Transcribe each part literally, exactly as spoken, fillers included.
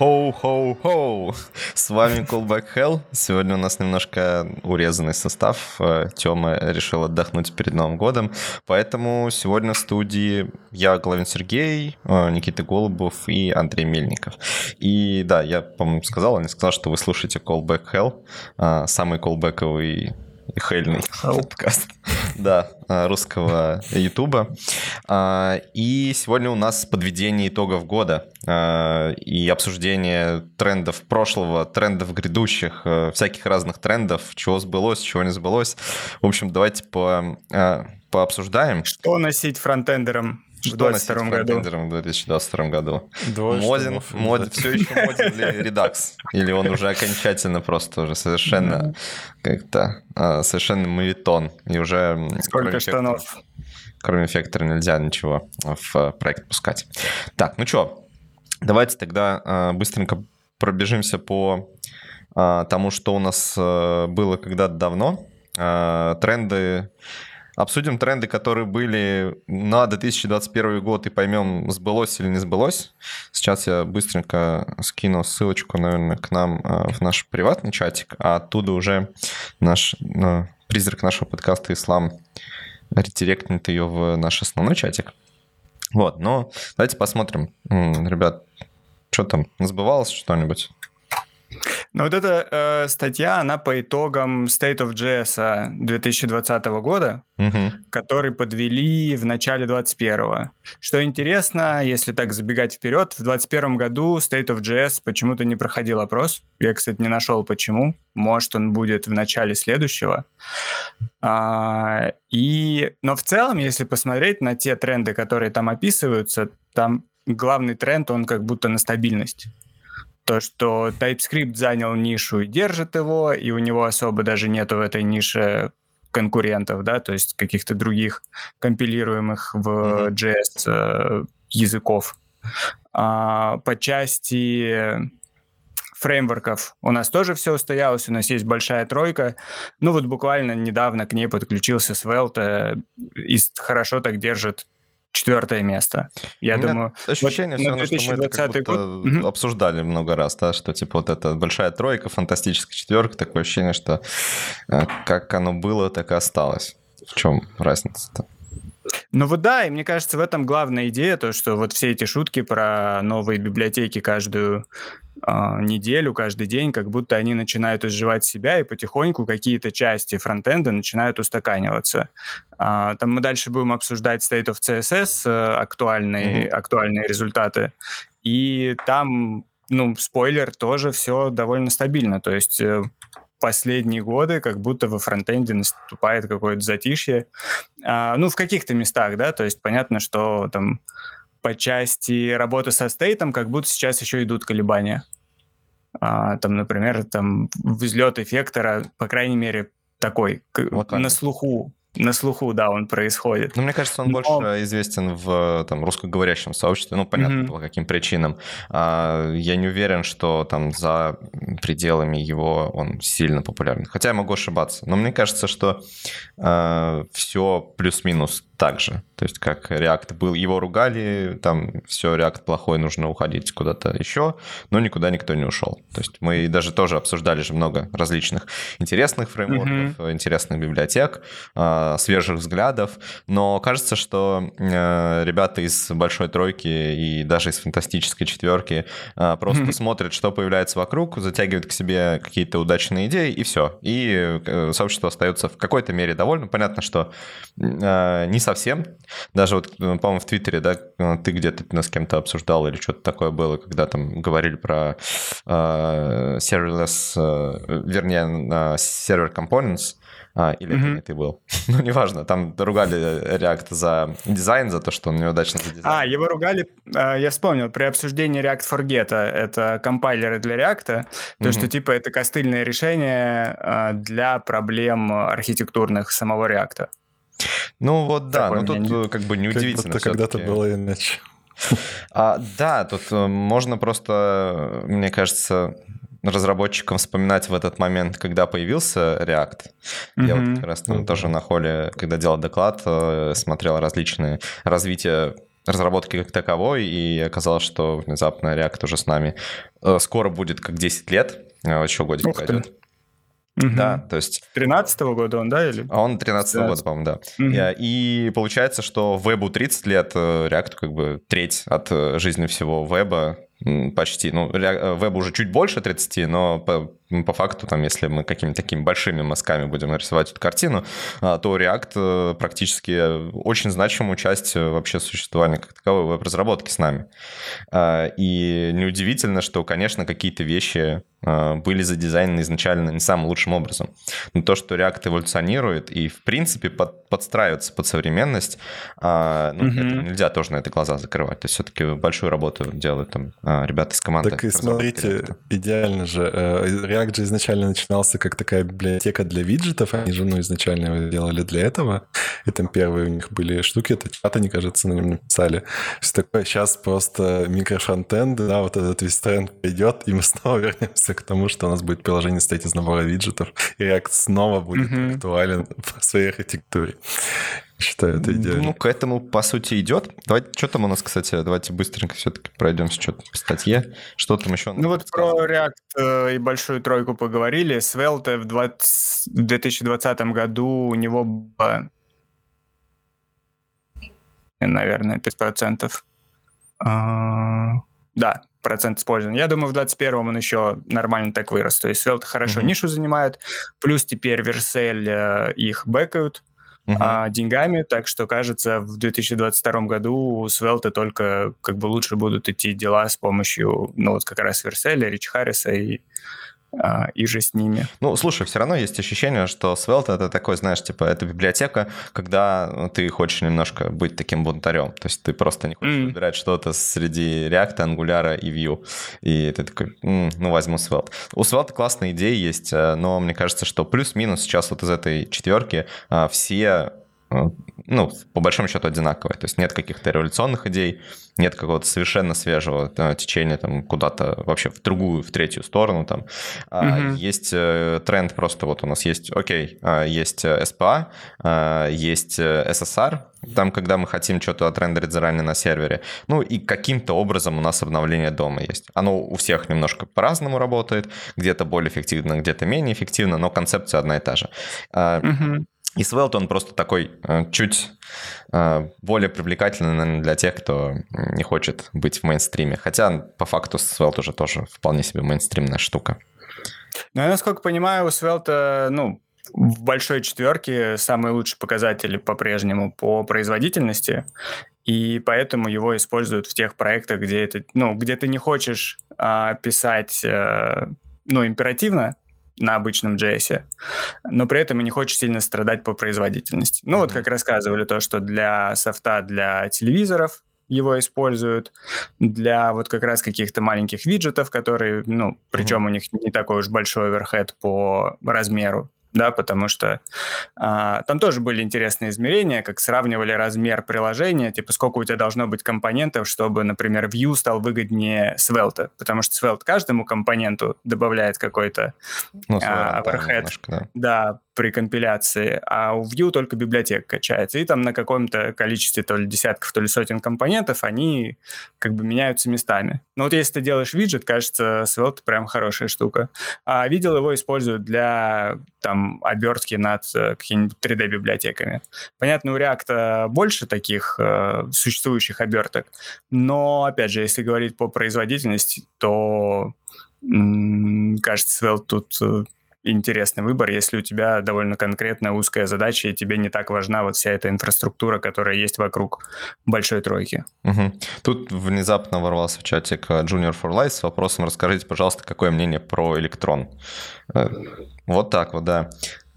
Хоу-хоу-хоу! С вами Callback Hell. Сегодня у нас немножко урезанный состав. Тёма решил отдохнуть перед Новым годом. Поэтому сегодня в студии я, Главин Сергей, Никита Голубов и Андрей Мельников. И да, я, по-моему, сказал, он не сказал, что вы слушаете Callback Hell. Самый колбековый и хельный подкаст. Да, русского ютуба. И сегодня у нас подведение итогов года и обсуждение трендов прошлого, трендов грядущих, всяких разных трендов, чего сбылось, чего не сбылось. В общем, давайте по, пообсуждаем. Что носить фронтендером? Что носить фронтендером в две тысячи двадцать втором году? Моден, мод, все еще моден ли Redux? Или он уже окончательно просто уже совершенно как-то, совершенно мавитон? И уже... Сколько штанов? Кроме эффектора нельзя ничего в проект пускать. Так, ну что, давайте тогда быстренько пробежимся по тому, что у нас было когда-то давно. Тренды... Обсудим тренды, которые были на две тысячи двадцать первый год, и поймем, сбылось или не сбылось. Сейчас я быстренько скину ссылочку, наверное, к нам в наш приватный чатик, а оттуда уже наш призрак нашего подкаста «Ислам» редиректнет ее в наш основной чатик. Вот, но давайте посмотрим, ребят, что там, сбывалось что-нибудь? Ну вот эта э, статья, она по итогам State of джей эс две тысячи двадцатого года, mm-hmm. который подвели в начале двадцать первого. Что интересно, если так забегать вперед, в двадцать первом году State of джей эс почему-то не проходил опрос. Я, кстати, не нашел почему. Может, он будет в начале следующего. А, и... Но в целом, если посмотреть на те тренды, которые там описываются, там главный тренд, он как будто на стабильность. То, что TypeScript занял нишу и держит его, и у него особо даже нету в этой нише конкурентов, да, то есть каких-то других компилируемых в джей эс mm-hmm. языков. А, по части фреймворков у нас тоже все устоялось, у нас есть большая тройка. Ну вот буквально недавно к ней подключился Svelte и хорошо так держит четвертое место. Я думаю, ощущение вот все равно, что мы это как будто год... обсуждали много раз, да, что типа вот эта большая тройка, фантастическая четверка, такое ощущение, что как оно было, так и осталось. В чем разница-то? Ну вот да, и мне кажется, в этом главная идея, то, что вот все эти шутки про новые библиотеки каждую э, неделю, каждый день, как будто они начинают изживать себя, и потихоньку какие-то части фронтенда начинают устаканиваться. Э, там мы дальше будем обсуждать State of си эс эс, э, актуальные, mm-hmm. актуальные результаты, и там, ну, спойлер, тоже все довольно стабильно, то есть... Э, последние годы как будто во фронтенде наступает какое-то затишье. А, ну, в каких-то местах, да, то есть понятно, что там по части работы со стейтом как будто сейчас еще идут колебания. А, там, например, там взлет эффектора, по крайней мере, такой, вот на слуху. На слуху, да, он происходит. Ну, мне кажется, он Но... больше известен в там, русскоговорящем сообществе. Ну, понятно, mm-hmm. по каким причинам. А, я не уверен, что там за пределами его он сильно популярен. Хотя я могу ошибаться. Но мне кажется, что а, все плюс-минус так же. То есть, как React был, его ругали, там все, React плохой, нужно уходить куда-то еще, но никуда никто не ушел. То есть, мы даже тоже обсуждали же много различных интересных фреймворков, mm-hmm. интересных библиотек, свежих взглядов, но кажется, что э, ребята из большой тройки и даже из фантастической четверки э, просто mm-hmm. смотрят, что появляется вокруг, затягивают к себе какие-то удачные идеи, и все. И э, сообщество остается в какой-то мере довольно. Понятно, что э, не совсем. Даже вот, по-моему, в Твиттере, да, ты где-то нас с кем-то обсуждал или что-то такое было, когда там говорили про э, serverless, э, вернее, э, server components, А, или mm-hmm. это ты был. Ну, неважно, там ругали React за дизайн, за то, что он неудачно задизайн. А, его ругали, я вспомнил, при обсуждении React Forget, это компайлеры для React, то, mm-hmm. что типа это костыльное решение для проблем архитектурных самого React. Ну вот да, но тут не... как бы неудивительно. Как будто когда-то было иначе. А, да, тут можно просто, мне кажется... разработчикам вспоминать в этот момент, когда появился React. Mm-hmm. Я вот как раз там mm-hmm. тоже на холле, когда делал доклад, смотрел различные развития разработки как таковой, и оказалось, что внезапно React уже с нами. Скоро будет как десять лет, еще годик Ух пойдет. Ты. Да, угу. То есть... тринадцатого года он, да? Или... Он тринадцатого года, по-моему, да. Угу. И получается, что вебу тридцать лет, React как бы треть от жизни всего веба почти. Ну, веб уже чуть больше тридцати, но по, по факту, там, если мы какими-то такими большими мазками будем рисовать эту картину, то React практически очень значимую часть вообще существования как таковой веб-разработки с нами. И неудивительно, что, конечно, какие-то вещи были задизайнены изначально не самым лучшим образом. Но то, что React эволюционирует и, в принципе, под, подстраивается под современность, ну, mm-hmm. это нельзя тоже на это глаза закрывать. То есть все-таки большую работу делают там ребята из команды. Так и смотрите, идеально же. React же изначально начинался как такая библиотека для виджетов. Они же, ну, изначально его делали для этого. И там первые у них были штуки. Это чат, они, кажется, на нем написали. Что такое? Сейчас просто микрофронтенд, да, вот этот весь тренд пойдет, и мы снова вернемся к тому, что у нас будет приложение состоять из набора виджетов, и React снова будет mm-hmm. актуален в своей архитектуре. Считаю, это идеально. Ну, к этому, по сути, идет. Давайте, что там у нас, кстати, давайте быстренько все-таки пройдемся что-то по статье. Что там еще? Ну, вот про React э, и большую тройку поговорили. Svelte в двадцать, в две тысячи двадцатом году у него было, наверное, пять процентов. А, да, процент использован. Я думаю, в двадцать первом он еще нормально так вырос. То есть Svelte хорошо mm-hmm. нишу занимает, плюс теперь Vercel э, их бэкают mm-hmm. а, деньгами, так что, кажется, в две тысячи двадцать втором году у Svelte только как бы лучше будут идти дела с помощью, ну, вот как раз Vercel, Рич Харриса и и же с ними. Ну, слушай, все равно есть ощущение, что Svelte — это такой, знаешь, типа, это библиотека, когда ты хочешь немножко быть таким бунтарем, то есть ты просто не хочешь mm. выбирать что-то среди React, Angular и Vue, и ты такой, м-м, ну, возьму Svelte. У Svelte классные идеи есть, но мне кажется, что плюс-минус сейчас вот из этой четверки все... ну, по большому счету одинаковые. То есть нет каких-то революционных идей, нет какого-то совершенно свежего да, течения там, куда-то вообще в другую, в третью сторону. Там. Mm-hmm. Есть тренд просто, вот у нас есть, окей, есть эс пи эй, есть эс эс ар, там, когда мы хотим что-то отрендерить заранее на сервере. Ну, и каким-то образом у нас обновление дома есть. Оно у всех немножко по-разному работает, где-то более эффективно, где-то менее эффективно, но концепция одна и та же. Mm-hmm. И Svelte, он просто такой чуть более привлекательный, наверное, для тех, кто не хочет быть в мейнстриме. Хотя, по факту, Svelte уже тоже вполне себе мейнстримная штука. Ну, я, насколько понимаю, у Svelte, ну, в большой четверке самые лучшие показатели по-прежнему по производительности, и поэтому его используют в тех проектах, где, это, ну, где ты не хочешь а, писать а, ну, императивно, на обычном джей эс, но при этом и не хочешь сильно страдать по производительности. Ну, mm-hmm. вот как рассказывали, то, что для софта, для телевизоров его используют, для вот как раз каких-то маленьких виджетов, которые, ну, причем mm-hmm. у них не такой уж большой оверхед по размеру, да, потому что а, там тоже были интересные измерения, как сравнивали размер приложения, типа сколько у тебя должно быть компонентов, чтобы, например, Vue стал выгоднее Svelte, потому что Svelte каждому компоненту добавляет какой-то ну, а, overhead да. Да, при компиляции, а у Vue только библиотека качается, и там на каком-то количестве то ли десятков, то ли сотен компонентов они как бы меняются местами. Но вот если ты делаешь виджет, кажется, Svelte прям хорошая штука. А видел, его используют для там обертки над какими-нибудь три дэ-библиотеками. Понятно, у React больше таких э, существующих оберток, но, опять же, если говорить по производительности, то, м-м, кажется, Svelte тут э, интересный выбор, если у тебя довольно конкретная узкая задача, и тебе не так важна вот вся эта инфраструктура, которая есть вокруг большой тройки. Угу. Тут внезапно ворвался в чатик Junior for Life с вопросом «Расскажите, пожалуйста, какое мнение про Электрон?» Вот так вот, да.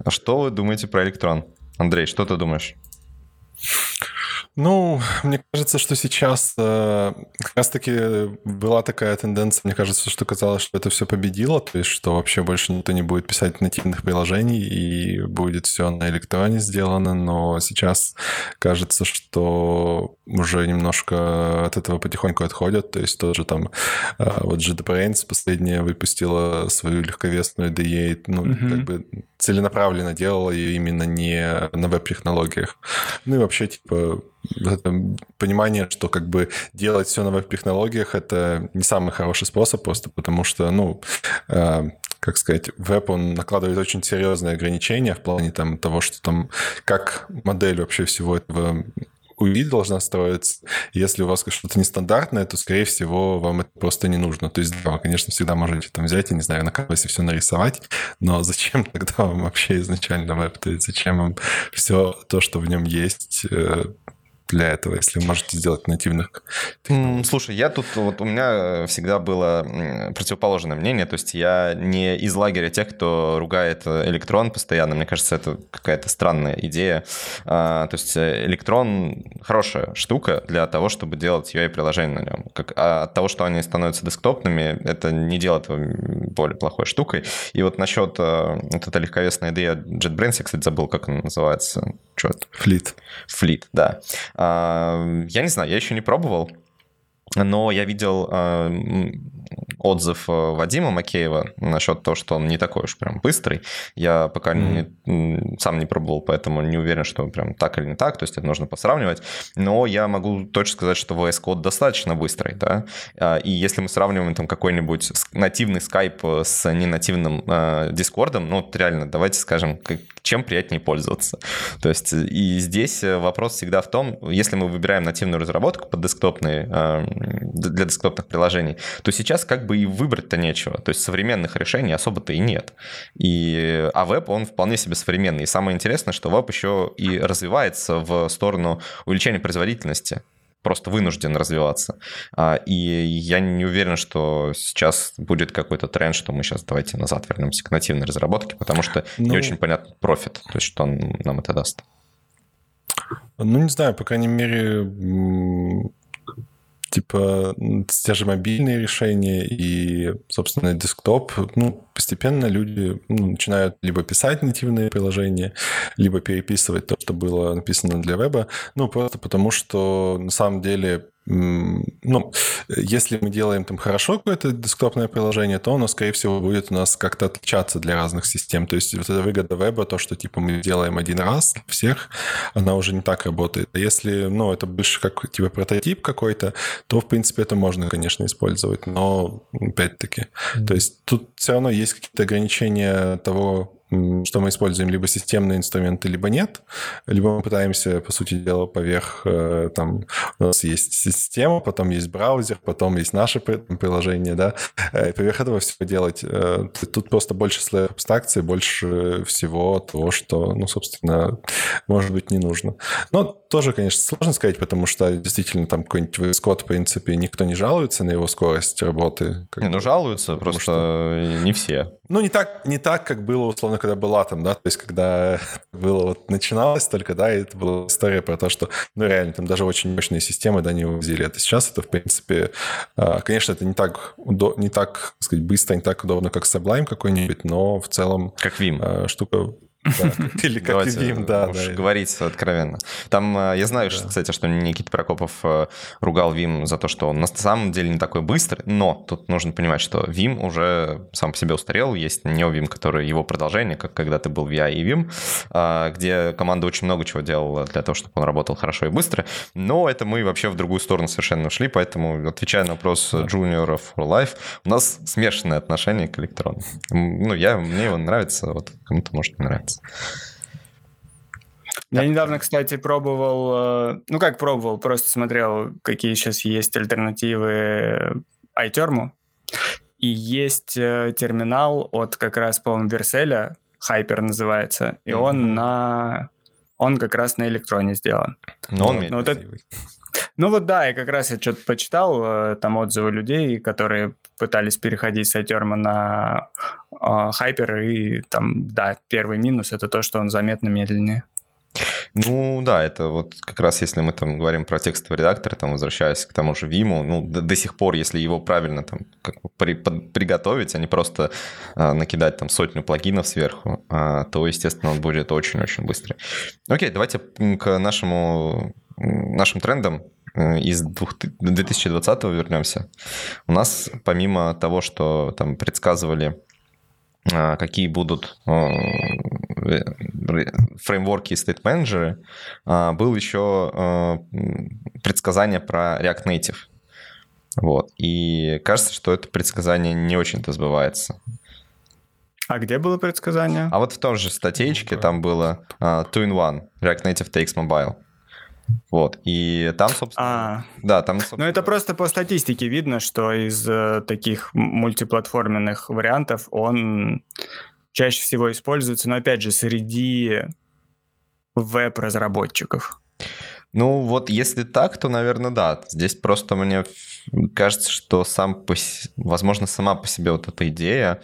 Что вы думаете про Электрон? Андрей, что ты думаешь? Ну, мне кажется, что сейчас э, как раз-таки была такая тенденция, мне кажется, что казалось, что это все победило, то есть что вообще больше никто не будет писать нативных приложений и будет все на электроне сделано, но сейчас кажется, что уже немножко от этого потихоньку отходят. То есть тоже там вот JetBrains последняя выпустила свою легковесную ди восемь, ну, mm-hmm. как бы целенаправленно делала ее именно не на веб-технологиях. Ну и вообще, типа, это понимание, что как бы делать все на веб-технологиях — это не самый хороший способ просто, потому что, ну... как сказать, веб, он накладывает очень серьезные ограничения в плане там, того, что там, как модель вообще всего этого ю ай должна строиться. Если у вас что-то нестандартное, то, скорее всего, вам это просто не нужно. То есть, да, вы, конечно, всегда можете там взять, я не знаю, на канвасе все нарисовать, но зачем тогда вам вообще изначально веб? То есть, зачем вам все то, что в нем есть, для этого, если вы можете сделать нативных технологий? Слушай, я тут, вот у меня всегда было противоположное мнение, то есть я не из лагеря тех, кто ругает электрон постоянно, мне кажется, это какая-то странная идея, а, то есть электрон хорошая штука для того, чтобы делать ю ай-приложение на нем, как, а от того, что они становятся десктопными, это не делает его более плохой штукой, и вот насчет а, вот этой легковесной идеи JetBrains, я, кстати, забыл, как она называется, что это? Fleet. Fleet, да. Я не знаю, я еще не пробовал, но я видел отзыв Вадима Макеева насчет того, что он не такой уж прям быстрый. Я пока mm-hmm. не, сам не пробовал, поэтому не уверен, что прям так или не так, то есть это нужно посравнивать. Но я могу точно сказать, что ви эс Code достаточно быстрый, да. И если мы сравниваем там какой-нибудь нативный Skype с ненативным Discord, ну вот реально, давайте скажем, чем приятнее пользоваться. То есть и здесь вопрос всегда в том, если мы выбираем нативную разработку под десктопные, для десктопных приложений, то сейчас как бы и выбрать-то нечего. То есть современных решений особо-то и нет. И, а веб, он вполне себе современный. И самое интересное, что веб еще и развивается в сторону увеличения производительности. Просто вынужден развиваться. И я не уверен, что сейчас будет какой-то тренд, что мы сейчас давайте назад вернемся к нативной разработке, потому что ну... не очень понятен профит, то есть что он нам это даст. Ну, не знаю, по крайней мере... типа те же мобильные решения и, собственно, десктоп, ну, постепенно люди ну, начинают либо писать нативные приложения, либо переписывать то, что было написано для веба, ну, просто потому что, на самом деле, ну, если мы делаем там хорошо какое-то десктопное приложение, то оно, скорее всего, будет у нас как-то отличаться для разных систем. То есть вот эта выгода веба, то, что типа мы делаем один раз всех, она уже не так работает. А если, ну, это больше как типа прототип какой-то, то, в принципе, это можно, конечно, использовать. Но, опять-таки, mm-hmm. то есть тут все равно есть какие-то ограничения того, что мы используем либо системные инструменты, либо нет, либо мы пытаемся, по сути дела, поверх, там, у нас есть система, потом есть браузер, потом есть наше приложение, да, и поверх этого всего делать. Тут просто больше слоев абстракции, больше всего того, что, ну, собственно, может быть, не нужно. Но тоже, конечно, сложно сказать, потому что действительно там какой-нибудь ви эс Code, в принципе, никто не жалуется на его скорость работы. Не, ну, жалуются, просто что... не все. Ну, не так, не так, как было, условно, когда была там, да, то есть когда было, вот, начиналось только, да, и это была история про то, что, ну, реально, там даже очень мощные системы, да, не вывозили. Это сейчас это, в принципе, конечно, это не так, удо- не так, так сказать, быстро, не так удобно, как Sublime какой-нибудь, но в целом... Как Vim. Штука... Да, или как давайте любим, да, уж да, говорить да. откровенно. Там я знаю, да. что, кстати, что Никита Прокопов ругал Vim за то, что он на самом деле не такой быстрый, но тут нужно понимать, что Vim уже сам по себе устарел, есть NeoVim, который его продолжение, как когда-то был ви ай и Vim, где команда очень много чего делала для того, чтобы он работал хорошо и быстро, но это мы вообще в другую сторону совершенно ушли, поэтому, отвечая на вопрос да. Junior for Life, у нас смешанное отношение к электрону. Ну, я, мне его нравится, вот кому-то может не нравится. Я недавно, кстати, пробовал, ну как пробовал, просто смотрел, какие сейчас есть альтернативы iTerm, и есть терминал от как раз, по-моему, Vercel, Hyper называется, и mm-hmm. он на, он как раз на электроне сделан. Но он ну, вот это... ну вот да, и как раз я что-то почитал, там отзывы людей, которые пытались переходить с iTerm на Hyper, и там, да, первый минус — это то, что он заметно медленнее. Ну да, это вот как раз если мы там говорим про текстовый редактор, там возвращаясь к тому же Vim, ну до, до сих пор, если его правильно там как бы при, под, приготовить, а не просто а, накидать там сотню плагинов сверху, а, то, естественно, он будет очень-очень быстрый. Окей, давайте к нашему, нашим трендам из две тысячи двадцатого вернемся. У нас помимо того, что там предсказывали, какие будут фреймворки и стейт-менеджеры, было еще предсказание про React Native. Вот. И кажется, что это предсказание не очень-то сбывается. А где было предсказание? А вот в том же статейке там было two in one React Native takes mobile. Вот, и там, собственно... А, да, там, собственно... Ну, это просто по статистике видно, что из э, таких мультиплатформенных вариантов он чаще всего используется, но, опять же, среди веб-разработчиков. Ну, вот если так, то, наверное, да. Здесь просто мне кажется, что сам по... возможно, сама по себе вот эта идея,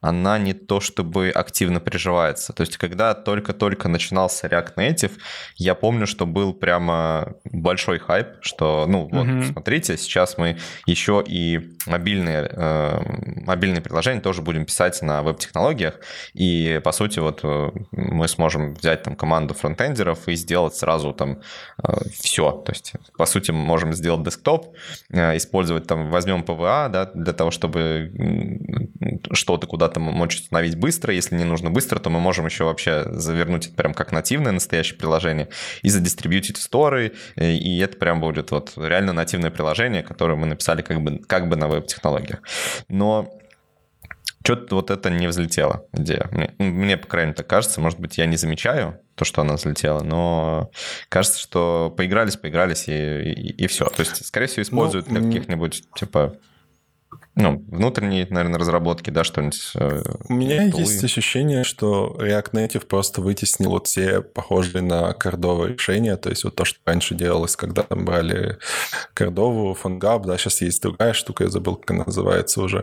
она не то чтобы активно приживается. То есть, когда только-только начинался React Native, я помню, что был прямо большой хайп, что, ну, вот, mm-hmm. смотрите, сейчас мы еще и мобильные, э, мобильные приложения тоже будем писать на веб-технологиях, и, по сути, вот мы сможем взять там команду фронтендеров и сделать сразу там... все, то есть, по сути, мы можем сделать десктоп, использовать там, возьмем пи дабл ю эй, да, для того, чтобы что-то куда-то мочь установить быстро, если не нужно быстро, то мы можем еще вообще завернуть это прям как нативное настоящее приложение и задистрибьютить в сторы, и это прям будет вот реально нативное приложение, которое мы написали как бы, как бы на веб-технологиях. Но что-то вот это не взлетело, идея. Мне, мне, по крайней мере, так кажется. Может быть, я не замечаю то, что она взлетела, но кажется, что поигрались, поигрались, и, и, и все. То есть, скорее всего, используют ну, для каких-нибудь, типа, ну, внутренней, наверное, разработки, да, что-нибудь. У меня тулы. Есть ощущение, что React Native просто вытеснил вот все похожие на Cordova решения, то есть вот то, что раньше делалось, когда там брали Cordova, Fungab, да, сейчас есть другая штука, я забыл, как она называется уже.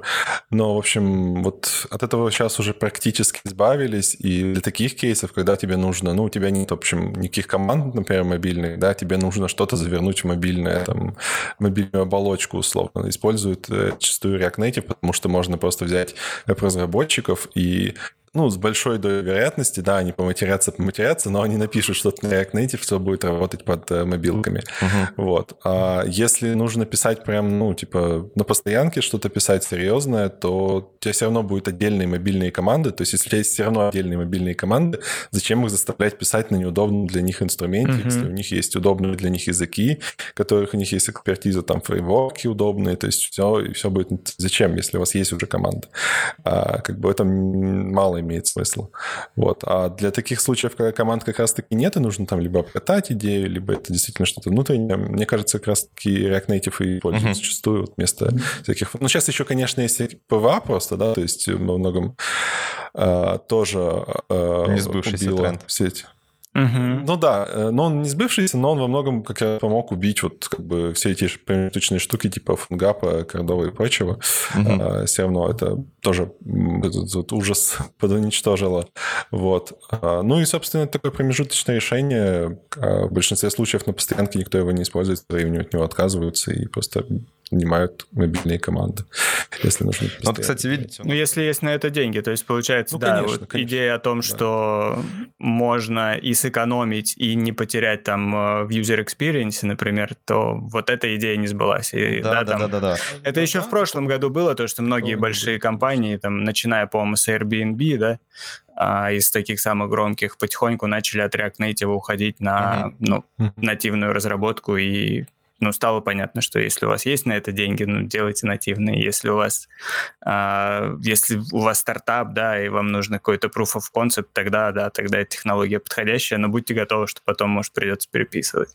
Но, в общем, вот от этого сейчас уже практически избавились, и для таких кейсов, когда тебе нужно, ну, у тебя нет, в общем, никаких команд, например, мобильных, да, тебе нужно что-то завернуть в мобильное, там, мобильную оболочку, условно, используют частую React Native, потому что можно просто взять веб-разработчиков и, ну, с большой долей вероятности, да, они поматерятся, поматерятся, но они напишут что-то на React Native, все будет работать под мобилками. Uh-huh. Вот. А если нужно писать прям, ну, типа, на постоянке что-то писать серьезное, то у тебя все равно будут отдельные мобильные команды, то есть если у тебя есть все равно отдельные мобильные команды, зачем их заставлять писать на неудобном для них инструменте, uh-huh. если у них есть удобные для них языки, в которых у них есть экспертиза, там, фреймворки удобные, то есть все, все будет... Зачем, если у вас есть уже команда? А, как бы это мало имеет смысла. Вот. А для таких случаев, когда команд как раз-таки нет, и нужно там либо обкатать идею, либо это действительно что-то внутреннее, мне кажется, как раз-таки React Native и пользуются uh-huh. зачастую вот вместо uh-huh. всяких... Ну, сейчас еще, конечно, есть пи дабл ю эй просто, да, то есть во многом а, тоже а, не сбывшийся тренд. Все эти... Uh-huh. Ну да, но он не сбывшийся, но он во многом, как я помог, убить вот как бы все эти промежуточные штуки типа фунгапа, кордова и прочего. Uh-huh. А, все равно это тоже этот ужас подуничтожило. Вот. А, ну и, собственно, такое промежуточное решение. А в большинстве случаев на постоянке никто его не использует, времени от него отказываются и просто нанимают мобильные команды, если нужно. Ну, кстати, видите... Он... Ну, если есть на это деньги, то есть, получается, ну, да, конечно, вот конечно. Идея о том, да. что можно и сэкономить, и не потерять там в user experience, например, то вот эта идея не сбылась. И, да, да, да, там... да, да, да. Это да, еще да, в прошлом да. году было, то, что многие да, большие да. компании, там, начиная, по-моему, с Airbnb, да, из таких самых громких потихоньку начали от React Native уходить на mm-hmm. ну, mm-hmm. нативную разработку и... Ну, стало понятно, что если у вас есть на это деньги, ну, делайте нативные. Если у вас, э, если у вас стартап, да, и вам нужно какой-то proof of concept, тогда, да, тогда эта технология подходящая, но будьте готовы, что потом, может, придется переписывать.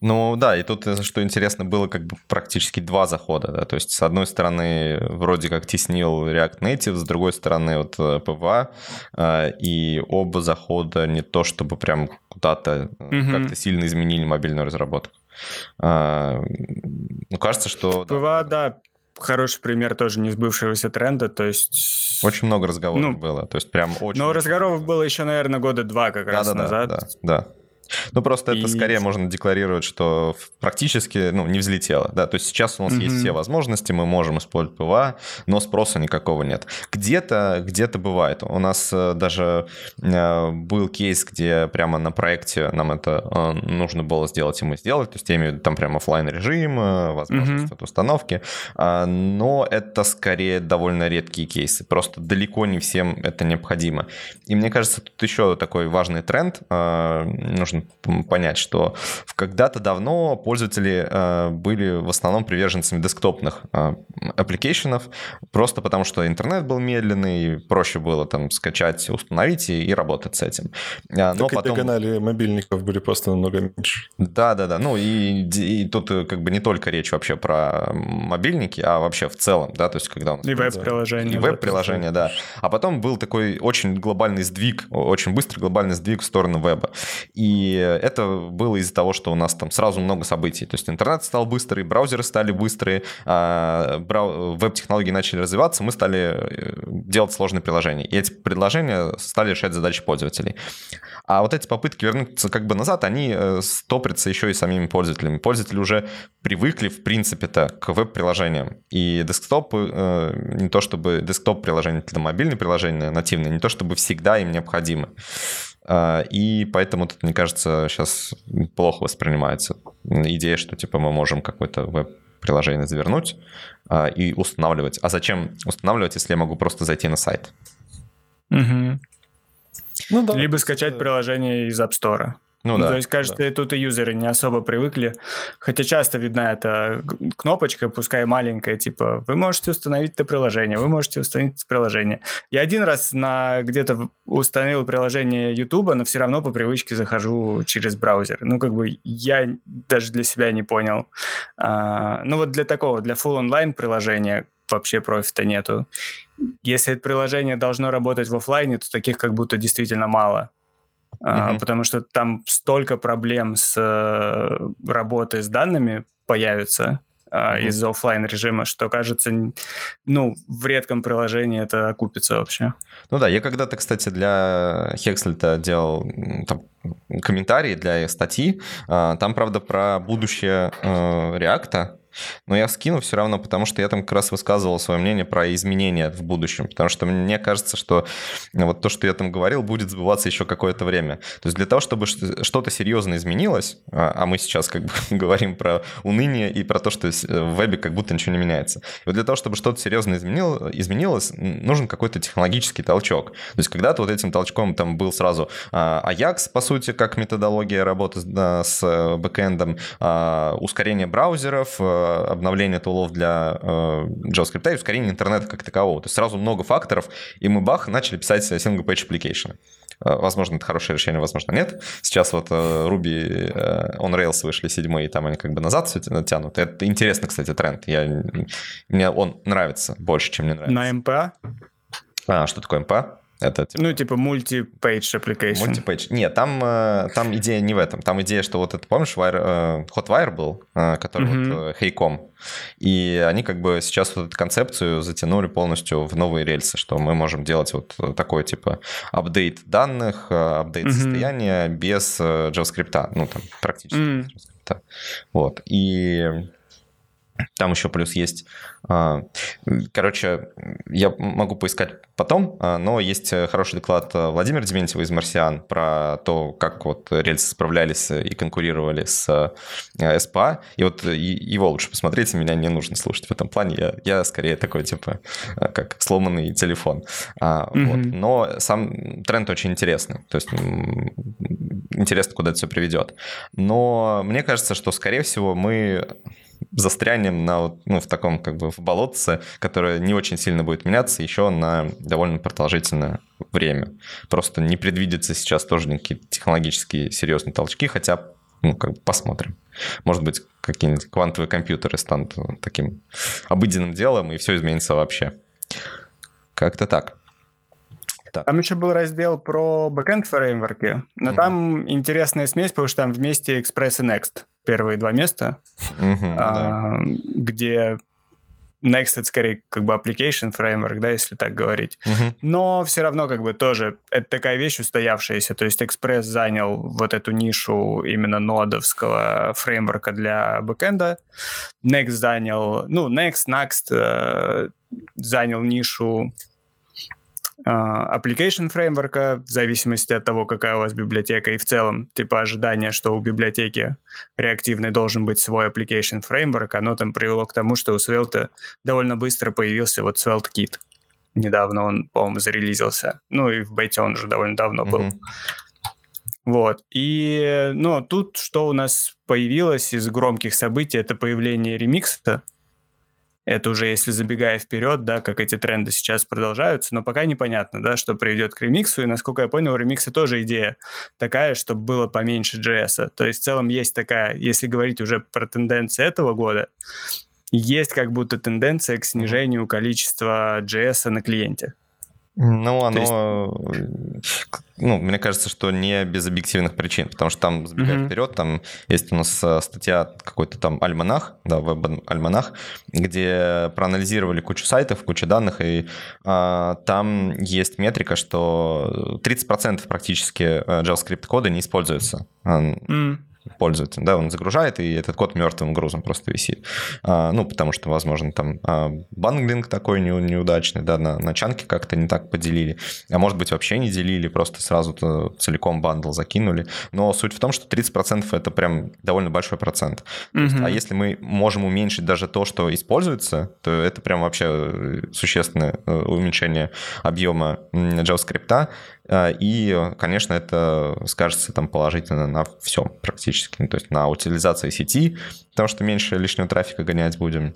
Ну да, и тут, что интересно, было как бы практически два захода, да, то есть с одной стороны вроде как теснил React Native, с другой стороны вот пи дабл ю эй, и оба захода не то чтобы прям куда-то mm-hmm. как-то сильно изменили мобильную разработку. Ну кажется, что... пи дабл ю эй, да. хороший пример тоже не сбывшегося тренда, то есть... Очень много разговоров ну, было, то есть прям очень... Но разговоров много. Было еще, наверное, года два как да, раз да, назад. Да, да, да. Ну, просто и... это скорее можно декларировать, что практически, ну, не взлетело, да, то есть сейчас у нас mm-hmm. есть все возможности, мы можем использовать пи дабл ю эй, но спроса никакого нет. Где-то, где-то бывает, у нас даже был кейс, где прямо на проекте нам это нужно было сделать, и мы сделали, то есть я имею в виду там прям офлайн режим, возможность mm-hmm. от установки, но это скорее довольно редкие кейсы, просто далеко не всем это необходимо. И мне кажется, тут еще такой важный тренд, нужно понять, что когда-то давно пользователи э, были в основном приверженцами десктопных э, аппликейшенов, просто потому что интернет был медленный, проще было там скачать, установить и, и работать с этим. А, но потом... диагонали мобильников были просто намного меньше. Да-да-да, ну и, и тут как бы не только речь вообще про мобильники, а вообще в целом, да, то есть когда... И веб-приложения. И веб-приложения, да. да. А потом был такой очень глобальный сдвиг, очень быстрый глобальный сдвиг в сторону веба. И И это было из-за того, что у нас там сразу много событий. То есть интернет стал быстрый, браузеры стали быстрые, веб-технологии начали развиваться, мы стали делать сложные приложения. И эти приложения стали решать задачи пользователей. А вот эти попытки вернуться как бы назад, они стопрятся еще и самими пользователями. Пользователи уже привыкли, в принципе-то, к веб-приложениям. И десктопы, не то чтобы десктоп-приложения, это мобильные приложения нативные, не то чтобы всегда им необходимы. И поэтому тут, мне кажется, сейчас плохо воспринимается идея, что типа мы можем какое-то веб-приложение завернуть и устанавливать. А зачем устанавливать, если я могу просто зайти на сайт? Угу. Ну, да, либо скачать приложение из App Store. Ну, ну, да, то есть, кажется, да. тут и юзеры не особо привыкли, хотя часто видна эта кнопочка, пускай маленькая, типа, вы можете установить это приложение, вы можете установить это приложение. Я один раз на, где-то установил приложение Ютуба, но все равно по привычке захожу через браузер. Ну, как бы я даже для себя не понял. А, ну, вот для такого, для full online приложения вообще профита нету. Если это приложение должно работать в офлайне, то таких как будто действительно мало. Uh-huh. Потому что там столько проблем с э, работой с данными появится э, uh-huh. из-за офлайн-режима, что, кажется, ну, в редком приложении это окупится вообще. Ну да, я когда-то, кстати, для Хекслета делал там, комментарии для статьи. Там, правда, про будущее э, React-а. Но я скину все равно, потому что я там как раз высказывал свое мнение про изменения в будущем, потому что мне кажется, что вот то, что я там говорил, будет сбываться еще какое-то время. То есть для того, чтобы что-то серьезно изменилось, а мы сейчас как бы говорим про уныние и про то, что в вебе как будто ничего не меняется. И вот для того, чтобы что-то серьезно изменило, изменилось, нужен какой-то технологический толчок. То есть когда-то вот этим толчком там был сразу Ajax, по сути, как методология работы с бэкэндом, ускорение браузеров, обновление тулов для э, JavaScript и ускорение интернета как такового. То есть сразу много факторов, и мы, бах, начали писать single-page application. Э, возможно, это хорошее решение, возможно, нет. Сейчас вот э, Ruby э, on Rails вышли седьмые, и там они как бы назад все тянут. Это интересный, кстати, тренд. Я, мне он нравится больше, чем мне нравится. На эм пэ а? А, что такое эм пэ а? Это, типа... Ну, типа multi-page application. Multi-page. Нет, там, там идея не в этом. Там идея, что вот это, помнишь, wire, Hotwire был, который mm-hmm. вот Хейком. И они как бы сейчас вот эту концепцию затянули полностью в новые рельсы, что мы можем делать вот такой типа апдейт данных, апдейт mm-hmm. состояния без JavaScript. Ну, там практически mm-hmm. без JavaScript. Вот. И... Там еще плюс есть... Короче, я могу поискать потом, но есть хороший доклад Владимира Дементьева из «Марсиан» про то, как вот рельсы справлялись и конкурировали с эс пэ а. И вот его лучше посмотреть, меня не нужно слушать в этом плане. Я, я скорее такой, типа, как сломанный телефон. Mm-hmm. Вот. Но сам тренд очень интересный. То есть интересно, куда это все приведет. Но мне кажется, что, скорее всего, мы... застрянем на, ну, в таком как бы в болотце, которое не очень сильно будет меняться еще на довольно продолжительное время. Просто не предвидится сейчас тоже никакие технологические серьезные толчки, хотя, ну, как бы посмотрим. Может быть, какие-нибудь квантовые компьютеры станут таким обыденным делом, и все изменится вообще. Как-то так. Так. Там еще был раздел про backend фреймворки, но mm-hmm. там интересная смесь, потому что там вместе Express и Next. Первые два места, mm-hmm, а, да. где Next — это скорее как бы application framework, да, если так говорить. Uh-huh. Но все равно как бы тоже это такая вещь устоявшаяся. То есть Express занял вот эту нишу именно нодовского фреймворка для бэкэнда. Next занял... Ну, Next, Next э, занял нишу э, application framework в зависимости от того, какая у вас библиотека. И в целом, типа, ожидание, что у библиотеки реактивной должен быть свой application framework, оно там привело к тому, что у Svelte довольно быстро появился вот SvelteKit. Недавно он, по-моему, зарелизился. Ну, и в бете он уже довольно давно был. Mm-hmm. Вот. И, ну, тут что у нас появилось из громких событий, это появление Remix-то. Это уже, если забегая вперед, да, как эти тренды сейчас продолжаются, но пока непонятно, да, что приведет к Remix-у. И, насколько я понял, у Remix-а тоже идея такая, чтобы было поменьше джей эс. То есть, в целом, есть такая, если говорить уже про тенденции этого года, есть как будто тенденция к снижению количества джей эс на клиенте. Ну, оно... Есть... Ну, мне кажется, что не без объективных причин, потому что там, забегая mm-hmm. вперед, там есть у нас статья какой-то там альманах, да, веб-альманах, где проанализировали кучу сайтов, кучу данных, и а, там есть метрика, что тридцать процентов практически JavaScript-кода не используется. Mm-hmm. Пользователь, да, он загружает, и этот код мертвым грузом просто висит. А, ну, потому что, возможно, там а, банглинг такой не, неудачный, да, на, на чанке как-то не так поделили. А может быть, вообще не делили, просто сразу целиком бандл закинули. Но суть в том, что тридцать процентов это прям довольно большой процент. Mm-hmm. То есть, а если мы можем уменьшить даже то, что используется, то это прям вообще существенное уменьшение объема JavaScript. И, конечно, это скажется там положительно на всем практически, ну, то есть на утилизации сети, потому что меньше лишнего трафика гонять будем,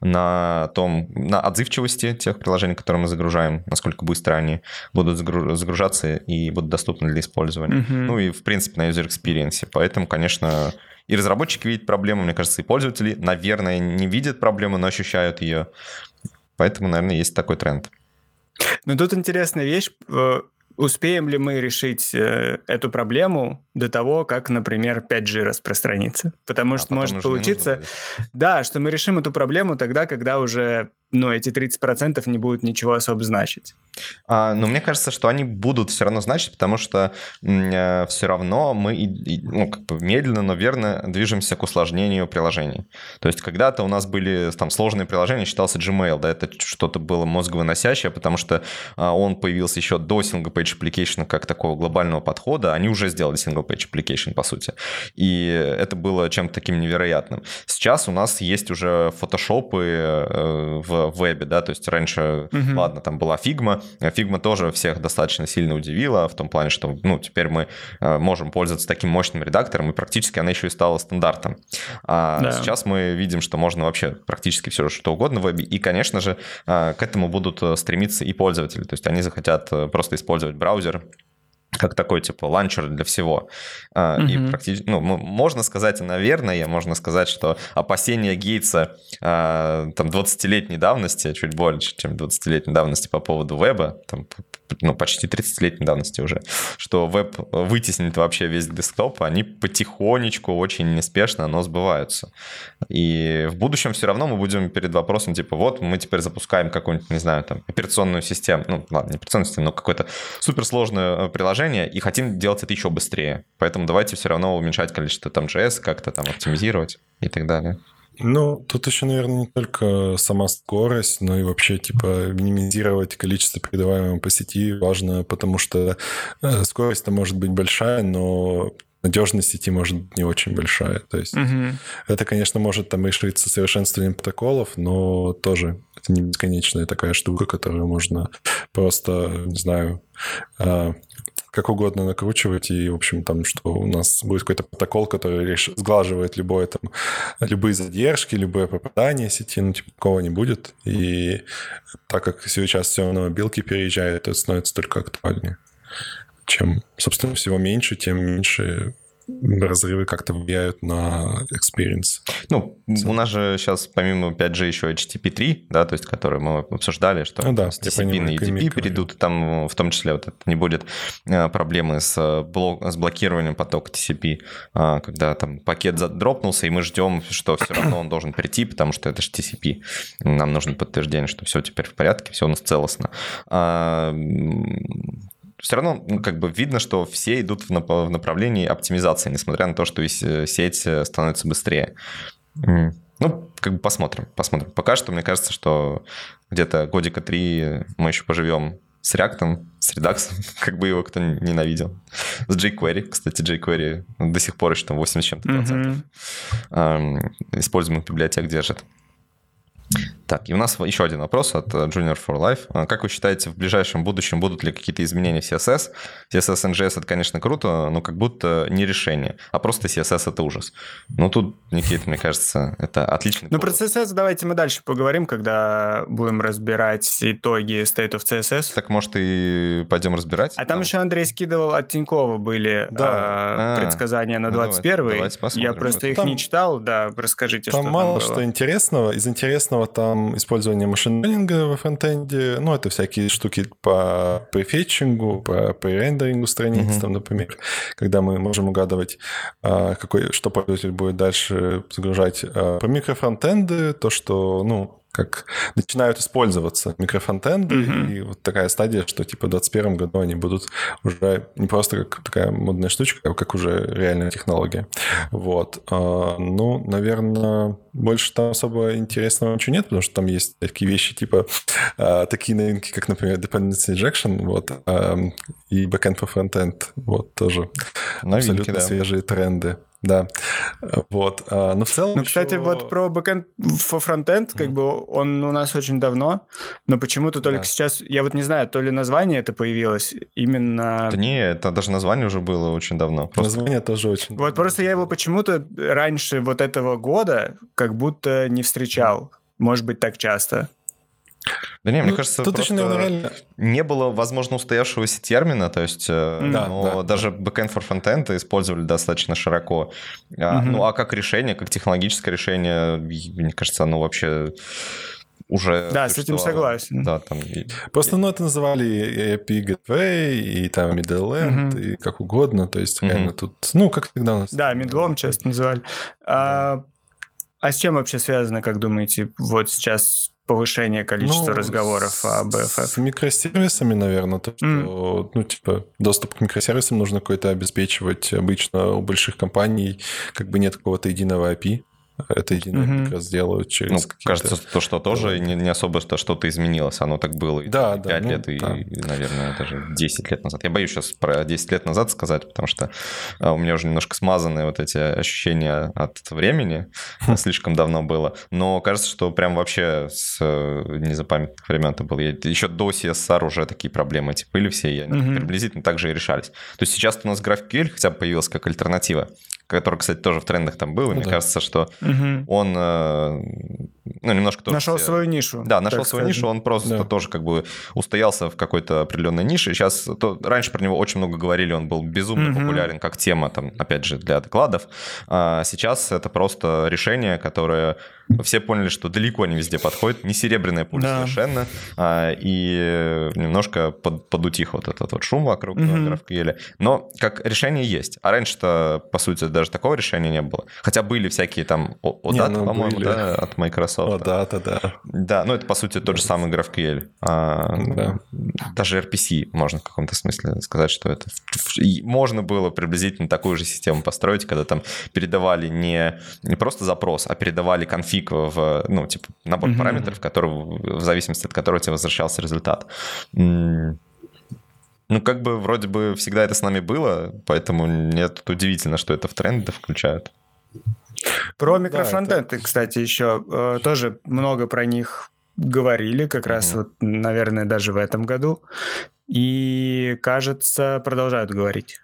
на том, на отзывчивости тех приложений, которые мы загружаем, насколько быстро они будут загружаться и будут доступны для использования. Mm-hmm. Ну и, в принципе, на user experience. Поэтому, конечно, и разработчики видят проблему, мне кажется, и пользователи, наверное, не видят проблему, но ощущают ее. Поэтому, наверное, есть такой тренд. Ну, тут интересная вещь. Успеем ли мы решить эту проблему до того, как, например, пять джи распространится? Потому а что может получиться... Да, что мы решим эту проблему тогда, когда уже... Но эти тридцать процентов не будут ничего особо значить. А, но ну, мне кажется, что они будут все равно значить, потому что э, все равно мы и, и, ну, как бы медленно, но верно движемся к усложнению приложений. То есть когда-то у нас были там сложные приложения, считался Gmail, да, это что-то было мозговыносящее, потому что э, он появился еще до single-page application как такого глобального подхода, они уже сделали single-page application, по сути. И это было чем-то таким невероятным. Сейчас у нас есть уже фотошопы э, в в вебе, да, то есть раньше, uh-huh. ладно, там была Figma, Figma тоже всех достаточно сильно удивила в том плане, что, ну, теперь мы можем пользоваться таким мощным редактором, и практически она еще и стала стандартом. А да. Сейчас мы видим, что можно вообще практически все, что угодно в вебе, и, конечно же, к этому будут стремиться и пользователи, то есть они захотят просто использовать браузер как такой, типа, ланчер для всего. Uh-huh. И практически, ну, можно сказать, наверное, можно сказать, что опасения Гейтса там двадцатилетней давности, чуть больше, чем двадцатилетней давности по поводу веба, там, ну, почти тридцатилетней давности уже, что веб вытеснит вообще весь десктоп, они потихонечку, очень неспешно, но сбываются. И в будущем все равно мы будем перед вопросом, типа, вот, мы теперь запускаем какую-нибудь, не знаю, там, операционную систему, ну, ладно, не операционную систему, но какое-то суперсложное приложение, и хотим делать это еще быстрее. Поэтому давайте все равно уменьшать количество там джей эс, как-то там оптимизировать и так далее. Ну, тут еще, наверное, не только сама скорость, но и вообще, типа, минимизировать количество передаваемого по сети важно, потому что скорость-то может быть большая, но... надежность сети может быть не очень большая. То есть uh-huh. это, конечно, может там решиться совершенствованием протоколов, но тоже это не бесконечная такая штука, которую можно просто, не знаю, как угодно накручивать. И, в общем, там, что у нас будет какой-то протокол, который реш... сглаживает любое, там, любые задержки, любое попадание сети, ну, типа, такого не будет. И так как сейчас все на мобилки переезжает, это становится только актуальнее. Чем, собственно, всего меньше, тем меньше разрывы как-то влияют на experience. Ну, so. у нас же сейчас помимо пять джи еще эйч ти ти пи три, да, то есть, который мы обсуждали, что а, да, с ти си пи понимаю, на ю ти пи перейдут, и там в том числе вот это не будет проблемы с, блок, с блокированием потока ти си пи, когда там пакет задропнулся, и мы ждем, что все равно он должен прийти, потому что это же ти си пи. Нам нужно подтверждение, что все теперь в порядке, все у нас целостно. Все равно, ну, как бы видно, что все идут в, нап- в направлении оптимизации, несмотря на то, что сеть становится быстрее. Mm. Ну, как бы посмотрим, посмотрим. Пока что, мне кажется, что где-то годика три мы еще поживем с React, с Redux, как бы его кто ненавидел. С jQuery, кстати, jQuery до сих пор еще там восемьдесят с чем-то процентов mm-hmm. используемых библиотек держит. Так, и у нас еще один вопрос от Junior for Life. Как вы считаете, в ближайшем будущем будут ли какие-то изменения в си эс эс? си эс эс эн джи эс — это, конечно, круто, но как будто не решение, а просто си эс эс — это ужас. Ну, тут, Никита, мне кажется, это отличный повод. Ну, про си эс эс давайте мы дальше поговорим, когда будем разбирать итоги State of си эс эс. Так, может, и пойдем разбирать? А там да. еще Андрей скидывал от Тинькова были да. предсказания на двадцать первый. Ну, давайте, давайте Я просто их там... не читал, да, расскажите, там что там мало было. Что интересного. Из интересного там использование машин-ленинга во фронтенде, ну, это всякие штуки по префетчингу, по пререндерингу страниц, mm-hmm. там, например, когда мы можем угадывать, какой, что пользователь будет дальше загружать. По микрофронтенды, то, что, ну, как начинают использоваться микрофронтенды, mm-hmm. и вот такая стадия, что типа в двадцать первом году они будут уже не просто как такая модная штучка, а как уже реальная технология. Вот. Ну, наверное, больше там особо интересного ничего нет, потому что там есть такие вещи, типа такие новинки, как, например, dependency injection, вот, и backend for frontend, вот, тоже новинки, абсолютно да. свежие тренды. Да, вот, но в целом... Ну, кстати, еще... вот про бэкэнд, фронтенд, как mm-hmm. бы он у нас очень давно, но почему-то только да. сейчас, я вот не знаю, то ли название это появилось, именно... Да не, это даже название уже было очень давно. Просто... Название тоже очень Вот давно. Просто я его почему-то раньше вот этого года как будто не встречал, может быть, так часто. Да не, ну, мне кажется, тут просто еще, наверное, не было, возможно, устоявшегося термина, то есть да, ну, да, даже да. backend for frontend использовали достаточно широко. Угу. А, ну, а как решение, как технологическое решение, мне кажется, оно вообще... Уже да, с этим согласен. Да, там... Просто, ну, это называли и эй пи ай Gateway, и там Middle-end, uh-huh. и как угодно, то есть, реально, uh-huh. тут, ну, как всегда у нас... Да, Middle-end часто называли. Yeah. А, а с чем вообще связано, как думаете, вот сейчас... повышение количества ну, разговоров о би эф эф. С микросервисами, наверное, то, что, mm. ну, типа, доступ к микросервисам нужно какой-то обеспечивать. Обычно у больших компаний как бы нет какого-то единого эй пи ай. Это единое mm-hmm. как раз делают через ну, какие-то... Кажется, то, что тоже не, не особо что, что-то изменилось. Оно так было да, и пять да, лет, ну, и, да. наверное, даже десять лет назад. Я боюсь сейчас про десять лет назад сказать, потому что у меня уже немножко смазаны вот эти ощущения от времени. Слишком давно было. Но кажется, что прям вообще с незапамятных времен это было. Еще до си эс ар уже такие проблемы эти были все, и они mm-hmm. приблизительно так же и решались. То есть сейчас у нас GraphQL хотя бы появилась как альтернатива, который, кстати, тоже в трендах там был, и ну, мне да. кажется, что угу. он, ну, немножко... Тоже нашел все... свою нишу. Да, нашел свою сказать. Нишу, он просто да. тоже как бы устоялся в какой-то определенной нише. Сейчас, то, раньше про него очень много говорили, он был безумно угу. популярен как тема, там, опять же, для докладов. А сейчас это просто решение, которое... Все поняли, что далеко не везде подходит, не серебряная пуля да. совершенно, а, и немножко под, подутих вот этот вот шум вокруг mm-hmm. GraphQL. Но как решение есть. А раньше-то, по сути, даже такого решения не было. Хотя были всякие там о дата, ну, по-моему, да, от Microsoft. о дата, да. Да, ну это, по сути, тот же самый GraphQL. А, да. Даже эр пи си можно в каком-то смысле сказать, что это... Можно было приблизительно такую же систему построить, когда там передавали не, не просто запрос, а передавали конфиг в, ну, типа, набор mm-hmm. параметров, который, в зависимости от которого тебе возвращался результат. Mm. Ну, как бы, вроде бы, всегда это с нами было, поэтому мне тут удивительно, что это в тренды включают. Про микрофронтенды, да, это... кстати, еще э, тоже много про них говорили, как mm-hmm. раз, вот, наверное, даже в этом году. И, кажется, продолжают говорить.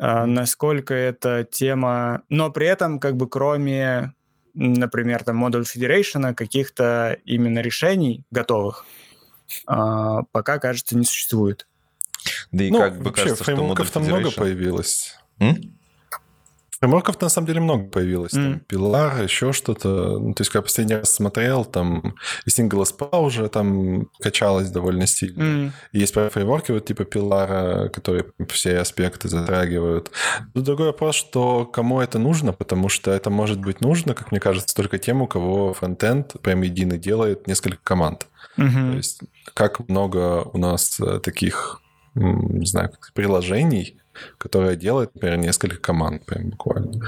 Э, насколько эта тема... Но при этом, как бы, кроме... например, там, модуль Federation, каких-то именно решений готовых пока, кажется, не существует. Да и ну, как бы вообще, кажется, что модуль Federation... много появилось. М? Фреймворков на самом деле много появилось. Mm. Пилар, еще что-то. Ну, то есть, когда последний раз смотрел, там и SingleSpa уже там качалось довольно сильно. Mm. Есть фреймворки вот типа Пилара, которые все аспекты затрагивают. Тут другой вопрос, что кому это нужно, потому что это может быть нужно, как мне кажется, только тем, у кого фронтенд прям единый делает несколько команд. Mm-hmm. То есть, как много у нас таких, не знаю, приложений, которая делает, например, несколько команд прям буквально.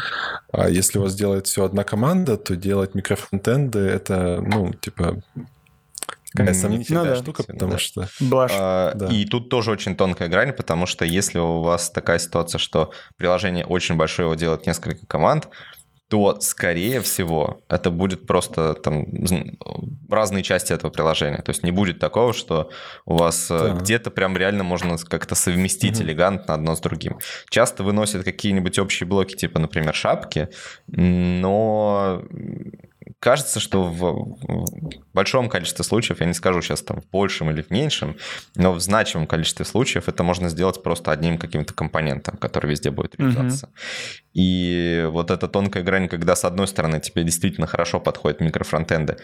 А если у вас делает все одна команда, то делать микрофронтенды — это, ну, типа, такая сомнительная ну, да, штука, потому да. что... А, да. И тут тоже очень тонкая грань, потому что если у вас такая ситуация, что приложение очень большое, его делает несколько команд, то, скорее всего, это будет просто там разные части этого приложения. То есть не будет такого, что у вас да. где-то прям реально можно как-то совместить mm-hmm. элегантно одно с другим. Часто выносят какие-нибудь общие блоки, типа, например, шапки, но кажется, что в большом количестве случаев, я не скажу сейчас там в большем или в меньшем, но в значимом количестве случаев это можно сделать просто одним каким-то компонентом, который везде будет реализоваться. Mm-hmm. И вот эта тонкая грань, когда с одной стороны тебе действительно хорошо подходят микрофронтенды,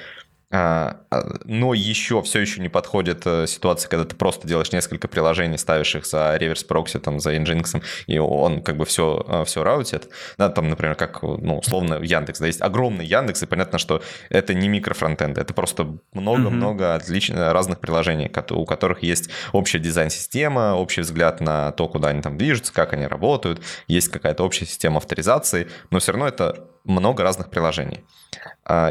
но еще все еще не подходит ситуация, когда ты просто делаешь несколько приложений, ставишь их за реверс-прокси, там, за Nginx, и он как бы все, все раутит. Да, там, например, как, ну, условно, Яндекс. Да, есть огромный Яндекс, и понятно, что это не микрофронтенд, это просто много-много mm-hmm. отлично разных приложений, у которых есть общая дизайн-система, общий взгляд на то, куда они там движутся, как они работают, есть какая-то общая система авторизации, но все равно это много разных приложений.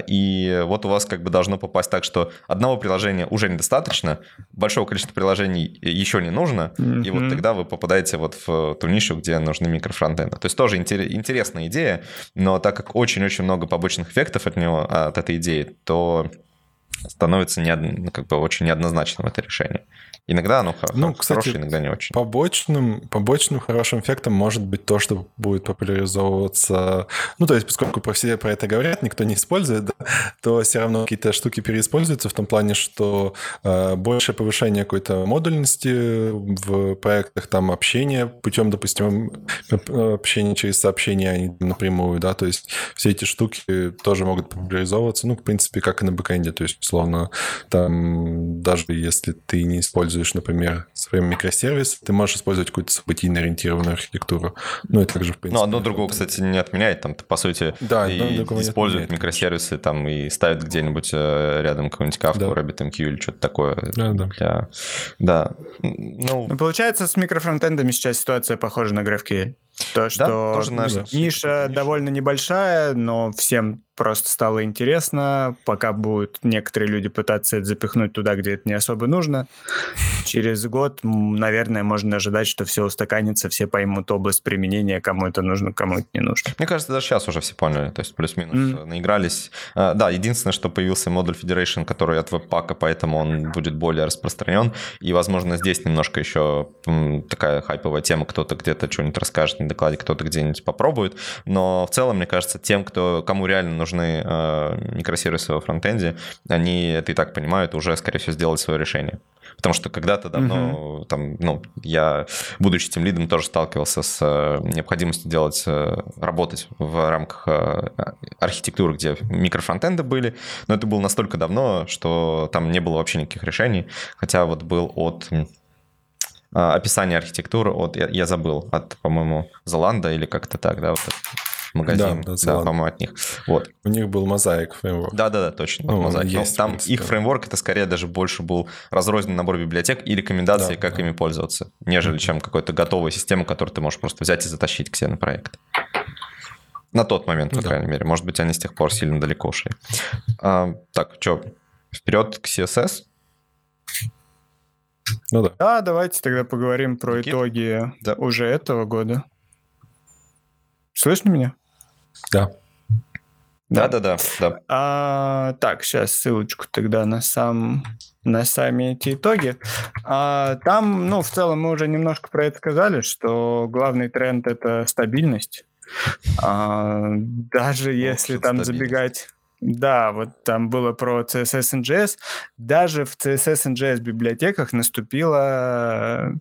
И вот у вас как бы должно попасть так, что одного приложения уже недостаточно, большого количества приложений еще не нужно, mm-hmm. и вот тогда вы попадаете вот в ту нишу, где нужны микрофронтенды. То есть тоже интересная идея, но так как очень-очень много побочных эффектов от него, от этой идеи, то становится не, как бы очень неоднозначным это решение. Иногда оно ну, хорошее, иногда не очень. Побочным, побочным хорошим эффектом может быть то, что будет популяризовываться... Ну, то есть, поскольку про все про это говорят, никто не использует, да, то все равно какие-то штуки переиспользуются в том плане, что э, большее повышение какой-то модульности в проектах, там, общение путем, допустим, общения через сообщения, а не напрямую, да, то есть все эти штуки тоже могут популяризовываться, ну, в принципе, как и на бэкэнде, то есть, условно, там, даже если ты не используешь, например, своим микросервис, ты можешь использовать какую-то событийно ориентированную архитектуру. Ну, и также, в принципе... Ну, одно другого, кстати, не отменяет. Там, ты, по сути, да, и используют микросервисы там, и ставят где-нибудь рядом какую-нибудь Kafka, да. RabbitMQ или что-то такое. Да, да. Для... да. Ну... ну, получается, с микрофронтендами сейчас ситуация похожа на GraphQL. То, что да, тоже наша. Ниша Конечно. довольно небольшая, но всем просто стало интересно, пока будут некоторые люди пытаться это запихнуть туда, где это не особо нужно. Через год, наверное, можно ожидать, что все устаканится, все поймут область применения, кому это нужно, кому это не нужно. Мне кажется, даже сейчас уже все поняли, то есть плюс-минус mm-hmm. наигрались. А, да, единственное, что появился модуль Federation, который от веб-пака, поэтому он будет более распространен, и, возможно, здесь немножко еще такая хайповая тема, кто-то где-то что-нибудь расскажет, докладе кто-то где-нибудь попробует, но в целом, мне кажется, тем, кто, кому реально нужны э, микросервисы во фронтенде, они это и так понимают, уже, скорее всего, сделали свое решение. Потому что когда-то давно, mm-hmm. там, ну, я, будучи тимлидом, тоже сталкивался с необходимостью делать, работать в рамках архитектуры, где микрофронтенды были, но это было настолько давно, что там не было вообще никаких решений, хотя вот был от... описание архитектуры от, я, я забыл, от, по-моему, Золанда или как-то так, да, вот этот магазин, да, да, да, по-моему, от них. Вот. У них был Mosaic фреймворк. Да-да-да, точно, ну, Mosaic. Есть, там их фреймворк, это скорее даже больше был разрозненный набор библиотек и рекомендации, да, как да. ими пользоваться, нежели чем какой-то готовая система, которую ты можешь просто взять и затащить к себе на проект. На тот момент, по да. крайней мере. Может быть, они с тех пор сильно далеко ушли. А, так, что, вперед к си эс эс? Ну, да. да, давайте тогда поговорим про Никит? итоги да. уже этого года. Слышно меня? Да. Да-да-да. А, так, сейчас ссылочку тогда на, сам, на сами эти итоги. А, там, ну, в целом мы уже немножко про это сказали, что главный тренд — это стабильность. А, даже ну, если там забегать... Да, вот там было про си эс эс и джей эс. Даже в си эс эс и джей эс библиотеках наступила,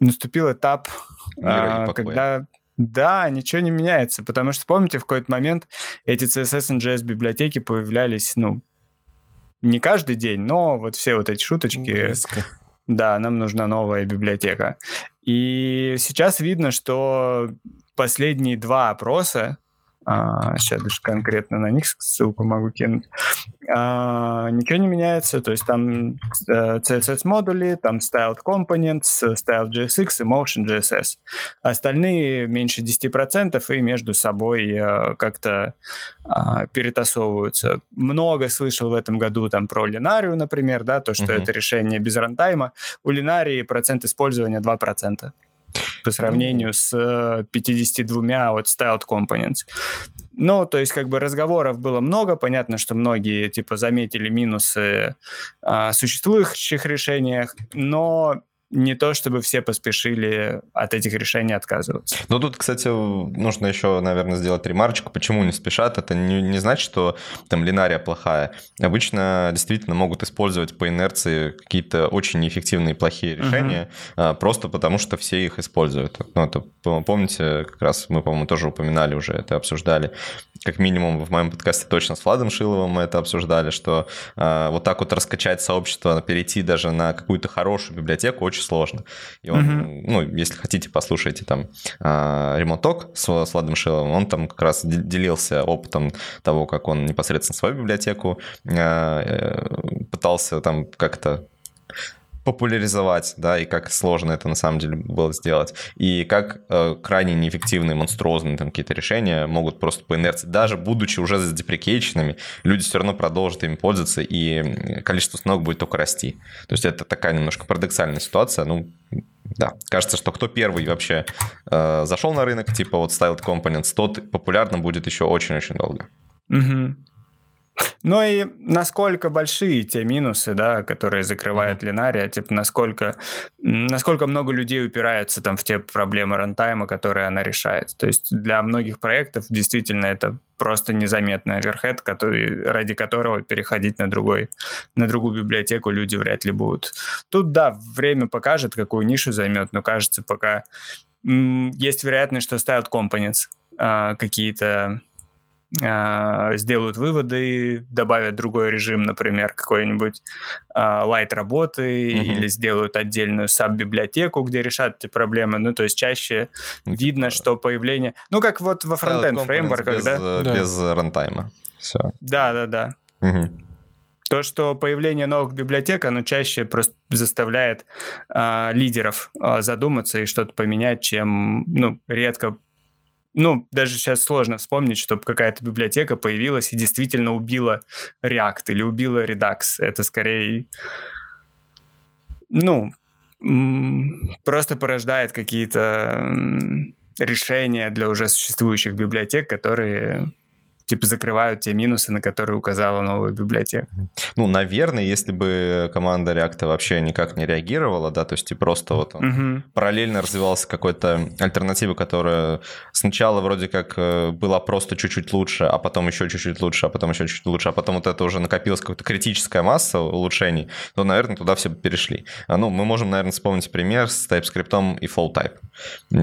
наступил этап, а, когда... Да, ничего не меняется, потому что, помните, в какой-то момент эти си эс эс и джей эс-библиотеки появлялись, ну, не каждый день, но вот все вот эти шуточки. Близко. Да, нам нужна новая библиотека. И сейчас видно, что последние два опроса, а, сейчас даже конкретно на них ссылку могу кинуть, а, ничего не меняется. То есть там си эс эс-модули, там Styled Components, Styled джей эс икс и Motion джей эс эс. Остальные меньше десяти процентов и между собой а, как-то а, перетасовываются. Много слышал в этом году там про линарию, например, да, то, что mm-hmm. это решение без рантайма. У линарии процент использования два процента. По сравнению с пятьюдесятью двумя вот Styled Components. Ну, то есть, как бы разговоров было много. Понятно, что многие, типа, заметили минусы а, существующих решениях, но не то, чтобы все поспешили от этих решений отказываться. Ну, тут, кстати, нужно еще, наверное, сделать ремарочку, почему не спешат. Это не, не значит, что там линария плохая. Обычно действительно могут использовать по инерции какие-то очень неэффективные плохие решения, uh-huh. просто потому что все их используют. Ну, это, помните, как раз мы, по-моему, тоже упоминали уже, это обсуждали. Как минимум в моем подкасте точно с Владом Шиловым мы это обсуждали, что э, вот так вот раскачать сообщество, перейти даже на какую-то хорошую библиотеку очень сложно. И он, mm-hmm. ну, если хотите, послушайте там ремонток с, с Владом Шиловым, он там как раз делился опытом того, как он непосредственно свою библиотеку э, пытался там как-то популяризовать, да, и как сложно это на самом деле было сделать, и как э, крайне неэффективные, монструозные там какие-то решения могут просто по инерции, даже будучи уже задеприкейченными, люди все равно продолжат ими пользоваться, и количество установок будет только расти. То есть это такая немножко парадоксальная ситуация, ну, да, кажется, что кто первый вообще э, зашел на рынок, типа вот Styled Components, тот популярным будет еще очень-очень долго. Mm-hmm. Ну и насколько большие те минусы, да, которые закрывает линария, типа насколько, насколько много людей упирается там в те проблемы рантайма, которые она решает. То есть для многих проектов действительно это просто незаметный оверхед, который, ради которого переходить на, другой, на другую библиотеку люди вряд ли будут. Тут, да, время покажет, какую нишу займет, но кажется, пока м- есть вероятность, что Styled Components а, какие-то... сделают выводы, добавят другой режим, например, какой-нибудь лайт-работы, uh-huh. или сделают отдельную саб-библиотеку, где решат эти проблемы. Ну, то есть чаще uh-huh. видно, что появление... Ну, как вот во фронтенд-фреймворках, да? Без рантайма. Да-да-да. То, что появление новых библиотек, оно чаще просто заставляет а, лидеров а, задуматься и что-то поменять, чем, ну, редко... Ну, даже сейчас сложно вспомнить, чтобы какая-то библиотека появилась и действительно убила React или убила Redux. Это скорее, ну, просто порождает какие-то решения для уже существующих библиотек, которые... типа закрывают те минусы, на которые указала новая библиотека. Ну, наверное, если бы команда React вообще никак не реагировала, да, то есть и просто вот он угу. параллельно развивался какой-то альтернатива, которая сначала вроде как была просто чуть-чуть лучше, а потом еще чуть-чуть лучше, а потом еще чуть-чуть лучше, а потом вот это уже накопилась какая-то критическая масса улучшений, то, наверное, туда все перешли. Ну, мы можем, наверное, вспомнить пример с TypeScript и FlowType,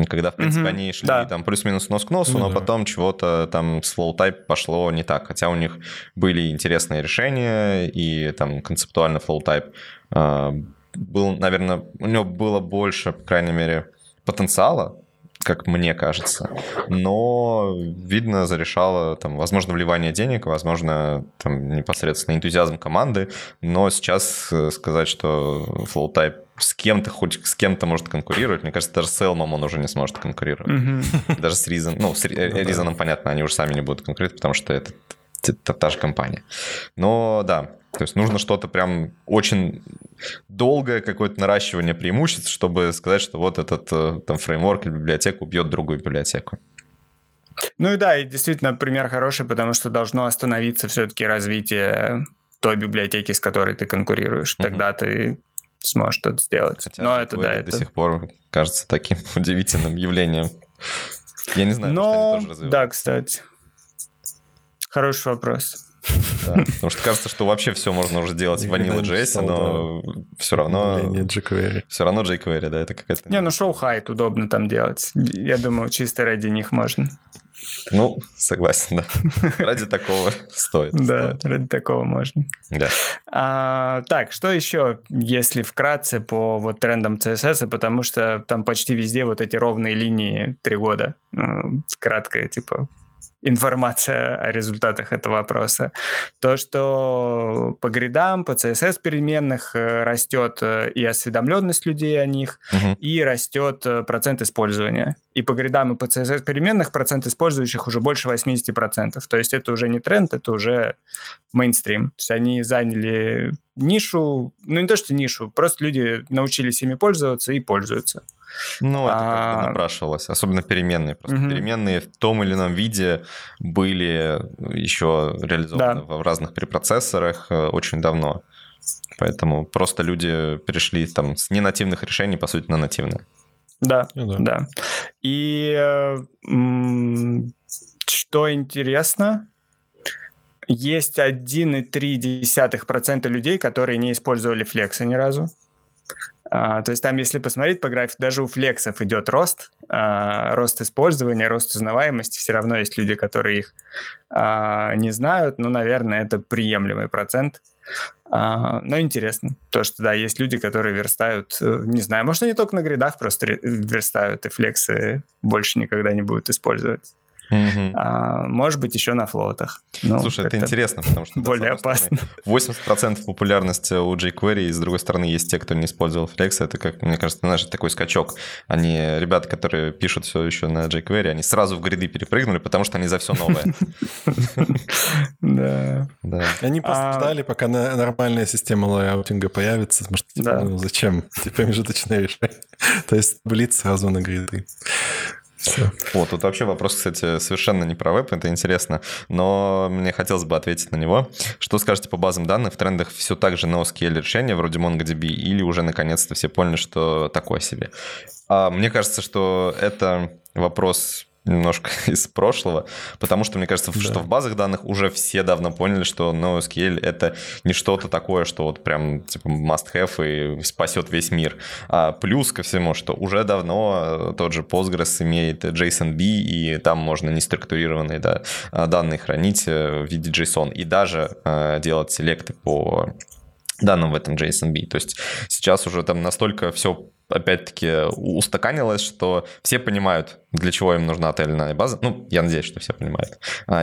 когда, в принципе, угу. они шли да. там плюс-минус нос к носу, ну, но да. потом чего-то там с FlowType пошло не так, хотя у них были интересные решения, и там концептуально FlowType э, был, наверное, у него было больше, по крайней мере, потенциала, как мне кажется, но, видно, зарешало, там, возможно, вливание денег, возможно, там, непосредственно энтузиазм команды, но сейчас сказать, что FlowType с кем-то, хоть с кем-то может конкурировать. Мне кажется, даже с Elm он уже не сможет конкурировать. Mm-hmm. Даже с Reason. Ну, с Reason, ну, понятно, они уже сами не будут конкурировать, потому что это, это та же компания. Но да, то есть нужно что-то прям очень долгое, какое-то наращивание преимуществ, чтобы сказать, что вот этот там фреймворк или библиотека убьет другую библиотеку. Ну и да, и действительно пример хороший, потому что должно остановиться все-таки развитие той библиотеки, с которой ты конкурируешь. Mm-hmm. Тогда ты сможет что-то сделать. Хотя но это, да, это... до сих пор кажется таким удивительным явлением. Я не знаю, но... что они тоже развивают. Да, кстати. Хороший вопрос. Да. Потому что кажется, что вообще все можно уже делать в Vanilla.js, но да. все равно... jQuery. Все равно jQuery, да, это какая-то... Не, ну show-hide удобно там делать. Я думаю, чисто ради них можно. Ну, согласен, да. Ради такого стоит. Да, ради такого можно. Да. Так, что еще, если вкратце по вот трендам си эс эс, потому что там почти везде вот эти ровные линии три года. Краткая, типа... информация о результатах этого опроса. То, что по гридам, по си эс эс переменных растет и осведомленность людей о них, угу. и растет процент использования. И по гридам, и по си эс эс переменных процент использующих уже больше восемьдесят процентов. То есть это уже не тренд, это уже мейнстрим. То есть они заняли нишу, ну не то, что нишу, просто люди научились ими пользоваться и пользуются. Ну, это а... как-то напрашивалось, особенно переменные. Просто угу. переменные в том или ином виде были еще реализованы да. в разных препроцессорах очень давно. Поэтому просто люди перешли там с ненативных решений, по сути, на нативные. Да, да. да. И м- что интересно... Есть один целых три десятых процента людей, которые не использовали флекса ни разу. А, то есть там, если посмотреть по графику, даже у флексов идет рост, а, рост использования, рост узнаваемости. Все равно есть люди, которые их а, не знают, но, наверное, это приемлемый процент. А, но интересно то, что, да, есть люди, которые верстают, не знаю, может, они только на гридах просто верстают, и флексы больше никогда не будут использовать. Mm-hmm. А, может быть, еще на флотах. Ну, слушай, это интересно, потому что... Более опасно. восемьдесят процентов популярности у jQuery, и, с другой стороны, есть те, кто не использовал Flex. Это, как мне кажется, знаешь, такой скачок. Они, ребята, которые пишут все еще на jQuery, они сразу в гриды перепрыгнули, потому что они за все новое. Да. Они просто ждали, пока нормальная система лайаутинга появится. Потому что зачем? Типа промежуточное решение. То есть блиц сразу на гриды. Все. Вот, тут вообще вопрос, кстати, совершенно не про веб, это интересно, но мне хотелось бы ответить на него. Что скажете по базам данных? В трендах все так же NoSQL решения, вроде MongoDB, или уже наконец-то все поняли, что такое себе? А мне кажется, что это вопрос... немножко из прошлого, потому что, мне кажется, да. что в базах данных уже все давно поняли, что NoSQL — это не что-то такое, что вот прям типа must-have и спасет весь мир. А плюс ко всему, что уже давно тот же Postgres имеет JSONB, и там можно неструктурированные да, данные хранить в виде JSON, и даже э, делать селекты по данным в этом JSONB. То есть сейчас уже там настолько все опять-таки устаканилось, что все понимают, для чего им нужна та или иная база. Ну, я надеюсь, что все понимают.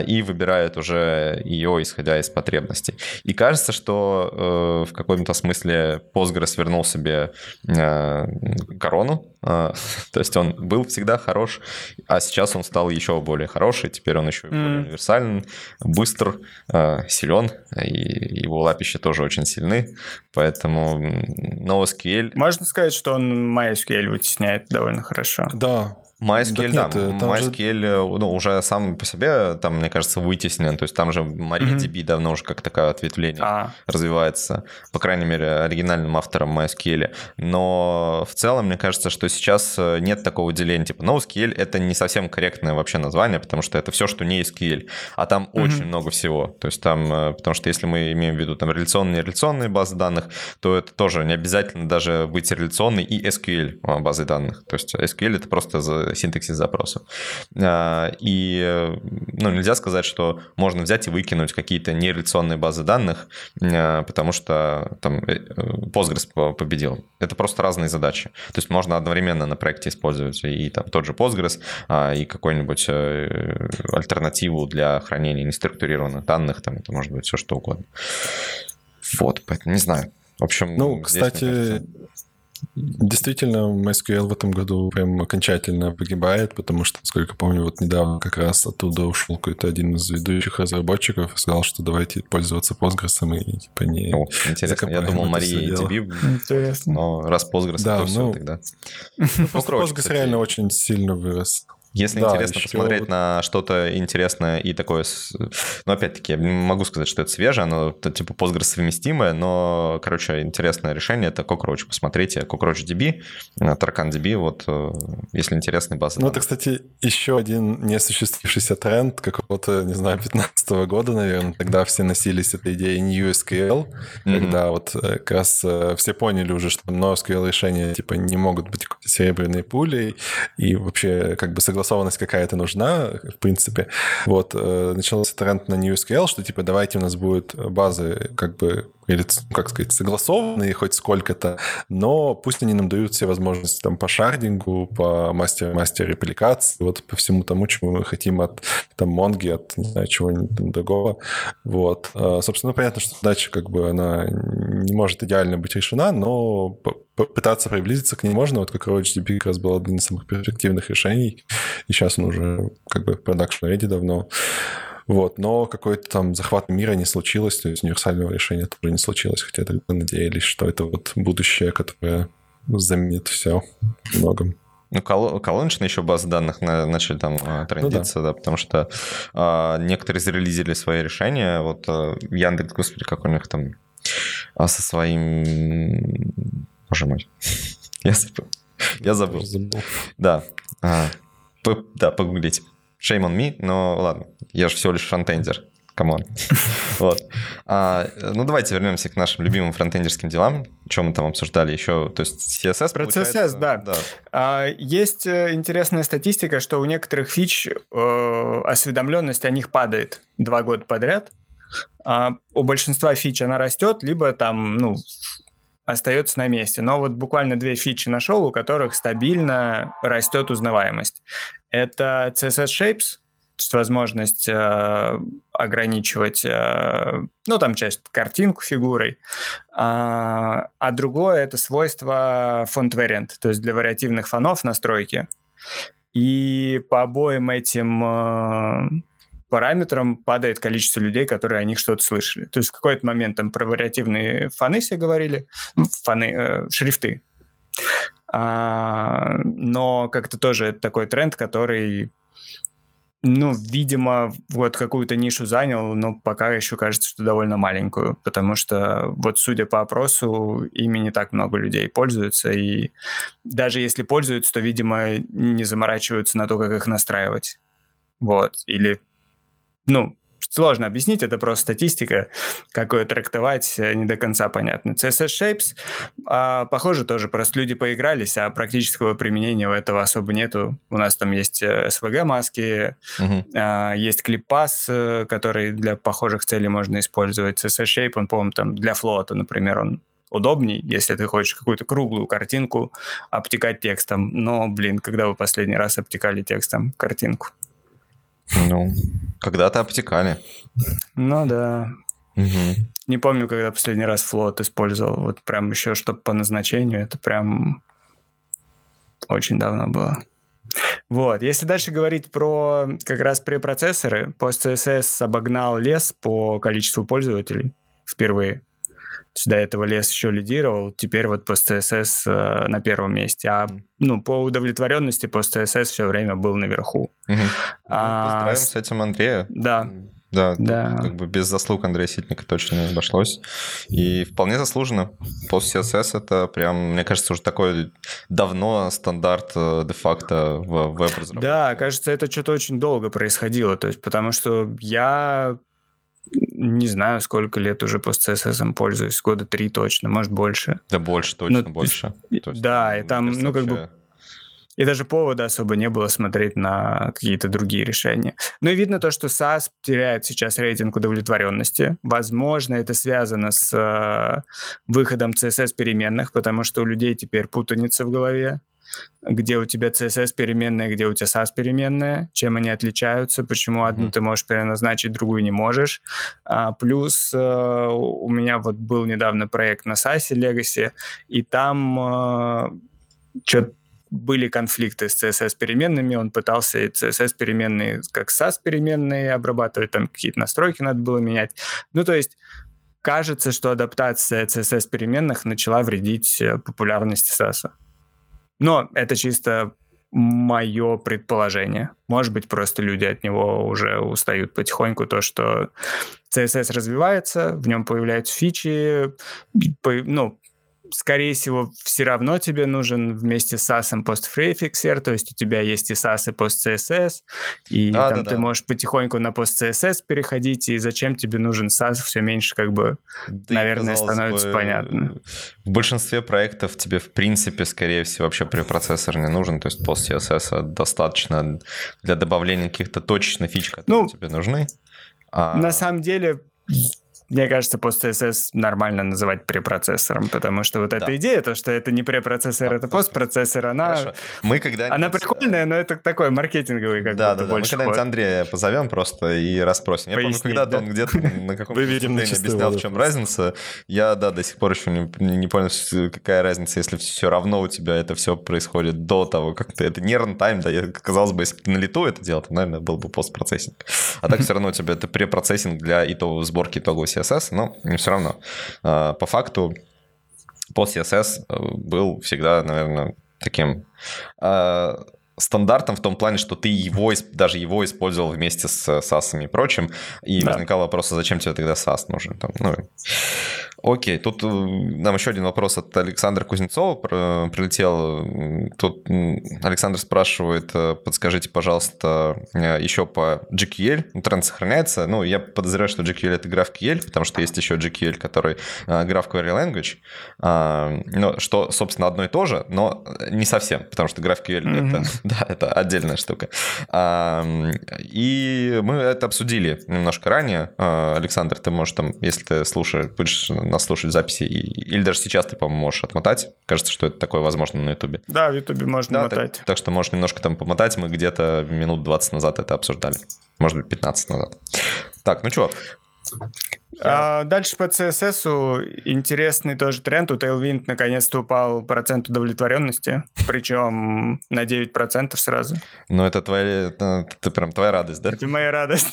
И выбирают уже ее, исходя из потребностей. И кажется, что э, в каком-то смысле Postgres вернул себе э, корону. Э, то есть он был всегда хорош, а сейчас он стал еще более хороший. Теперь он еще и более mm. универсален, быстр, э, силен. И его лапища тоже очень сильны. Поэтому NoSQL... Можно сказать, что он MySQL вытесняет довольно хорошо. Да. MySQL, да, MySQL же... ну, уже сам по себе, там, мне кажется, вытеснен. То есть там же MariaDB mm-hmm. давно уже как такое ответвление ah. развивается, по крайней мере, оригинальным автором MySQL. Но в целом, мне кажется, что сейчас нет такого деления. Типа NoSQL — это не совсем корректное вообще название, потому что это все, что не эс кью эль. А там mm-hmm. очень много всего. То есть там, потому что если мы имеем в виду там реляционные и реляционные базы данных, то это тоже не обязательно даже быть реляционной и эс кью эль базой данных. То есть эс кью эль — это просто синтаксис запросов. И ну, нельзя сказать, что можно взять и выкинуть какие-то нереляционные базы данных, потому что там Postgres победил. Это просто разные задачи. То есть можно одновременно на проекте использовать и там тот же Postgres, и какую-нибудь альтернативу для хранения неструктурированных данных. Там это может быть все что угодно. Вот, поэтому не знаю. В общем, ну, здесь, кстати... кажется... Действительно, MySQL в этом году прям окончательно погибает, потому что, насколько помню, вот недавно как раз оттуда ушел какой-то один из ведущих разработчиков и сказал, что давайте пользоваться Postgres и типа не... О, интересно, я думал, MariaDB, но раз Postgres, да, то ну... все тогда. Postgres реально очень сильно вырос. Если да, интересно посмотреть вот... на что-то интересное и такое... Ну, опять-таки, я могу сказать, что это свежее, оно типа Postgres совместимое, но, короче, интересное решение — это Cockroach. Посмотрите, Cockroach ди би, Tarkan ди би, вот, если интересны базы. Ну, данных. Это, кстати, еще один неосуществившийся тренд какого-то, не знаю, пятнадцатого года, наверное, когда все носились этой идеей NewSQL, mm-hmm. когда вот как раз все поняли уже, что NoSQL решения типа не могут быть серебряной пулей, и вообще как бы согласовывались, согласованность какая-то нужна, в принципе. Вот, начался тренд на NewSQL, что, типа, давайте у нас будут базы, как бы, или, как сказать, согласованные хоть сколько-то, но пусть они нам дают все возможности там по шардингу, по мастер-репликации, вот по всему тому, чему мы хотим от там Монги, от, не знаю, чего-нибудь там другого. Вот. Собственно, понятно, что задача, как бы, она не может идеально быть решена, но пытаться приблизиться к ней можно. Вот как Cockroach ди би как раз был одним из самых перспективных решений, и сейчас он уже как бы в продакшн-рейде давно. Вот, но какой-то там захват мира не случилось, то есть универсального решения тоже не случилось, хотя тогда надеялись, что это вот будущее, которое заменит все многом. Ну, кол- колоночные еще базы данных на- начали там трендиться, ну, да. да, потому что а, некоторые зарелизили свои решения, вот а, Яндекс, господи, как у них там а со своим... Боже мой, я забыл. Я забыл. Да, а, по- да, погуглите. Shame on me, но ладно, я же всего лишь фронтендер, камон. Вот. А, ну, давайте вернемся к нашим любимым фронтендерским делам, чем мы там обсуждали еще, то есть си эс эс. Про си эс эс, да. да. А, есть интересная статистика, что у некоторых фич э, осведомленность о них падает два года подряд, а у большинства фич она растет, либо там, ну, остается на месте. Но вот буквально две фичи нашел, у которых стабильно растет узнаваемость. Это си эс эс Shapes, то есть возможность э, ограничивать, э, ну, там, часть картинку фигурой. А, а другое — это свойство Font Variant, то есть для вариативных фонов настройки. И по обоим этим... Э, параметрам падает количество людей, которые о них что-то слышали. То есть в какой-то момент там про вариативные фоны все говорили, фоны, э, шрифты. А, но как-то тоже это такой тренд, который, ну, видимо, вот какую-то нишу занял, но пока еще кажется, что довольно маленькую, потому что вот судя по опросу, ими не так много людей пользуются, и даже если пользуются, то, видимо, не заморачиваются на то, как их настраивать. Вот. Или Ну, сложно объяснить, это просто статистика, как ее трактовать, не до конца понятно. си эс эс Shapes, а, похоже, тоже просто люди поигрались, а практического применения у этого особо нету. У нас там есть эс ви джи-маски, угу. а, есть клиппас, который для похожих целей можно использовать. си эс эс Shape, он, по-моему, там для флота, например, он удобней, если ты хочешь какую-то круглую картинку обтекать текстом. Но, блин, когда вы последний раз обтекали текстом картинку? Ну, когда-то обтекали. Ну да. Угу. Не помню, когда последний раз флот использовал. Вот прям еще, чтобы по назначению, это прям очень давно было. Вот. Если дальше говорить про как раз препроцессоры, PostCSS обогнал лес по количеству пользователей впервые. До этого лес еще лидировал, теперь вот PostCSS э, на первом месте. А ну, по удовлетворенности PostCSS все время был наверху. Угу. А, поздравим с... с этим Андрея. Да. Да, да. Как бы без заслуг Андрея Ситника точно не обошлось. И вполне заслуженно. PostCSS — это прям, мне кажется, уже такой давно стандарт де-факто в веб-разработке. Да, кажется, это что-то очень долго происходило. То есть, потому что я... Не знаю, сколько лет уже PostCSS пользуюсь, года три точно, может, больше. Да больше, точно, Но, больше. И, То есть, да, и там, кажется, ну, как вообще... бы... И даже повода особо не было смотреть на какие-то другие решения. Ну и видно то, что SaaS теряет сейчас рейтинг удовлетворенности. Возможно, это связано с э, выходом си эс эс-переменных, потому что у людей теперь путаница в голове. Где у тебя си эс эс-переменная, где у тебя SaaS-переменная, чем они отличаются, почему одну mm-hmm. ты можешь переназначить, другую не можешь. А, плюс э, у меня вот был недавно проект на SaaS Legacy, и там э, что-то были конфликты с си эс эс-переменными, он пытался и си эс эс-переменные как SaaS-переменные обрабатывать, там какие-то настройки надо было менять. Ну, то есть кажется, что адаптация си эс эс-переменных начала вредить популярности SaaS. Но это чисто мое предположение. Может быть, просто люди от него уже устают потихоньку, то, что си эс эс развивается, в нем появляются фичи, ну, скорее всего, все равно тебе нужен вместе с сасом постфрейфиксер, то есть у тебя есть и сас, и пост-си эс эс, и да, там да, ты да. можешь потихоньку на пост-си эс эс переходить, и зачем тебе нужен сас, все меньше как бы, да наверное, становится бы, понятно. В большинстве проектов тебе, в принципе, скорее всего, вообще препроцессор не нужен, то есть пост-си эс эс достаточно для добавления каких-то точечных фич, которые ну, тебе нужны. А... На самом деле... Мне кажется, пост-си эс эс нормально называть препроцессором, потому что вот да. эта идея, то, что это не препроцессор, да, это постпроцессор, она, мы она прикольная, но это такой маркетинговый как да, будто да, да. больше. Да-да-да, мы когда-нибудь Андрея позовем просто и расспросим. Пояснить, я помню, когда-то да? он где-то на каком-то выступлении объяснял, в чем разница. Я, да, до сих пор еще не, не понял, какая разница, если все равно у тебя это все происходит до того, как ты... Это не рантайм, да, я, казалось бы, если бы ты на лету это делал, то, наверное, был бы постпроцессинг. А так все равно у тебя это препроцессинг для итоговой сборки итогового системы. си эс эс, но не все равно. По факту пост-си эс эс был всегда, наверное, таким стандартом в том плане, что ты его, даже его использовал вместе с сасами и прочим, и да. возникал вопрос, а зачем тебе тогда сас нужен? Там, ну... Окей, тут нам еще один вопрос от Александра Кузнецова прилетел. Тут Александр спрашивает, подскажите, пожалуйста, еще по джей кью эл. Тренд сохраняется. Ну, я подозреваю, что джей кью эл — это GraphQL, потому что есть еще джей кью эл, который Graph Query Language, ну, что, собственно, одно и то же, но не совсем, потому что GraphQL mm-hmm. это, да, это отдельная штука. И мы это обсудили немножко ранее. Александр, ты можешь там, если ты слушаешь, будешь... нас слушать записи, или даже сейчас ты, по-моему, можешь отмотать. Кажется, что это такое возможно на Ютубе. Да, в Ютубе можно да, мотать. Так, так что можешь немножко там помотать. Мы где-то минут двадцать назад это обсуждали. Может быть, пятнадцать назад. Так, ну что? Я... А дальше по си эс эс интересный тоже тренд. У Tailwind наконец-то упал процент удовлетворенности, причем на девять процентов сразу. Ну, это твоя... Это прям твоя радость, да? Это моя радость.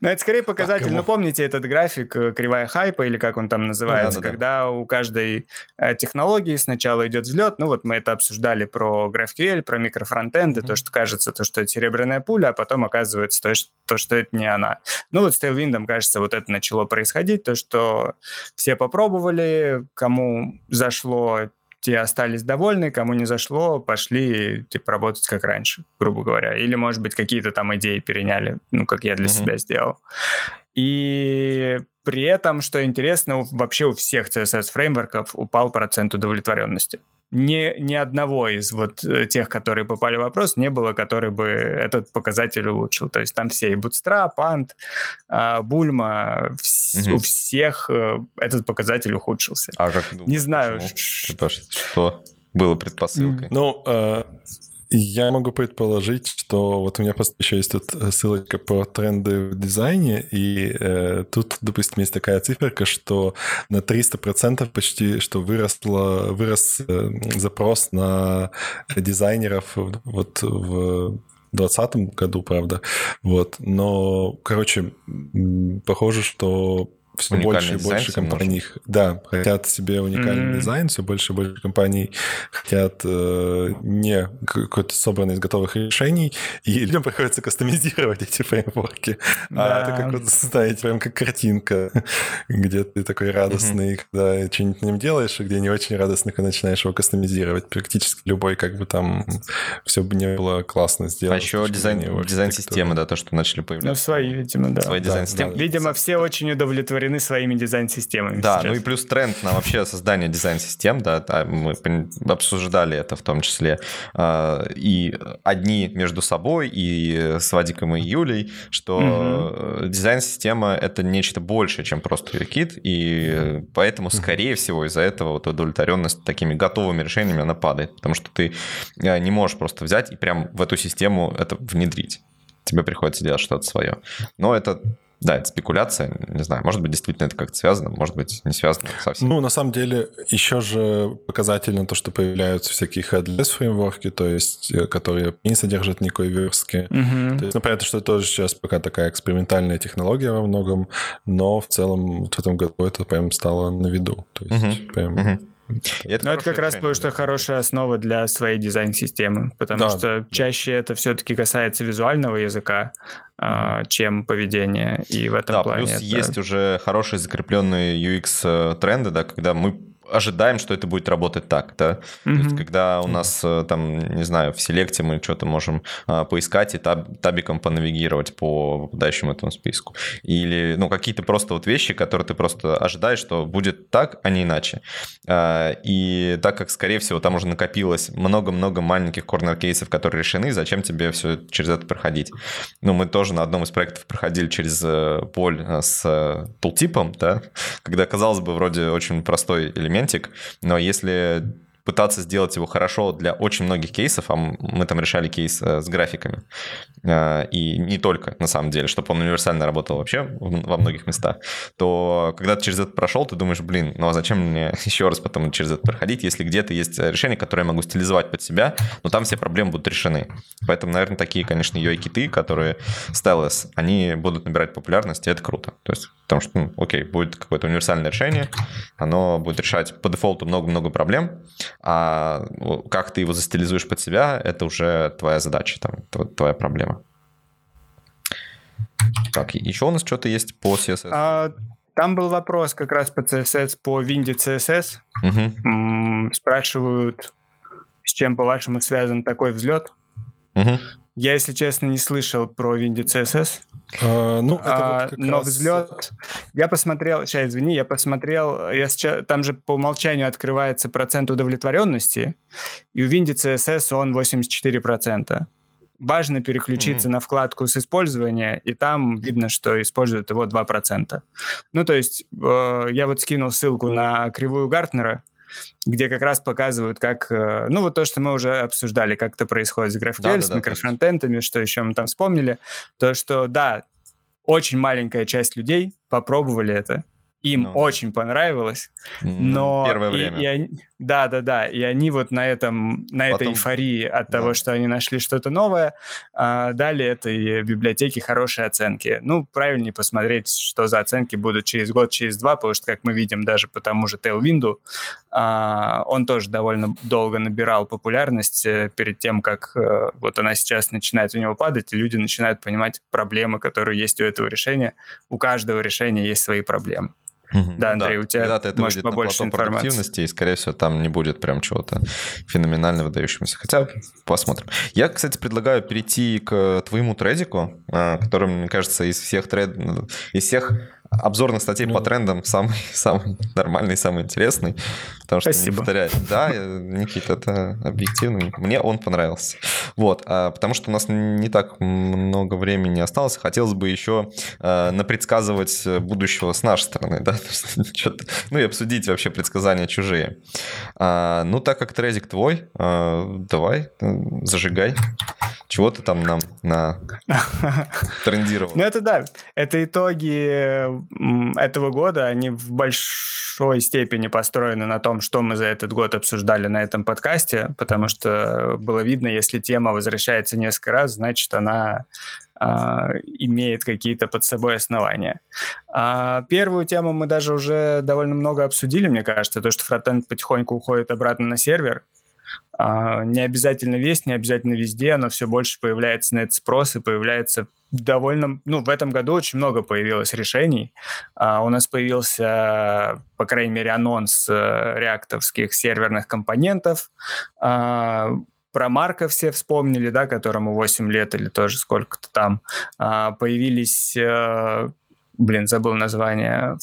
Но это скорее показатель. Ну, помните этот график кривая хайпа, или как он там называется, когда у каждой технологии сначала идет взлет. Ну, вот мы это обсуждали про GraphQL, про микрофронтенды, то, что кажется, то, что это серебряная пуля, а потом оказывается то, что это не она. Ну, вот с Tailwind, кажется, вот это начало происходить, то, что все попробовали, кому зашло, те остались довольны, кому не зашло, пошли типа, работать как раньше, грубо говоря. Или, может быть, какие-то там идеи переняли, ну, как я для mm-hmm. себя сделал. И при этом, что интересно, вообще у всех си эс эс-фреймворков упал процент удовлетворенности. Ни, ни одного из вот тех, которые попали в вопрос, не было, который бы этот показатель улучшил. То есть там все и Bootstrap, Ant, Bulma, вс- угу. у всех этот показатель ухудшился. А как ты думаешь, не знаю, что, что было предпосылкой? Ну, э, я могу предположить, что вот у меня просто еще есть тут ссылочка про тренды в дизайне, и э, тут, допустим, есть такая циферка, что на триста процентов почти, что выросло, вырос э, запрос на дизайнеров вот в... в двадцатом году, правда, вот, но, короче, похоже, что все больше и больше компаний, да, хотят себе уникальный mm-hmm. дизайн, все больше и больше компаний хотят э, не какой-то собранный из готовых решений, и людям приходится кастомизировать эти фреймворки, да. а это как вот, знаете, прям как картинка, где ты такой радостный, mm-hmm. когда что-нибудь на нем делаешь, а где не очень радостный, когда начинаешь его кастомизировать, практически любой, как бы там все бы не было классно сделано. А еще дизайн, дизайн-системы, да, то, что начали появляться. Ну, свои, видимо, да. Свои да, дизайн-системы. Да, да. Видимо, все очень удовлетворены своими дизайн-системами. Да, сейчас. Ну и плюс тренд на вообще создание дизайн-систем, да, мы обсуждали это в том числе и одни между собой, и с Вадиком и Юлей, что угу. дизайн-система — это нечто большее, чем просто UIKit, и поэтому, скорее всего, из-за этого вот удовлетворенность такими готовыми решениями, она падает, потому что ты не можешь просто взять и прям в эту систему это внедрить. Тебе приходится делать что-то свое. Но это... Да, это спекуляция, не знаю, может быть, действительно это как-то связано, может быть, не связано совсем. Ну, на самом деле, еще же показательно то, что появляются всякие headless-фреймворки, то есть, которые не содержат никакой верстки. Mm-hmm. То есть, ну, понятно, что это тоже сейчас пока такая экспериментальная технология во многом, но в целом вот в этом году это прям стало на виду. То есть, mm-hmm. прям... Mm-hmm. Это, это как раз потому, что хорошая основа для своей дизайн-системы, потому да, что да. чаще это все-таки касается визуального языка, mm-hmm. чем поведения, и в этом да, плане... Плюс это... есть уже хорошие закрепленные ю экс-тренды, да, когда мы ожидаем, что это будет работать так, да? Mm-hmm. То есть, когда у нас там, не знаю, в селекте мы что-то можем а, поискать и таб- табиком понавигировать по выпадающему этому списку. Или, ну, какие-то просто вот вещи, которые ты просто ожидаешь, что будет так, а не иначе. А, и так как, скорее всего, там уже накопилось много-много маленьких корнер-кейсов, которые решены, зачем тебе все через это проходить? Ну, мы тоже на одном из проектов проходили через боль с тултипом, да? Когда, казалось бы, вроде очень простой элемент, но если пытаться сделать его хорошо для очень многих кейсов, а мы там решали кейс с графиками, и не только, на самом деле, чтобы он универсально работал вообще во многих местах, то когда ты через это прошел, ты думаешь, блин, ну а зачем мне еще раз потом через это проходить, если где-то есть решение, которое я могу стилизовать под себя, но там все проблемы будут решены. Поэтому, наверное, такие, конечно, ю ай-киты, которые стелес, они будут набирать популярность, и это круто. То есть, потому что, ну, окей, будет какое-то универсальное решение, оно будет решать по дефолту много-много проблем, а как ты его застилизуешь под себя, это уже твоя задача, там, твоя проблема. Так, еще у нас что-то есть по си эс эс? А, там был вопрос как раз по си эс эс, по винде си эс эс. Угу. Спрашивают, с чем, по-вашему, связан такой взлет? Угу. Я, если честно, не слышал про винде си эс эс. А, ну, а, вот но раз... взлет... Я посмотрел... Сейчас, извини, я посмотрел... Я сейчас... Там же по умолчанию открывается процент удовлетворенности, и у винде си эс эс он восемьдесят четыре процента. Важно переключиться mm-hmm. на вкладку с использования, и там видно, что используют его два процента. Ну, то есть э, я вот скинул ссылку mm-hmm. на кривую Гартнера, где как раз показывают, как... Ну, вот то, что мы уже обсуждали, как это происходит с GraphQL, да, с да, микрофронтентами, что еще мы там вспомнили, то, что, да, очень маленькая часть людей попробовали это, им ну, очень понравилось, но... Первое и, время. И они, да, да, да, и они вот на, этом, на Потом, этой эйфории от да. того, что они нашли что-то новое, дали этой библиотеке хорошие оценки. Ну, правильнее посмотреть, что за оценки будут через год, через два, потому что, как мы видим, даже по тому же Tailwind, он тоже довольно долго набирал популярность перед тем, как вот она сейчас начинает у него падать, и люди начинают понимать проблемы, которые есть у этого решения. У каждого решения есть свои проблемы. Mm-hmm. Да, Андрей, да. у тебя это может побольше информации. И, скорее всего, там не будет прям чего-то феноменально выдающегося. Хотя посмотрим. Я, кстати, предлагаю перейти к твоему тредику, который, мне кажется, из всех тред... из всех обзорных статей mm-hmm. по трендам самый, самый нормальный, самый интересный. Потому что Спасибо. Не повторяю. Да, Никита, это объективно. Мне он понравился. Вот, потому что у нас не так много времени осталось. Хотелось бы еще напредсказывать будущего с нашей стороны, да? Ну и обсудить вообще предсказания чужие. Ну, так как трезик твой, давай, зажигай. Чего ты там нам на трендировал? Ну, это да. Это итоги этого года, они в большой степени построены на том, что мы за этот год обсуждали на этом подкасте, потому что было видно, если тема возвращается несколько раз, значит, она э, имеет какие-то под собой основания. А первую тему мы даже уже довольно много обсудили, мне кажется, то, что фронтенд потихоньку уходит обратно на сервер. А, не обязательно весь, не обязательно везде, но все больше появляется на этот спрос и появляется... довольно... Ну, в этом году очень много появилось решений. Uh, у нас появился, по крайней мере, анонс uh, реактовских серверных компонентов. Uh, про Марка все вспомнили, да, которому восемь лет или тоже сколько-то там. Uh, появились... Uh, блин, забыл название.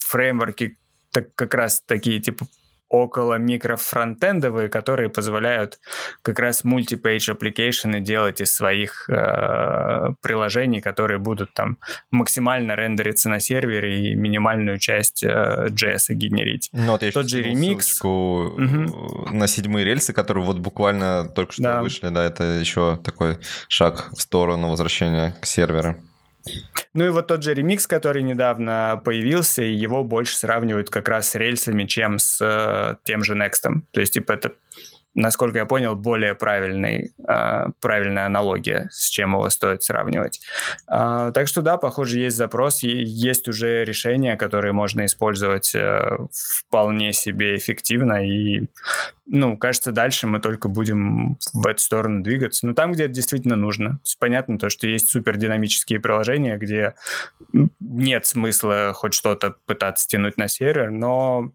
Фреймворки так, как раз такие, типа, около микрофронтендовые, которые позволяют как раз мульти-пейдж-аппликейшены делать из своих э, приложений, которые будут там максимально рендериться на сервере и минимальную часть э, джей эс генерить. Ну, вот я Тот же Remix. Угу. На седьмые рельсы, которые вот буквально только что да. вышли, да, это еще такой шаг в сторону возвращения к серверу. Ну и вот тот же Remix, который недавно появился, и его больше сравнивают как раз с рельсами, чем с э, тем же Next. То есть, типа, это насколько я понял, более правильный, э, правильная аналогия, с чем его стоит сравнивать. Э, так что да, похоже, есть запрос, есть уже решения, которые можно использовать э, вполне себе эффективно, и, ну, кажется, дальше мы только будем в эту сторону двигаться. Но там, где это действительно нужно. Понятно то, что есть супердинамические приложения, где нет смысла хоть что-то пытаться тянуть на сервер, но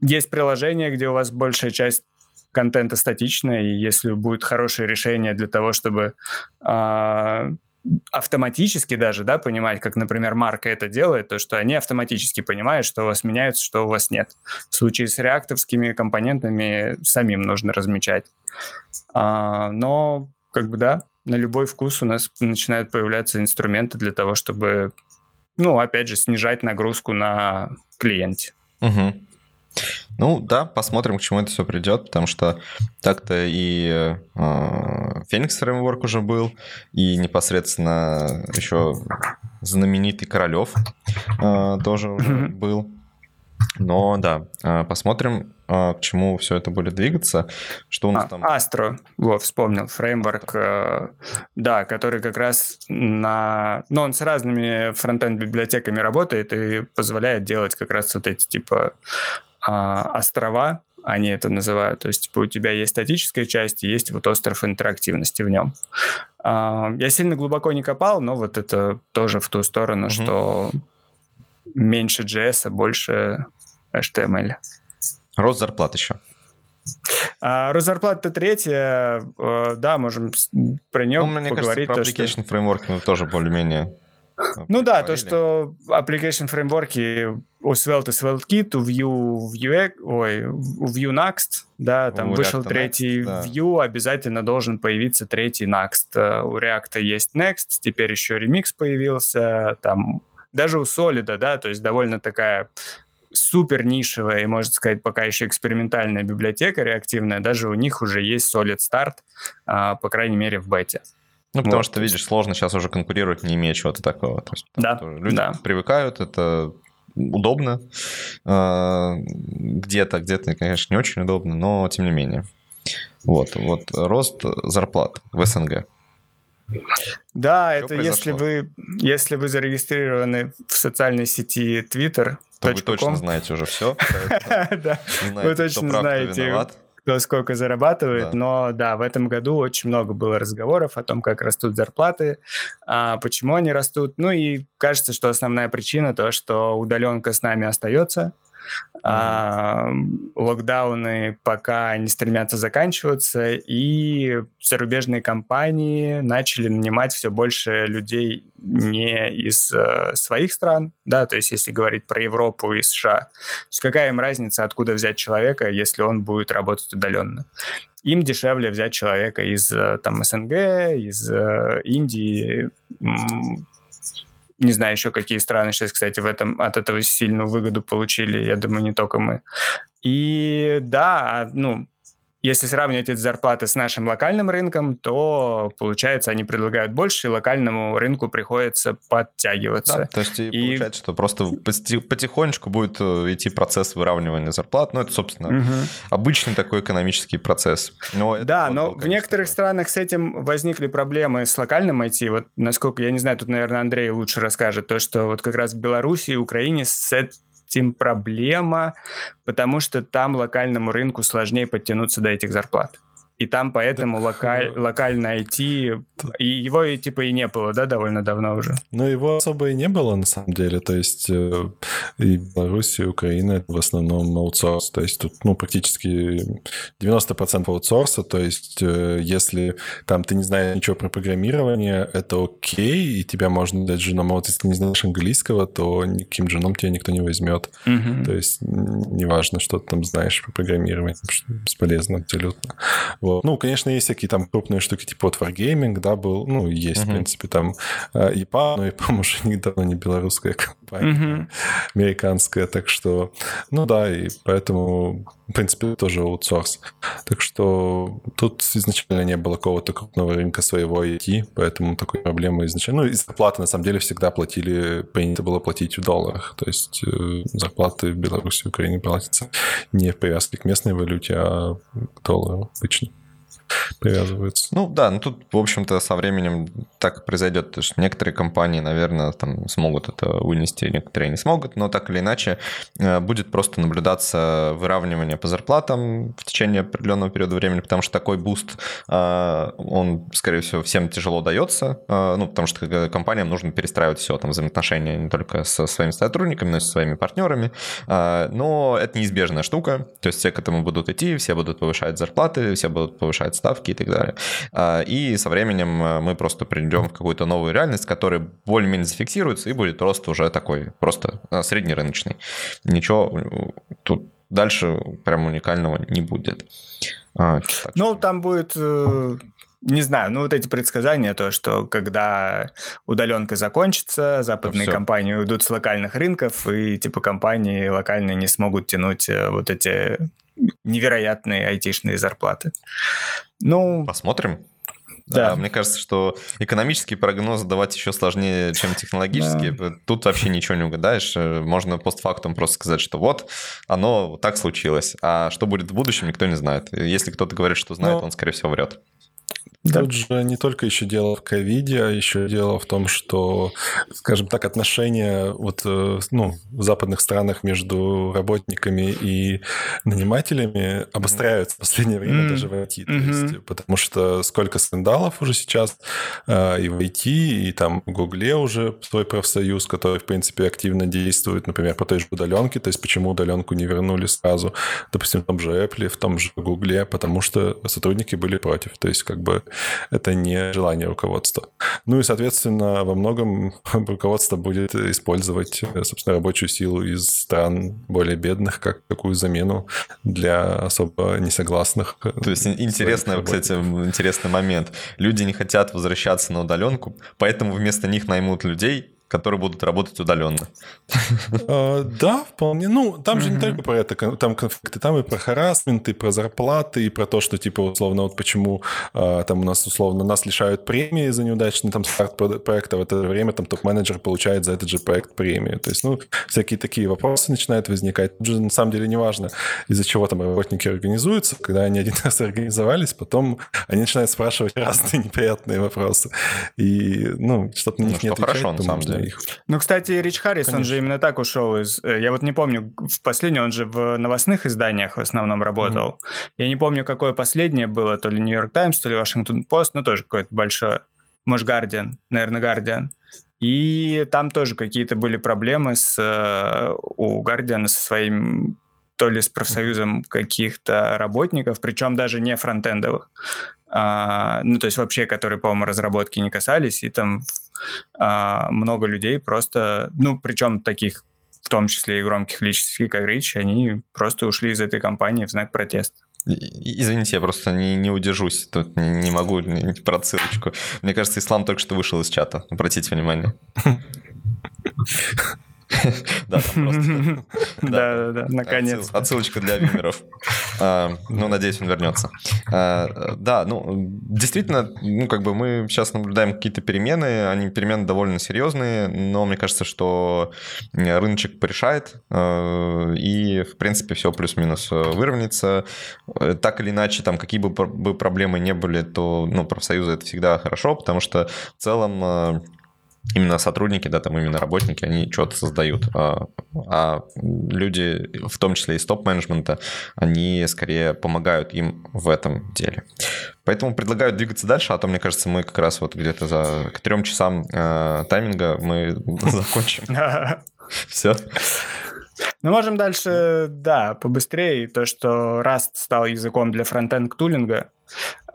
есть приложения, где у вас большая часть контента статичная, и если будет хорошее решение для того, чтобы э, автоматически даже, да, понимать, как, например, Марка это делает, то что они автоматически понимают, что у вас меняется, что у вас нет. В случае с реактовскими компонентами самим нужно размечать. Э, но, как бы, да, на любой вкус у нас начинают появляться инструменты для того, чтобы, ну, опять же, снижать нагрузку на клиенте. Угу. Ну да, посмотрим, к чему это все придет, потому что так-то и Phoenix фреймворк уже был, и непосредственно еще знаменитый Королев э, тоже уже был. Но да, э, посмотрим, э, к чему все это будет двигаться. Что у нас а, там? Astro, во, вспомнил, фреймворк, э, да, который как раз на... Ну, он с разными фронтенд-библиотеками работает и позволяет делать как раз вот эти типа... острова, они это называют. То есть, типа, у тебя есть статическая часть, и есть вот остров интерактивности в нем. Я сильно глубоко не копал, но вот это тоже в ту сторону, mm-hmm. что меньше джей эс, а больше эйч ти эм эль. Рост зарплат еще. А, рост зарплат-то третья. Да, можем про нее ну, поговорить. Мне кажется, про application фреймворк мы тоже более-менее... Ну да, то, что application фреймворки у Svelte и SvelteKit, у Vue, Vue, ой, у Vue Next, да, там у вышел React третий Next, Vue, да. Обязательно должен появиться третий Next. У React есть Next, теперь еще Remix появился, там, даже у Solid, да, то есть довольно такая супер нишевая и, можно сказать, пока еще экспериментальная библиотека реактивная, даже у них уже есть Solid Start, по крайней мере, в бете. Ну, потому вот. Что, видишь, сложно сейчас уже конкурировать, не имея чего-то такого. То есть, да, люди да. привыкают, это удобно. Где-то, где-то, конечно, не очень удобно, но тем не менее. Вот, вот рост зарплат в СНГ. Да, что это произошло? если вы если вы зарегистрированы в социальной сети Twitter, то вы точно знаете уже все. Вы точно знаете, кто сколько зарабатывает, да. но да, в этом году очень много было разговоров о том, как растут зарплаты, почему они растут. Ну и кажется, что основная причина то, что удаленка с нами остается, mm-hmm. локдауны пока не стремятся заканчиваться, и зарубежные компании начали нанимать все больше людей не из своих стран, да, то есть если говорить про Европу и США, то есть какая им разница, откуда взять человека, если он будет работать удаленно? Им дешевле взять человека из там, СНГ, из Индии, не знаю еще, какие страны сейчас, кстати, в этом, от этого сильную выгоду получили, я думаю, не только мы. И да, ну, если сравнивать эти зарплаты с нашим локальным рынком, то, получается, они предлагают больше, и локальному рынку приходится подтягиваться. Да, то есть и и... получается, что просто потихонечку будет идти процесс выравнивания зарплат. Ну, это, собственно, угу. обычный такой экономический процесс. Но да, но был, конечно, в некоторых такой. странах с этим возникли проблемы с локальным ай ти. Вот, насколько я не знаю, тут, наверное, Андрей лучше расскажет, то, что вот как раз в Беларуси и Украине с этим проблема, потому что там локальному рынку сложнее подтянуться до этих зарплат. И там поэтому так... локаль, локальное ай ти, и его и, типа и не было, да, довольно давно уже? Ну, его особо и не было, на самом деле. То есть э, и Беларусь, и Украина — это в основном аутсорс. То есть тут, ну, практически девяносто процентов аутсорса. То есть э, если там ты не знаешь ничего про программирование, это окей, и тебя можно дать женом. А вот если ты не знаешь английского, то никаким женом тебя никто не возьмет. Mm-hmm. То есть неважно, что ты там знаешь про программирование. Бесполезно абсолютно. Вот. Ну, конечно, есть всякие там крупные штуки, типа вот Wargaming, да, был, ну, есть, uh-huh. в принципе, там ИПАМ, но ИПАМ уже недавно не белорусская компания. Uh-huh. американская, так что, ну да, и поэтому, в принципе, тоже аутсорс. Так что тут изначально не было какого-то крупного рынка своего ай ти, поэтому такой проблемы изначально. Ну и зарплаты, на самом деле, всегда платили, принято было платить в долларах, то есть э, зарплаты в Беларуси и Украине платятся не в привязке к местной валюте, а к доллару обычно привязываются. Ну да, ну тут, в общем-то, со временем так произойдет, потому что некоторые компании, наверное, там смогут это вынести, некоторые не смогут, но так или иначе будет просто наблюдаться выравнивание по зарплатам в течение определенного периода времени, потому что такой буст, он, скорее всего, всем тяжело дается, ну, потому что компаниям нужно перестраивать все, там, взаимоотношения не только со своими сотрудниками, но и со своими партнерами, но это неизбежная штука, то есть все к этому будут идти, все будут повышать зарплаты, все будут повышать ставки и так далее. И со временем мы просто придем в какую-то новую реальность, которая более-менее зафиксируется и будет рост уже такой, просто среднерыночный. Ничего тут дальше прям уникального не будет. Так, ну, там будет... Не знаю, ну вот эти предсказания, то, что когда удаленка закончится, западные Все. компании уйдут с локальных рынков, и типа компании локальные не смогут тянуть вот эти невероятные айтишные зарплаты. Ну, посмотрим. Да. А, мне кажется, что экономические прогнозы давать еще сложнее, чем технологические. Да. Тут вообще ничего не угадаешь. Можно постфактум просто сказать, что вот, оно вот так случилось. А что будет в будущем, никто не знает. Если кто-то говорит, что знает, Но... он, скорее всего, врет. Тут да. же не только еще дело в ковиде, а еще дело в том, что, скажем так, отношения вот, ну, в западных странах между работниками и нанимателями обостряются в последнее время mm-hmm. даже в ай ти. То есть, mm-hmm. потому что сколько скандалов уже сейчас э, и в ай ти, и там в Гугле уже свой профсоюз, который, в принципе, активно действует, например, по той же удаленке. То есть почему удаленку не вернули сразу, допустим, в том же Apple, в том же Гугле, потому что сотрудники были против. То есть как бы это не желание руководства. Ну и, соответственно, во многом руководство будет использовать, собственно, рабочую силу из стран более бедных как такую замену для особо несогласных. То есть интересный, кстати, интересный момент. Люди не хотят возвращаться на удаленку, поэтому вместо них наймут людей, которые будут работать удаленно. Да, вполне. Ну, там же не только про это. Там конфликты, там и про харассмент, и про зарплаты, и про то, что, типа, условно, вот почему там у нас, условно, нас лишают премии за неудачный там старт проекта, в это время там топ-менеджер получает за этот же проект премию. То есть, ну, всякие такие вопросы начинают возникать. Тут же, на самом деле, неважно, из-за чего там работники организуются. Когда они один раз организовались, потом они начинают спрашивать разные неприятные вопросы. И, ну, что-то на них не отвечает. Хорошо, на самом деле. Ну, кстати, Рич Харрис, Конечно. он же именно так ушел из... Я вот не помню, в последний он же в новостных изданиях в основном работал. Mm-hmm. Я не помню, какое последнее было, то ли Нью-Йорк Таймс, то ли Вашингтон Пост, ну, тоже какое-то большое. Может, Гардиан, наверное, Гардиан. И там тоже какие-то были проблемы с... у Гардиана со своим... то ли с профсоюзом каких-то работников, причем даже не фронтендовых. А, ну, то есть вообще, которые, по-моему, разработки не касались, и там а, много людей просто, ну, причем таких, в том числе и громких личностей, как Рич, они просто ушли из этой компании в знак протеста. Извините, я просто не, не удержусь, тут не, не могу не, про ссылочку. Мне кажется, Ислам только что вышел из чата, обратите внимание. Да, там просто. Да, да, да, наконец. Отсылочка для вимеров. Ну, надеюсь, он вернется. Да, ну, действительно, ну, как бы мы сейчас наблюдаем какие-то перемены, они перемены довольно серьезные, но мне кажется, что рыночек порешает, и, в принципе, все плюс-минус выровняется. Так или иначе, там, какие бы проблемы не были, то, ну, профсоюзы это всегда хорошо, потому что в целом... Именно сотрудники, да, там именно работники, они что-то создают. А, а люди, в том числе из топ-менеджмента, они скорее помогают им в этом деле. Поэтому предлагаю двигаться дальше, а то, мне кажется, мы как раз вот где-то за к трем часам э, тайминга мы закончим. Все. Ну, можем дальше, да, побыстрее. То, что Rust стал языком для фронтенд-тулинга,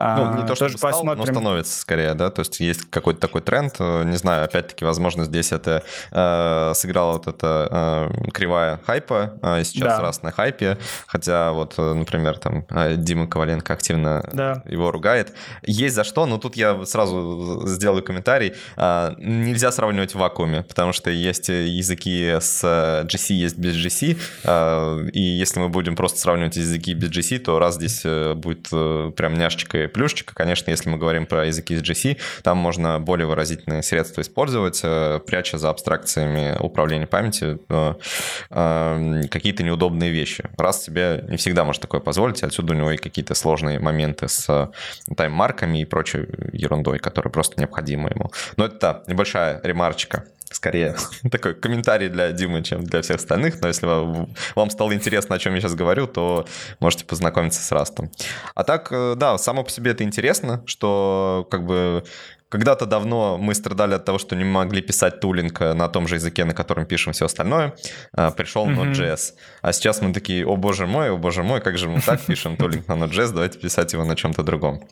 Ну, не то, что тоже стал, но становится скорее, да, то есть есть какой-то такой тренд, не знаю, опять-таки, возможно, здесь это э, сыграла вот эта э, кривая хайпа, э, сейчас да. раз на хайпе, хотя вот, например, там Дима Коваленко активно да. его ругает. Есть за что, но тут я сразу сделаю комментарий, э, нельзя сравнивать в вакууме, потому что есть языки с джи си, есть без джи си, э, и если мы будем просто сравнивать языки без джи си, то раз здесь будет э, прям няшечка и плюшечка. Конечно, если мы говорим про языки из джи си, там можно более выразительные средства использовать, пряча за абстракциями управления памяти какие-то неудобные вещи. Раз тебе не всегда может такое позволить, отсюда у него и какие-то сложные моменты с тайм-марками и прочей ерундой, которые просто необходимы ему. Но это та небольшая ремарочка. Скорее, такой комментарий для Димы, чем для всех остальных. Но если вам, вам стало интересно, о чем я сейчас говорю, то можете познакомиться с Растом. А так, да, само по себе это интересно, что как бы... Когда-то давно мы страдали от того, что не могли писать тулинг на том же языке, на котором пишем все остальное. Пришел mm-hmm. Node.js. А сейчас мы такие, о боже мой, о боже мой, как же мы так пишем тулинг на Node.js, давайте писать его на чем-то другом.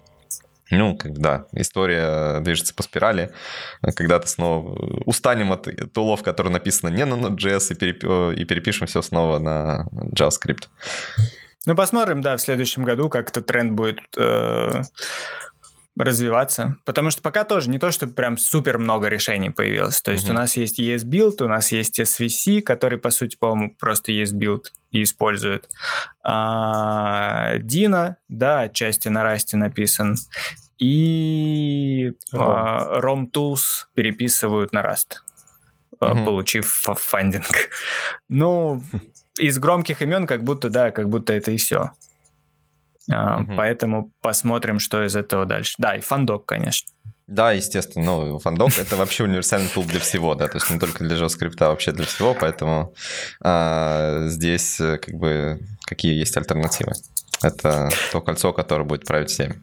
Ну, когда история движется по спирали, когда-то снова устанем от тулов, которые написаны не на Node.js, и, переп... и перепишем все снова на JavaScript. Ну, посмотрим, да, в следующем году, как этот тренд будет э... развиваться. Потому что пока тоже не то, что прям супер много решений появилось. То есть mm-hmm. у нас есть и эс билд, у нас есть эс ви си, который, по сути, по-моему, просто и эс билд и использует. Дина, да, отчасти на Расте написан. И ром тулс переписывают на Раст, mm-hmm. получив фандинг. Ну, из громких имен как будто, да, как будто это и все. Mm-hmm. Поэтому посмотрим, что из этого дальше. Да, и фандок, конечно. Да, естественно, ну, фандок — это вообще универсальный тул для всего, да, то есть не только для JavaScript, а вообще для всего, поэтому а, здесь как бы какие есть альтернативы. Это то кольцо, которое будет править всеми.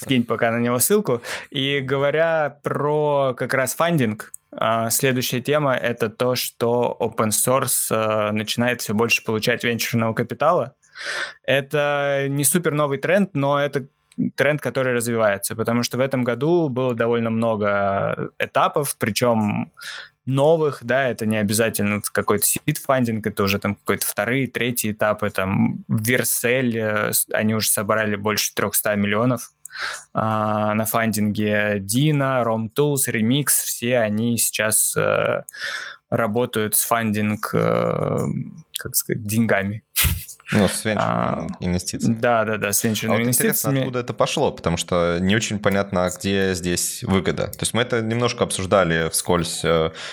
Скинь пока на него ссылку. И говоря про как раз фандинг, следующая тема — это то, что open source начинает все больше получать венчурного капитала. Это не супер новый тренд, но это тренд, который развивается, потому что в этом году было довольно много этапов, причем новых, да, это не обязательно какой-то сид-фандинг, это уже там какой-то вторые, третьи этапы, там Vercel, они уже собрали больше триста миллионов а, на фандинге, Dina, Rom Tools, Remix, все они сейчас а, работают с фандинг, а, как сказать, деньгами. Ну, с венчурными а, инвестициями. Да, да, да, с венчурными а вот инвестициями. Интересно, откуда это пошло, потому что не очень понятно, где здесь выгода. То есть мы это немножко обсуждали вскользь,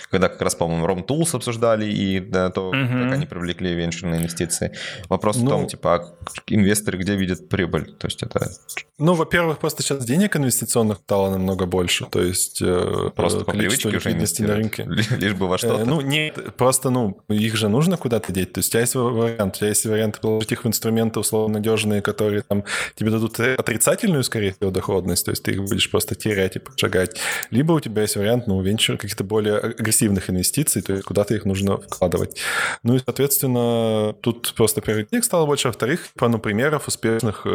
когда как раз, по-моему, Rom Tools обсуждали и да, то, угу. как они привлекли венчурные инвестиции. Вопрос ну, в том, типа, а инвесторы где видят прибыль? То есть это... Ну, во-первых, просто сейчас денег инвестиционных стало намного больше, то есть... Просто по привычке уже инвестируют, лишь бы во что-то. Ну, нет, просто, ну, их же нужно куда-то деть, то есть у тебя есть вариант, у тебя есть варианты положить их в инструменты условно надежные, которые там тебе дадут отрицательную, скорее всего, доходность, то есть ты их будешь просто терять и поджигать. Либо у тебя есть вариант, ну, венчур каких-то более агрессивных инвестиций, то есть куда-то их нужно вкладывать. Ну и, соответственно, тут просто приоритет стало больше. Во-вторых, по ну, примеров успешных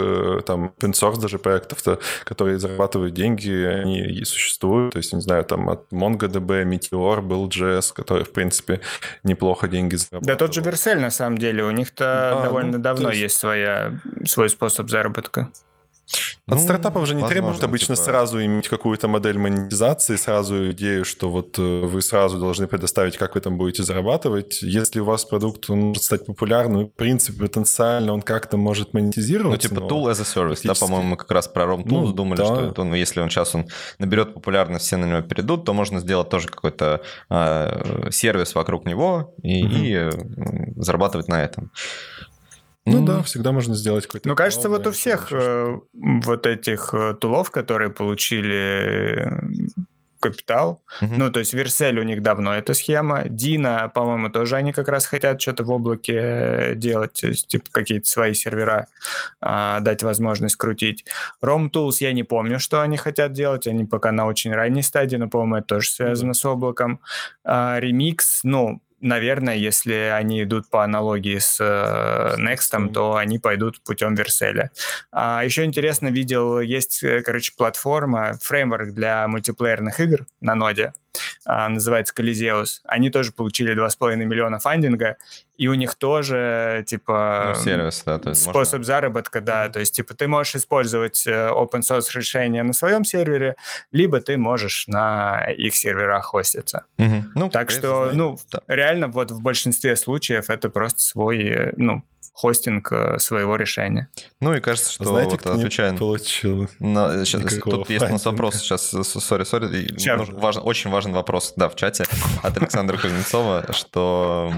там open-source даже проектов-то, которые зарабатывают деньги, они и существуют. То есть, не знаю, там от MongoDB, Meteor был джей эс, который, в принципе, неплохо деньги зарабатывал. Да тот же Vercel, на самом деле, у них-то... Да. Довольно ну, давно есть, есть своя, свой способ заработка. От ну, стартапов же не возможно, требуют обычно типа... сразу иметь какую-то модель монетизации, сразу идею, что вот вы сразу должны предоставить, как вы там будете зарабатывать. Если у вас продукт, он может стать популярным, в принципе, потенциально он как-то может монетизироваться. Ну, типа tool as a service, да, по-моему, мы как раз про Rom Tools ну, думали, да. что это, ну, если он сейчас он наберет популярность, все на него перейдут, то можно сделать тоже какой-то э, сервис вокруг него и, mm-hmm. и зарабатывать на этом. Ну, ну да, всегда можно сделать какой-то... Ну, кажется, вот у всех э, вот этих э, тулов, которые получили капитал, угу. ну, то есть Vercel у них давно эта схема, Dina, по-моему, тоже они как раз хотят что-то в облаке делать, то есть, типа какие-то свои сервера э, дать возможность крутить. Rom Tools я не помню, что они хотят делать, они пока на очень ранней стадии, но, по-моему, это тоже связано да. с облаком. Э, Remix, ну... наверное, если они идут по аналогии с Next, то они пойдут путем Vercel. А еще интересно, видел, есть, короче, платформа, фреймворк для мультиплеерных игр на ноде, называется Coliseus. Они тоже получили два с половиной миллиона фандинга, и у них тоже, типа, ну, сервис, да, то есть способ можно... заработка, да, то есть, типа, ты можешь использовать open-source решения на своем сервере, либо ты можешь на их серверах хоститься. Угу. Ну, так что, ну, да, реально, вот в большинстве случаев это просто свой, ну, хостинг своего решения. Ну, и кажется, что... Знаете, вот, кто отвечая... не получил на... сейчас, тут есть у нас вопрос сейчас, сори, сори, важен, очень важен вопрос, да, в чате от Александра Кузнецова, что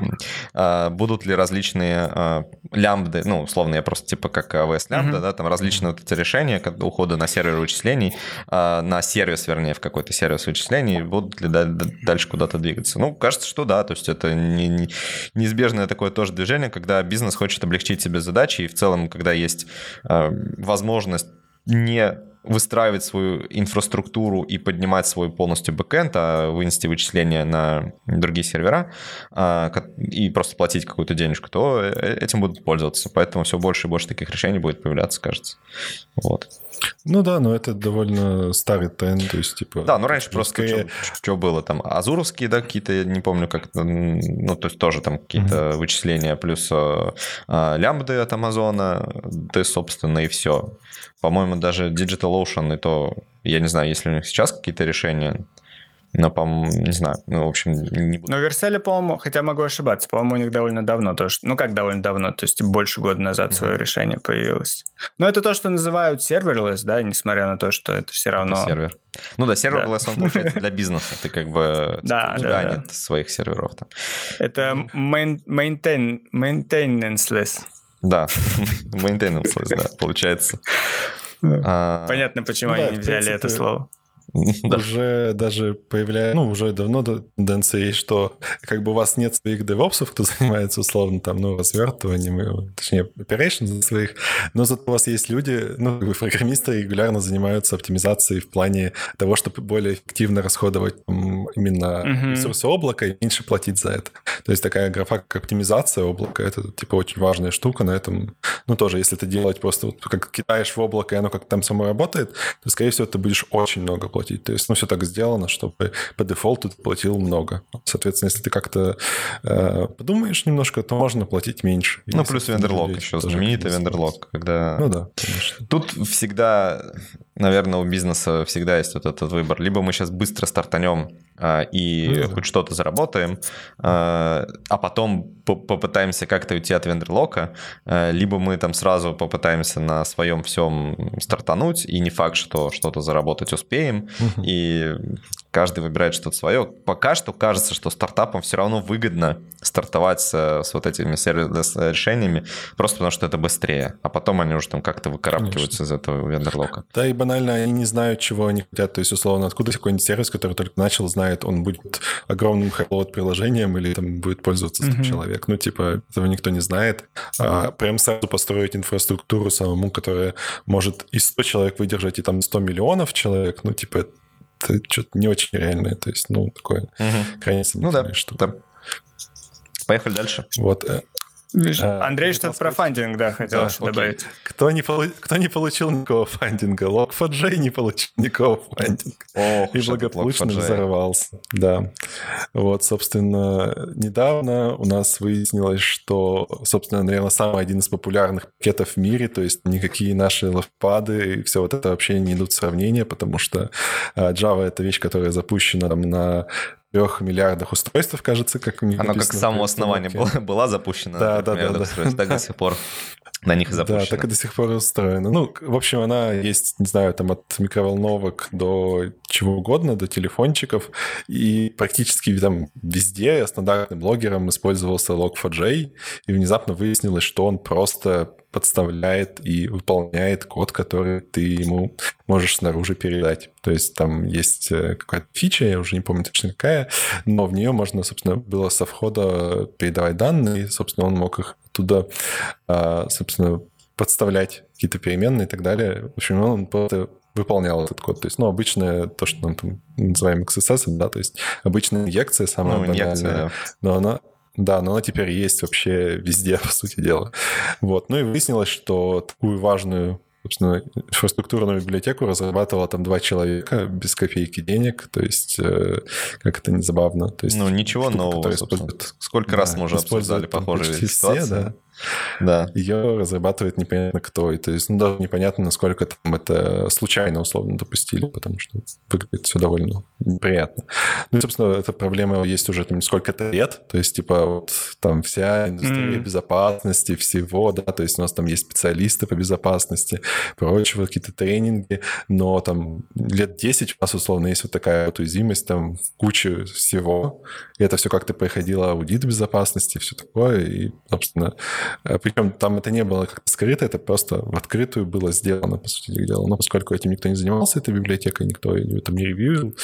а, будут ли различные а, лямбды, ну, условно, я просто типа как эй ви эс-лямбда, mm-hmm. да, там различные вот эти решения как, ухода на сервер вычислений, а, на сервис, вернее, в какой-то сервис вычислений, будут ли да, дальше куда-то двигаться? Ну, кажется, что да, то есть это не, не, неизбежное такое тоже движение, когда бизнес хочет облегчить себе задачи, и в целом, когда есть э, возможность не выстраивать свою инфраструктуру и поднимать свой полностью бэкэнд, а вынести вычисления на другие сервера э, и просто платить какую-то денежку, то этим будут пользоваться. Поэтому все больше и больше таких решений будет появляться, кажется. Вот. Ну да, но это довольно старый тренд, то есть типа... Да, ну раньше просто скорее... что было там, азуровские, да, какие-то, я не помню, как, ну то есть тоже там какие-то mm-hmm. вычисления, плюс а, а, лямбды от Амазона, да, собственно, и все. По-моему, даже DigitalOcean, и то, я не знаю, есть ли у них сейчас какие-то решения... Но, по-моему, не знаю, ну, в общем, не буду. Но Vercel, по-моему, хотя могу ошибаться, по-моему, у них довольно давно тоже, ну, как довольно давно, то есть больше года назад mm-hmm. свое решение появилось. Но это то, что называют serverless, да, несмотря на то, что это все равно... Это сервер. Ну да, serverless, да, он получается для бизнеса, ты как бы да, типа, да, нет да. своих серверов там. Это maintain, maintenance-less. Да, maintenance-less, да, получается. Понятно, почему они не взяли это слово. Да. Уже даже появляется, ну, уже давно тенденция есть, что как бы у вас нет своих девопсов, кто занимается условно там, ну, развертыванием, точнее, operations своих, но зато у вас есть люди, ну, как бы программисты регулярно занимаются оптимизацией в плане того, чтобы более эффективно расходовать там, именно mm-hmm. ресурсы облака и меньше платить за это. То есть такая графа, как оптимизация облака, это, типа, очень важная штука, на этом, ну, тоже, если это делать просто вот, как кидаешь в облако, и оно как-то там само работает, то, скорее всего, ты будешь очень много платить. Платить. То есть, ну, все так сделано, чтобы по дефолту ты платил много. Соответственно, если ты как-то э, подумаешь немножко, то можно платить меньше. Ну, плюс вендерлок еще, знаменитый вендерлок. Когда... Ну да, конечно. Тут всегда, наверное, у бизнеса всегда есть вот этот выбор. Либо мы сейчас быстро стартанем э, и ну, да. хоть что-то заработаем, э, а потом попытаемся как-то уйти от вендерлока, э, либо мы там сразу попытаемся на своем всем стартануть, и не факт, что что-то заработать успеем, и каждый выбирает что-то свое. Пока что кажется, что стартапам все равно выгодно стартовать с, с вот этими сервис-решениями, просто потому что это быстрее, а потом они уже там как-то выкарабкиваются Конечно. из этого вендерлока. Да, и банально они не знают, чего они хотят, то есть, условно, откуда какой-нибудь сервис, который только начал, знает, он будет огромным хайлоуд-приложением или там будет пользоваться сто mm-hmm. человек, ну, типа, этого никто не знает. А прям сразу построить инфраструктуру самому, которая может и сто человек выдержать, и там сто миллионов человек, ну, типа, это что-то не очень реальное, то есть, ну, такое угу. крайне сомнительное. Ну да, что... да. Поехали дальше. Вот. Андрей а, что-то про фандинг, да, хотел да, добавить. Кто не, полу... Кто не получил никакого фандинга? лог фор джей не получил никакого фандинга. Ох, и благополучно взорвался. Да. Вот, собственно, недавно у нас выяснилось, что, собственно, наверное, самый один из популярных пакетов в мире, то есть никакие наши лавпады и все вот это вообще не идут в сравнение, потому что Java — это вещь, которая запущена там на... трех миллиардах устройств, кажется, как у них Она написано, как с самого основания была, была запущена. Да, да, да, да. Так до сих пор на них и запущена. Да, так и до сих пор устроена. Ну, в общем, она есть, не знаю, там от микроволновок до чего угодно, до телефончиков. И практически там везде стандартным логером использовался лог фор джей. И внезапно выяснилось, что он просто... подставляет и выполняет код, который ты ему можешь снаружи передать. То есть там есть какая-то фича, я уже не помню точно какая, но в нее можно, собственно, было со входа передавать данные, собственно, он мог их оттуда, собственно, подставлять какие-то переменные и так далее. В общем, он просто выполнял этот код. То есть, ну, обычное, то, что мы там называем икс эс эс, да, то есть обычная инъекция, самая ну, банальная, инъекция, да. но она... Да, но она теперь есть вообще везде, по сути дела. Вот. Ну и выяснилось, что такую важную, собственно, инфраструктурную библиотеку разрабатывало там два человека без копейки денег, то есть э, как это незабавно. То есть, ну, ничего штука, нового, собственно. Сколько да, раз мы уже обсуждали похожие ситуации. Все, да. Да. Ее разрабатывает непонятно кто. И то есть, ну, даже непонятно, насколько там это случайно, условно, допустили, потому что выглядит все довольно неприятно. Ну, и, собственно, эта проблема есть уже там сколько-то лет. То есть, типа, вот там вся индустрия mm. безопасности, всего, да, то есть у нас там есть специалисты по безопасности, прочего, какие-то тренинги, но там лет десять у нас, условно, есть вот такая вот уязвимость, там, куча всего. И это все как-то проходило аудит безопасности, все такое, и, собственно... Причем там это не было как-то скрыто, это просто в открытую было сделано, по сути дела. Но поскольку этим никто не занимался, этой библиотекой, никто ее там не ревьюил,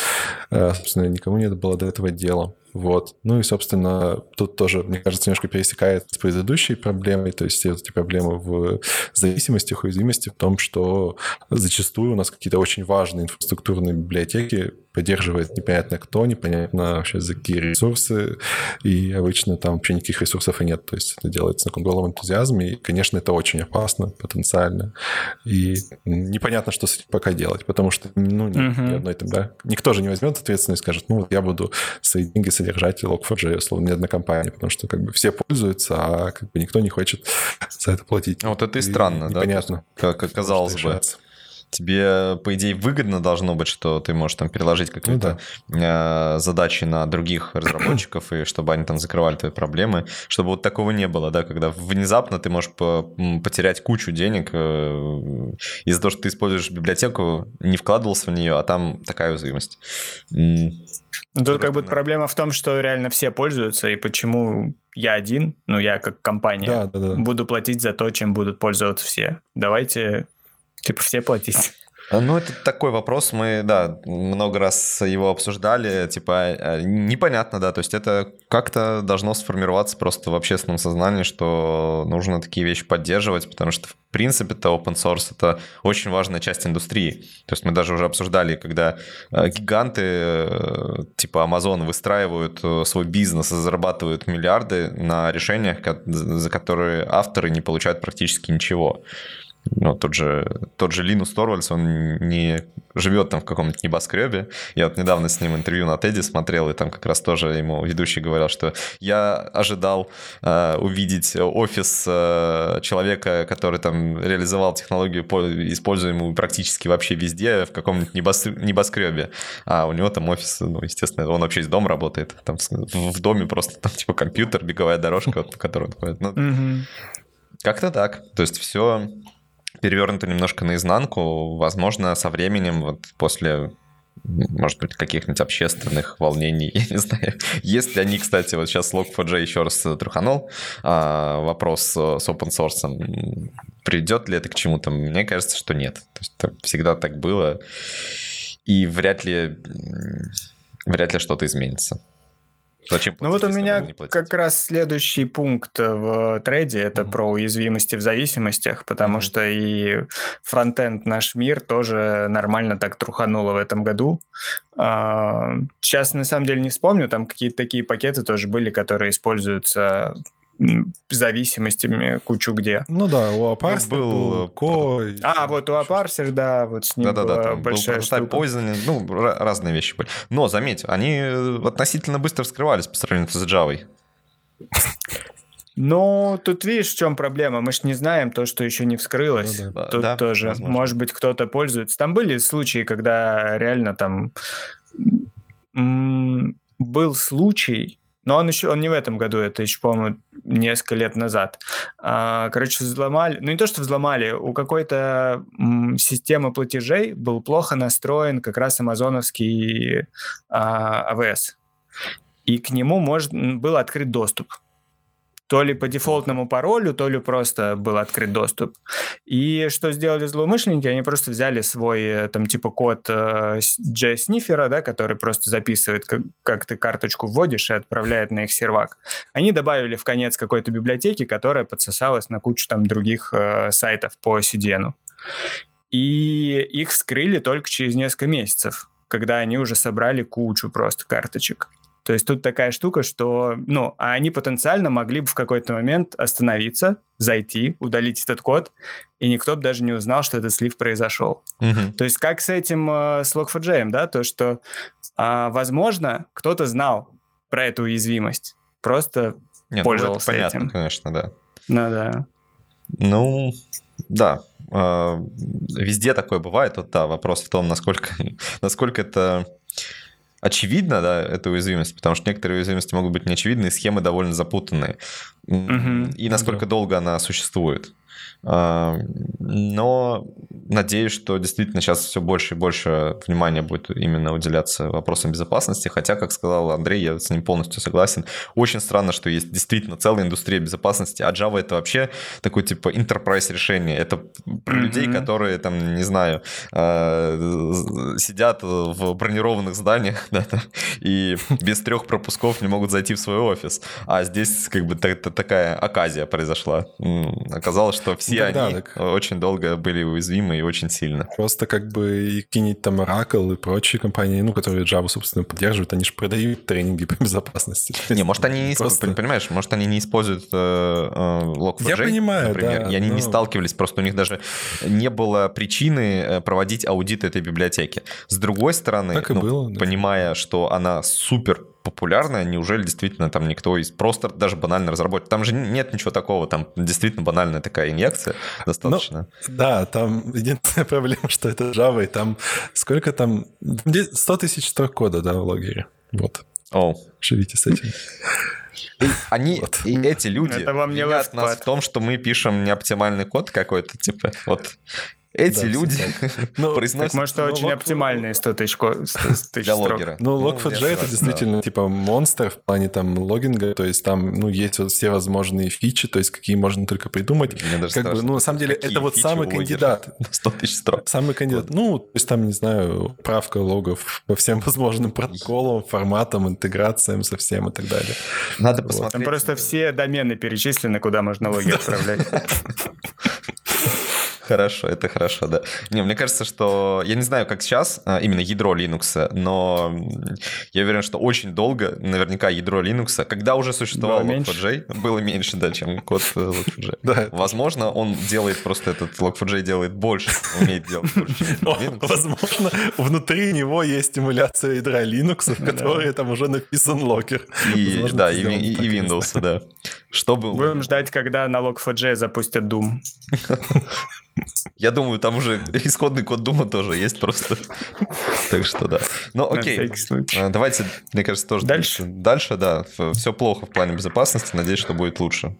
собственно, никому не было до этого дела. Вот. Ну и, собственно, тут тоже, мне кажется, немножко пересекает с предыдущей проблемой, то есть все эти проблемы в зависимостях, уязвимости в том, что зачастую у нас какие-то очень важные инфраструктурные библиотеки поддерживает непонятно кто, непонятно вообще за какие ресурсы, и обычно там вообще никаких ресурсов и нет, то есть это делается на таком голом энтузиазме, и, конечно, это очень опасно потенциально, и непонятно, что с этим пока делать, потому что, ну, ни, uh-huh. ни одной там, да, никто же не возьмет ответственность и скажет, ну, вот я буду свои деньги содержать держать лог фор джей, условно, ни одна компания, потому что как бы все пользуются, а как бы никто не хочет за это платить. Вот это и странно, и да? Понятно. Как оказалось бы. Тебе, по идее, выгодно должно быть, что ты можешь там переложить какие-то ну, да. задачи на других разработчиков, и чтобы они там закрывали твои проблемы, чтобы вот такого не было, да, когда внезапно ты можешь потерять кучу денег из-за того, что ты используешь библиотеку, не вкладывался в нее, а там такая уязвимость. Тут Вроде как бы проблема в том, что реально все пользуются, и почему я один, ну я как компания, да, да, да. буду платить за то, чем будут пользоваться все. Давайте, типа, все платить. Ну, это такой вопрос, мы, да, много раз его обсуждали, типа, непонятно, да, то есть это как-то должно сформироваться просто в общественном сознании, что нужно такие вещи поддерживать, потому что, в принципе-то, open source — это очень важная часть индустрии, то есть мы даже уже обсуждали, когда гиганты, типа Amazon, выстраивают свой бизнес и зарабатывают миллиарды на решениях, за которые авторы не получают практически ничего. Ну, тот же, тот же Линус Торвальдс, он не живет там в каком-то небоскребе. Я вот недавно с ним интервью на Теди смотрел, и там как раз тоже ему ведущий говорил, что я ожидал э, увидеть офис э, человека, который там реализовал технологию, используемую практически вообще везде, в каком-нибудь небоскребе. А у него там офис, ну, естественно, он вообще из дома работает. Там в доме просто там типа компьютер, беговая дорожка, по которой он ходит. Ну, как-то так. То есть все... перевернуто немножко наизнанку, возможно, со временем, вот после, может быть, каких-нибудь общественных волнений, я не знаю, есть ли они, кстати, вот сейчас лог фор джей еще раз труханул, а, вопрос с open source, придет ли это к чему-то, мне кажется, что нет, то есть это всегда так было, и вряд ли, вряд ли что-то изменится. Зачем платить, ну вот у меня как раз следующий пункт в трейде, это mm-hmm. про уязвимости в зависимостях, потому mm-hmm. что и фронтенд наш мир тоже нормально так трухануло в этом году. Сейчас на самом деле не вспомню, там какие-то такие пакеты тоже были, которые используются зависимостями кучу где. Ну да, у Апарсер был... Ко... А, вот у Апарсер, да, вот с ним да, была да, да, большая был штука. Пользования, ну, р- разные вещи были. Но, заметь, они относительно быстро вскрывались по сравнению с Java. Ну, тут видишь, в чем проблема. Мы же не знаем то, что еще не вскрылось. Ну, да. Тут да, тоже, возможно. Может быть, кто-то пользуется. Там были случаи, когда реально там... М- был случай... Но он еще он не в этом году, это еще, по-моему, несколько лет назад. Короче, взломали... Ну, не то, что взломали. У какой-то системы платежей был плохо настроен как раз амазоновский эй ви эс. И к нему может, был открыт доступ. То ли по дефолтному паролю, то ли просто был открыт доступ. И что сделали злоумышленники? Они просто взяли свой там типа код джей-снифера, да, который просто записывает, как, как ты карточку вводишь и отправляет на их сервак. Они добавили в конец какой-то библиотеки, которая подсосалась на кучу там других э, сайтов по си ди эн. И их вскрыли только через несколько месяцев, когда они уже собрали кучу просто карточек. То есть тут такая штука, что, ну, они потенциально могли бы в какой-то момент остановиться, зайти, удалить этот код, и никто бы даже не узнал, что этот слив произошел. Uh-huh. То есть как с этим, э, с лог фор джей, да, то, что, э, возможно, кто-то знал про эту уязвимость, просто Нет, пользовался ну, это понятно, этим. Конечно, да. Ну, да. Ну, да. Э, везде такое бывает. Вот, да, вопрос в том, насколько, насколько это... очевидно, да, эта уязвимость, потому что некоторые уязвимости могут быть неочевидны, и схемы довольно запутанные. Mm-hmm. И насколько mm-hmm. долго она существует. Но надеюсь, что действительно сейчас все больше и больше внимания будет именно уделяться вопросам безопасности, хотя, как сказал Андрей, я с ним полностью согласен. Очень странно, что есть действительно целая индустрия безопасности, а Java — это вообще такой типа enterprise решение. Это про mm-hmm. людей, которые там, не знаю, сидят в бронированных зданиях, да, и без трех пропусков не могут зайти в свой офис. А здесь как бы такая оказия произошла. Оказалось, что все да, они да, так... очень долго были уязвимы и очень сильно. Просто как бы и какие-нибудь там Oracle и прочие компании, ну, которые Java, собственно, поддерживают, они же продают тренинги по безопасности. Не, может, они не просто... используют, понимаешь, может, они не используют лог фор джей, Я понимаю, например, да, и они но... не сталкивались, просто у них даже не было причины проводить аудит этой библиотеки. С другой стороны, ну, было, да. понимая, что она супер популярная, неужели действительно там никто из просто даже банально разработчиков? Там же нет ничего такого, там действительно банальная такая инъекция достаточно. Ну, да, там единственная проблема, что это Java, и там сколько там... сто тысяч строк кода, да, в логере. Вот. Оу. Живите с этим. Они, вот. И эти люди винят нас спад. В том, что мы пишем неоптимальный код какой-то, типа, вот... Эти да, люди ну, произносят... Так, может, ну, очень лог... оптимальные сто тысяч строк. Ну, лог фор джей — это действительно, да. типа, монстр в плане там логинга, то есть там, ну, есть вот все возможные фичи, то есть какие можно только придумать. Как страшно, бы, ну, на самом деле, это вот самый кандидат. сто тысяч строк. Самый кандидат. Вот. Ну, то есть там, не знаю, правка логов по всем возможным протоколам, форматам, интеграциям со всем и так далее. Надо вот. посмотреть. Там просто все домены перечислены, куда можно логи отправлять. Хорошо, это хорошо, да. Не, мне кажется, что... Я не знаю, как сейчас именно ядро Linux, но я уверен, что очень долго наверняка ядро Linux, когда уже существовал лог фор джей, было меньше, да, чем код лог фор джей. Да. Возможно, он делает просто этот... лог фор джей делает больше, умеет делать больше, чем Linux. Возможно, внутри него есть эмуляция ядра Linux, в которой там уже написан локер. И, да, и, и Windows, да. Чтобы... Будем ждать, когда на лог фор джей запустят Doom. Я думаю, там уже исходный код Дума тоже есть просто. Так что да. Ну окей, давайте, мне кажется, тоже дальше. Дальше, да, все плохо в плане безопасности, надеюсь, что будет лучше.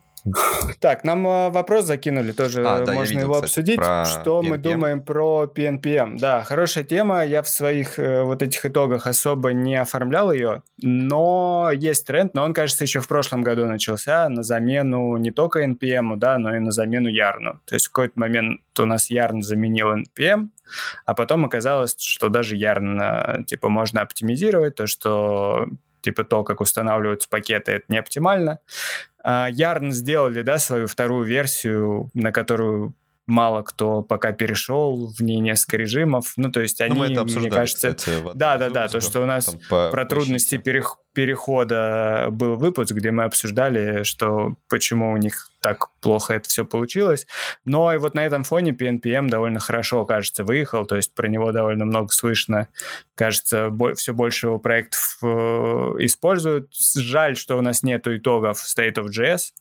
Так, нам вопрос закинули тоже, а, да, можно видел, его кстати, обсудить, что пи эн пи эм. Мы думаем про пи эн пи эм. Да, хорошая тема, я в своих э, вот этих итогах особо не оформлял ее, но есть тренд, но он, кажется, еще в прошлом году начался на замену не только эн пи эм, да, но и на замену ярн. То есть в какой-то момент у нас ярн заменил эн пи эм, а потом оказалось, что даже ярн типа можно оптимизировать, то, что типа то, как устанавливаются пакеты, это не оптимально. Yarn сделали, да, свою вторую версию, на которую мало кто пока перешел, в ней несколько режимов. Ну, то есть они, ну, это мне кажется... Да-да-да, то, что у нас по... про трудности перех... перехода был выпуск, где мы обсуждали, что почему у них так плохо это все получилось. Но и вот на этом фоне пи эн пи эм довольно хорошо, кажется, выехал, то есть про него довольно много слышно. Кажется, бо- все больше его проектов э- используют. Жаль, что у нас нет итогов State of джей эс,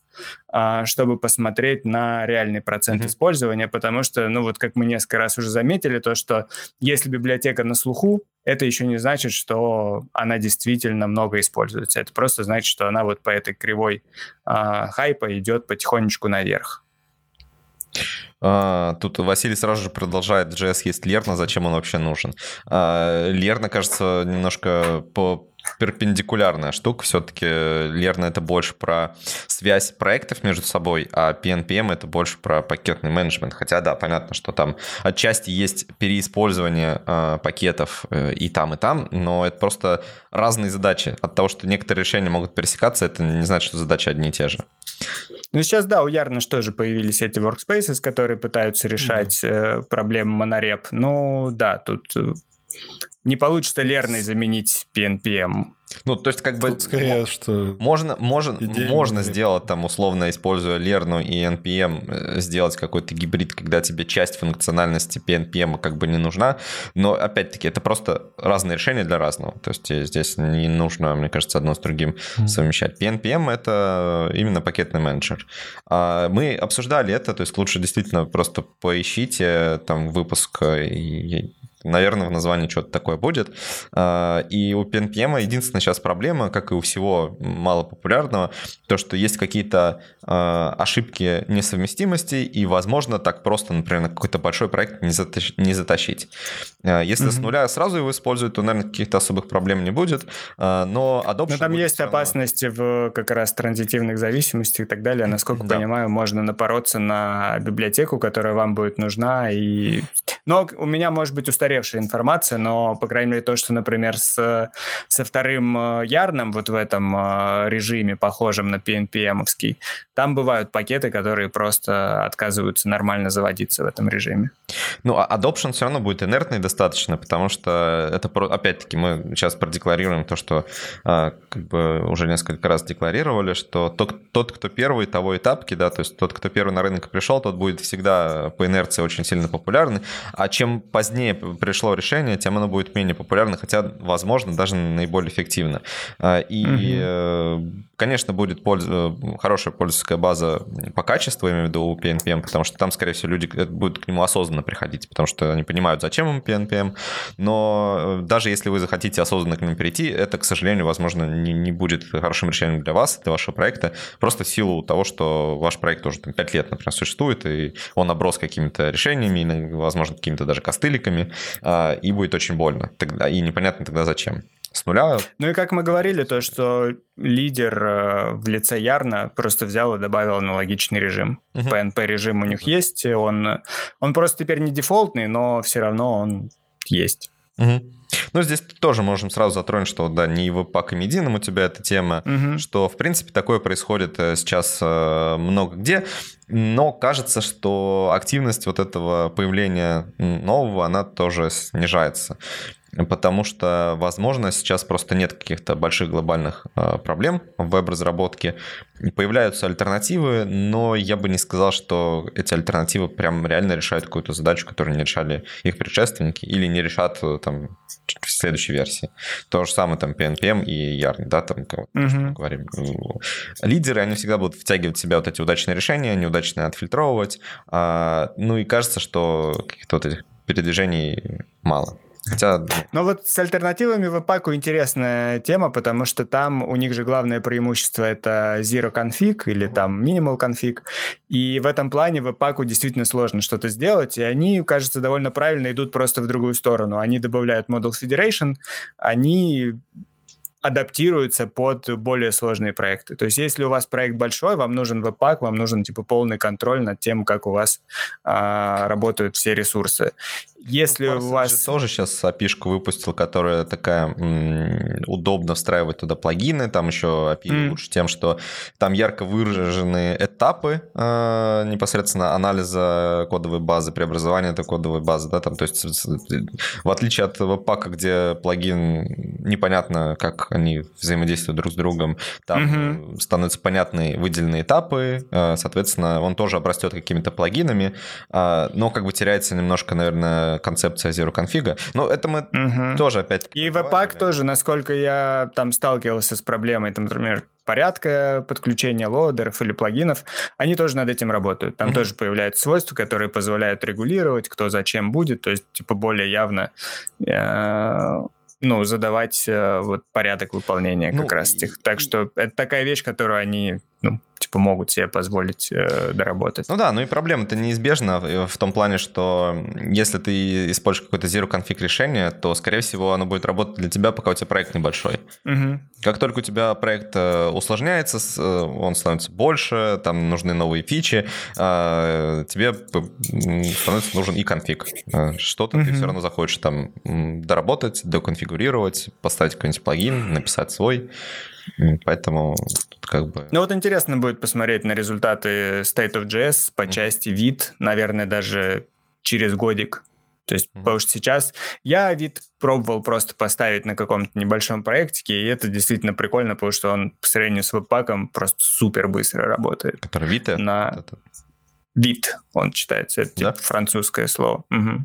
чтобы посмотреть на реальный процент mm-hmm. использования, потому что, ну вот как мы несколько раз уже заметили, то, что если библиотека на слуху, это еще не значит, что она действительно много используется. Это просто значит, что она вот по этой кривой а, хайпа идет потихонечку наверх. Тут Василий сразу же продолжает, джей эс есть Лерна, зачем он вообще нужен? Лерна, кажется, немножко по... перпендикулярная штука. Все-таки Лерна — это больше про связь проектов между собой, а пи эн пи эм — это больше про пакетный менеджмент. Хотя, да, понятно, что там отчасти есть переиспользование э, пакетов э, и там, и там, но это просто разные задачи. От того, что некоторые решения могут пересекаться, это не значит, что задачи одни и те же. Ну, сейчас, да, у Ярна тоже появились эти workspaces, которые пытаются решать э, проблемы монореп. Ну, да, тут... Не получится Лерной заменить пи эн пи эм. Ну, то есть, как бы, скорее, что можно, можно, можно сделать, там, условно, используя Лерну и эн пи эм, сделать какой-то гибрид, когда тебе часть функциональности эн пи эм как бы не нужна, но, опять-таки, это просто разные решения для разного, то есть здесь не нужно, мне кажется, одно с другим mm-hmm. совмещать. эн пи эм — это именно пакетный менеджер. Мы обсуждали это, то есть лучше действительно просто поищите там выпуск и... Наверное, в названии что-то такое будет. И у пи эн пи эм единственная сейчас проблема, как и у всего малопопулярного, то, что есть какие-то ошибки несовместимости, и, возможно, так просто, например, на какой-то большой проект не затащить. Не затащить. Если mm-hmm. с нуля сразу его используют, то, наверное, каких-то особых проблем не будет. Но adoption... Но там есть равно... опасности в как раз транзитивных зависимостях и так далее. Насколько да. понимаю, можно напороться на библиотеку, которая вам будет нужна. И... Но у меня, может быть, устаревшая информация, но, по крайней мере, то, что, например, с, со вторым ярном, вот в этом режиме, похожем на пи эн пи эм-овский, там бывают пакеты, которые просто отказываются нормально заводиться в этом режиме. Ну, а adoption все равно будет инертный достаточно, потому что это, опять-таки, мы сейчас продекларируем то, что как бы уже несколько раз декларировали, что тот, тот, кто первый, того и тапки, да, то есть тот, кто первый на рынок пришел, тот будет всегда по инерции очень сильно популярный, а чем позднее пришло решение, тем оно будет менее популярно, хотя, возможно, даже наиболее эффективно. И, угу. конечно, будет польза, хорошая пользовательская база по качеству, я имею в виду, у пи эн пи эм, потому что там, скорее всего, люди будут к нему осознанно приходить, потому что они понимают, зачем им пи эн пи эм, но даже если вы захотите осознанно к нему перейти, это, к сожалению, возможно, не, не будет хорошим решением для вас, для вашего проекта, просто в силу того, что ваш проект уже там, пять лет, например, существует, и он оброс какими-то решениями, возможно, какими-то даже костыликами, и будет очень больно, тогда, и непонятно тогда зачем. С нуля. Ну и как мы говорили, то, что лидер в лице Ярна просто взял и добавил аналогичный режим. Uh-huh. пи эн пи-режим у них uh-huh. есть, он, он просто теперь не дефолтный, но все равно он есть. Uh-huh. Ну, здесь тоже можем сразу затронуть, что, да, не в пак-комедийном у тебя эта тема, угу. что, в принципе, такое происходит сейчас много где, но кажется, что активность вот этого появления нового, она тоже снижается. Потому что, возможно, сейчас просто нет каких-то больших глобальных проблем в веб-разработке. Появляются альтернативы, но я бы не сказал, что эти альтернативы прям реально решают какую-то задачу, которую не решали их предшественники или не решат там, в следующей версии. То же самое там пи эн пи эм и Yarn, да, там кого-то mm-hmm. говорим. Лидеры, они всегда будут втягивать в себя вот эти удачные решения, неудачные отфильтровывать. Ну и кажется, что каких-то вот этих передвижений мало. Хотя... Но вот с альтернативами веб-паку интересная тема, потому что там у них же главное преимущество — это zero config или там minimal config, и в этом плане веб-паку действительно сложно что-то сделать, и они, кажется, довольно правильно идут просто в другую сторону. Они добавляют model federation, они... адаптируются под более сложные проекты. То есть, если у вас проект большой, вам нужен веб-пак, вам нужен типа полный контроль над тем, как у вас а, работают все ресурсы. Если ну, у вас... же тоже сейчас эй пи ай-шку выпустил, которая такая м- удобно встраивать туда плагины, там еще эй пи ай mm. лучше тем, что там ярко выражены этапы э- непосредственно анализа кодовой базы, преобразования этой кодовой базы, да, там, то есть в отличие от веб-пака, где плагин непонятно, как они взаимодействуют друг с другом, там mm-hmm. становятся понятны выделенные этапы, э- соответственно, он тоже обрастет какими-то плагинами, э- но как бы теряется немножко, наверное, концепция zero конфига, но это мы угу. тоже опять-таки... И веб-пак тоже, насколько я там сталкивался с проблемой, там, например, порядка подключения лоадеров или плагинов, они тоже над этим работают. Там угу. тоже появляются свойства, которые позволяют регулировать, кто зачем будет, то есть типа более явно... Э- ну, задавать э, вот порядок выполнения ну, как раз этих. Так что это такая вещь, которую они, ну, типа, могут себе позволить э, доработать. Ну да, ну и проблема-то неизбежна в том плане, что если ты используешь какое-то zero config решение, то, скорее всего, оно будет работать для тебя, пока у тебя проект небольшой. Угу. Как только у тебя проект усложняется, он становится больше, там нужны новые фичи, э, тебе становится нужен и конфиг. Что-то угу. ты все равно захочешь там доработать, доконфигурировать, поставить какой-нибудь плагин, написать свой. Поэтому тут как бы... Ну вот интересно будет посмотреть на результаты State of джей эс по части вид, наверное, даже через годик. То есть, mm-hmm. потому что сейчас я вид пробовал просто поставить на каком-то небольшом проектике, и это действительно прикольно, потому что он по сравнению с веб-паком просто супер быстро работает. Который Vite? На... Vite он читается, это да? типа французское слово. Угу.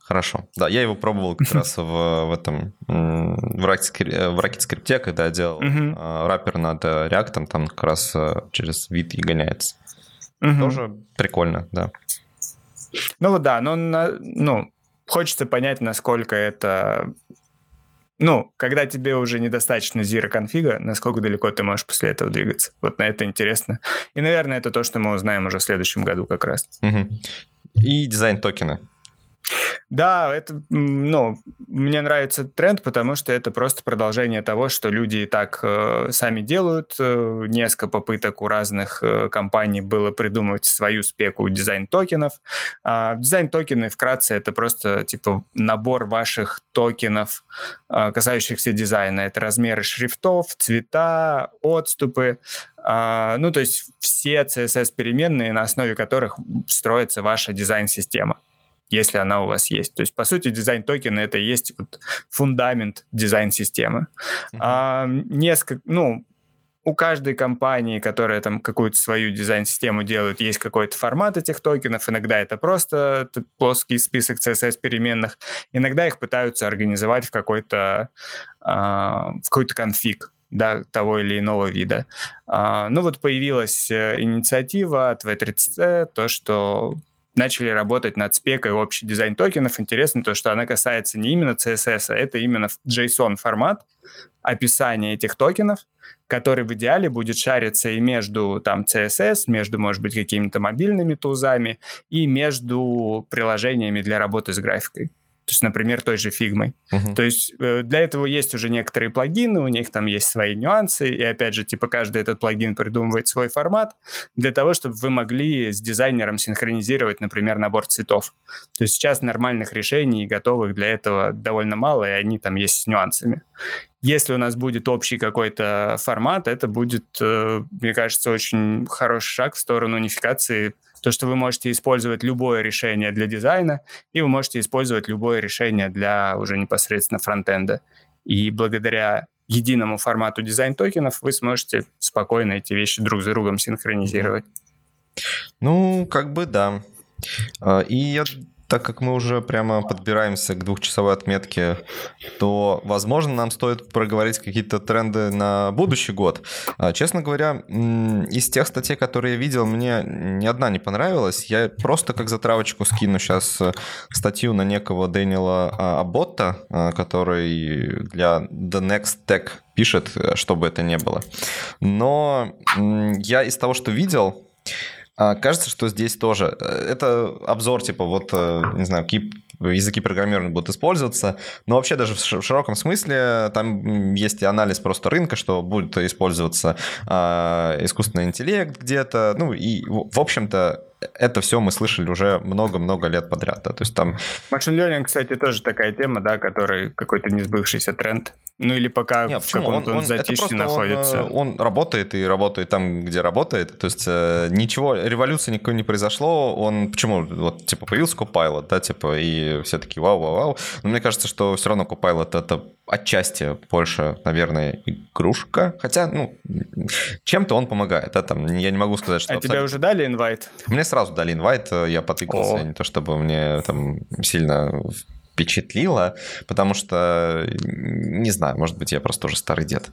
Хорошо. Да, я его пробовал как раз в этом в ракет-скрипте, когда делал раппер над React, там как раз через Vite и гоняется. Тоже прикольно, да. Ну вот да, но ну, хочется понять, насколько это... Ну, когда тебе уже недостаточно zero конфига, насколько далеко ты можешь после этого двигаться. Вот на это интересно. И, наверное, это то, что мы узнаем уже в следующем году как раз. Угу. И дизайн токена. Да, это, ну, мне нравится тренд, потому что это просто продолжение того, что люди и так э, сами делают. Несколько попыток у разных э, компаний было придумывать свою спеку дизайн-токенов. А дизайн-токены, вкратце, это просто типа набор ваших токенов, э, касающихся дизайна. Это размеры шрифтов, цвета, отступы. Uh, ну, то есть все си эс эс-переменные, на основе которых строится ваша дизайн-система, если она у вас есть. То есть, по сути, дизайн-токены — это и есть вот фундамент дизайн-системы. Mm-hmm. Uh, несколько, ну, у каждой компании, которая там какую-то свою дизайн-систему делает, есть какой-то формат этих токенов. Иногда это просто плоский список си эс эс-переменных. Иногда их пытаются организовать в какой-то, uh, в какой-то конфиг. Да, того или иного вида. А, ну вот появилась инициатива от ви три си, то, что начали работать над спекой общий дизайн токенов. Интересно то, что она касается не именно си эс эс, а это именно JSON-формат, описание этих токенов, который в идеале будет шариться и между там, си эс эс, между, может быть, какими-то мобильными тулзами, и между приложениями для работы с графикой. То есть, например, той же фигмой. Uh-huh. То есть для этого есть уже некоторые плагины, у них там есть свои нюансы, и опять же, типа, каждый этот плагин придумывает свой формат для того, чтобы вы могли с дизайнером синхронизировать, например, набор цветов. То есть сейчас нормальных решений, готовых для этого, довольно мало, и они там есть с нюансами. Если у нас будет общий какой-то формат, это будет, мне кажется, очень хороший шаг в сторону унификации. То, что вы можете использовать любое решение для дизайна, и вы можете использовать любое решение для уже непосредственно фронтенда. И благодаря единому формату дизайн-токенов вы сможете спокойно эти вещи друг с другом синхронизировать. Ну, как бы да. И я... Так как мы уже прямо подбираемся к двухчасовой отметке, то, возможно, нам стоит проговорить какие-то тренды на будущий год. Честно говоря, из тех статей, которые я видел, мне ни одна не понравилась. Я просто как затравочку скину сейчас статью на некого Дэниела Абботта, который для The Next Tech пишет, что бы это ни было. Но я из того, что видел... Кажется, что здесь тоже. Это обзор, типа, вот, не знаю, какие языки программирования будут использоваться. Но вообще даже в широком смысле там есть и анализ просто рынка, что будет использоваться искусственный интеллект где-то. Ну и, в общем-то, это все мы слышали уже много-много лет подряд. Да? То есть там... Machine Learning, кстати, тоже такая тема, да, который какой-то несбывшийся тренд. Ну или пока Нет, в каком-то он, он, он затишье находится. Он, он работает и работает там, где работает. То есть ничего, революции никакой не произошло. Он почему? Вот типа появился Copilot, да, типа, и все такие вау-вау-вау. Но мне кажется, что все равно Copilot это отчасти больше, наверное, игрушка. Хотя, ну, чем-то он помогает. Да, там, я не могу сказать, что... А абсолютно... тебе уже дали инвайт? Мне сразу дали инвайт, я потыкался, О. не то чтобы мне там сильно... впечатлило, потому что, не знаю, может быть, я просто уже старый дед.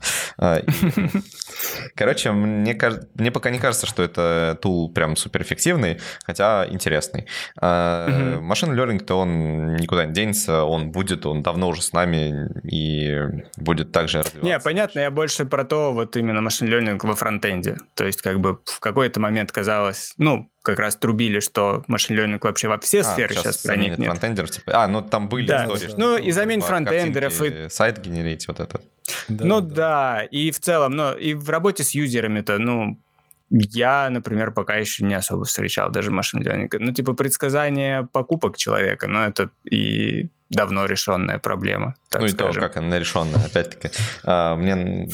Короче, мне, мне пока не кажется, что это тул прям суперэффективный, хотя интересный. Машин лернинг-то он никуда не денется, он будет, он давно уже с нами и будет также развиваться. Не, понятно, я больше про то, вот именно машин лернинг во фронтенде. То есть, как бы в какой-то момент казалось, ну, как раз трубили, что машин лернинг вообще во все а, сферы сейчас, сейчас проникнет. Фронтендеров, типа. А, ну там были да. истории. Что, ну, и замен фронтендеров. И... Сайт генерить вот этот. Да, ну да. да, и в целом, ну, и в работе с юзерами-то, ну, я, например, пока еще не особо встречал даже машин лернинга. Ну, типа предсказание покупок человека, ну, это и давно решенная проблема, так ну скажем. И то, как она решенная, опять-таки. Мне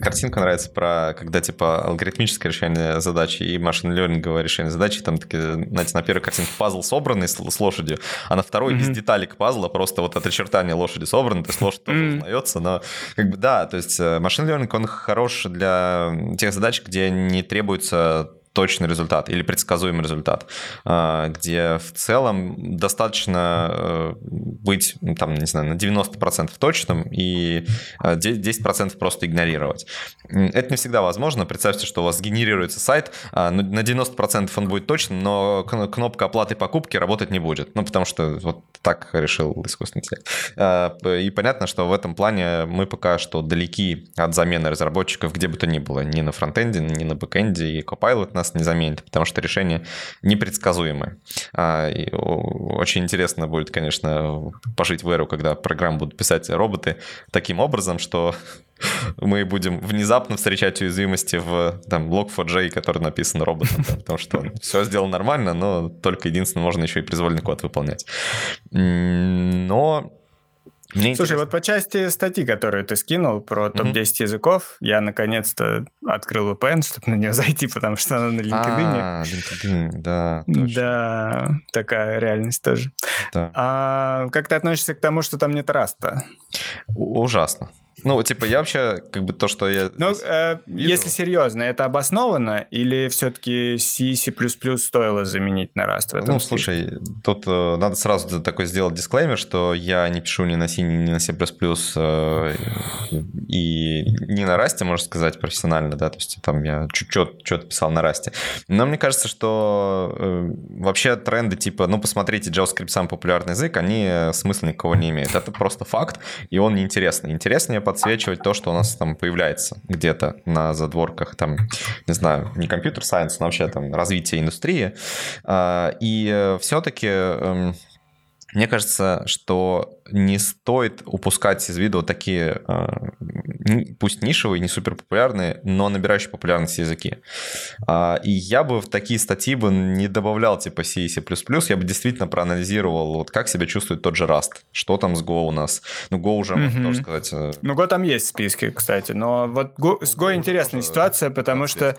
картинка нравится про, когда типа алгоритмическое решение задачи и машин-лернинговое решение задачи, там такие, знаете, на первой картинке пазл собранный с, с лошадью, а на второй mm-hmm. без деталек пазла, просто вот от очертания лошади собран, то есть лошадь mm-hmm. тоже узнается, но как бы да, то есть машин-лернинг, он хорош для тех задач, где не требуется точный результат или предсказуемый результат, где в целом достаточно быть, там, не знаю, на девяносто процентов точным и десять процентов просто игнорировать. Это не всегда возможно. Представьте, что у вас генерируется сайт, на девяносто процентов он будет точным, но кнопка оплаты покупки работать не будет. Ну, потому что вот так решил искусственный интеллект. И понятно, что в этом плане мы пока что далеки от замены разработчиков где бы то ни было, ни на фронтенде, ни на бэкенде, и Copilot нас не заменит, потому что решение непредсказуемое. И очень интересно будет, конечно, пожить в эру, когда программы будут писать роботы таким образом, что мы будем внезапно встречать уязвимости в там, лог фор джей, который написан роботом, да, потому что все сделано нормально, но только единственное, можно еще и произвольный код выполнять. Но... Мне Слушай, интересно. Вот по части статьи, которую ты скинул про топ десять mm-hmm. языков, я наконец-то открыл ви пи эн, чтобы на нее зайти, потому что она на LinkedIn. А, LinkedIn, да. Точно. Да, такая реальность тоже. Да. А как ты относишься к тому, что там нет раста? Ужасно. Ну, типа, я вообще, как бы то, что я... Ну, э, если серьезно, это обосновано или все-таки C, C++ стоило заменить на Rust в этом? Ну, слушай, случае? Тут э, надо сразу такой сделать дисклеймер, что я не пишу ни на C, ни на C++, э, и не на Rust, можно сказать, профессионально, да, то есть там я чуть-чуть что-то писал на Rust. Но мне кажется, что э, вообще тренды типа, ну, посмотрите, JavaScript самый популярный язык, они смысла никакого не имеют. Это просто факт, и он неинтересный. Интереснее подсвечивать то, что у нас там появляется где-то на задворках, там, не знаю, не компьютер-сайенс, но вообще там развитие индустрии. И все-таки... Мне кажется, что не стоит упускать из виду такие, пусть нишевые, не суперпопулярные, но набирающие популярность языки. И я бы в такие статьи бы не добавлял типа C и C++, я бы действительно проанализировал, вот как себя чувствует тот же Rust, что там с Go у нас. Ну, Go уже, mm-hmm. можно тоже сказать... Ну, Go там есть в списке, кстати, но вот Go, с Go интересная ситуация, потому что...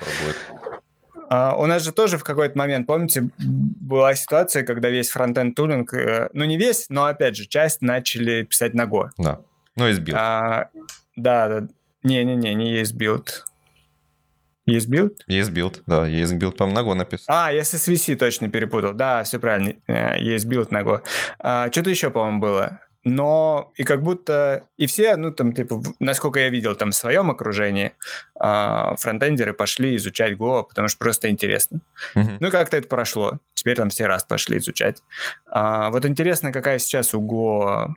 Uh, у нас же тоже в какой-то момент, помните, была ситуация, когда весь фронтенд тулинг, uh, ну не весь, но опять же, часть начали писать на Go. Да, ну ес билд. Uh, да, да, не-не-не, не ес билд. ес билд? ес билд, да, ес билд, по-моему, на Go написано. А, я с эс ви си точно перепутал, да, все правильно, uh, ес билд на Go. Uh, что-то еще, по-моему, было. Но и как будто... И все, ну, там, типа, насколько я видел там в своем окружении, фронтендеры пошли изучать Go, потому что просто интересно. Mm-hmm. Ну, как-то это прошло. Теперь там все раз пошли изучать. А, вот интересно, какая сейчас у Go...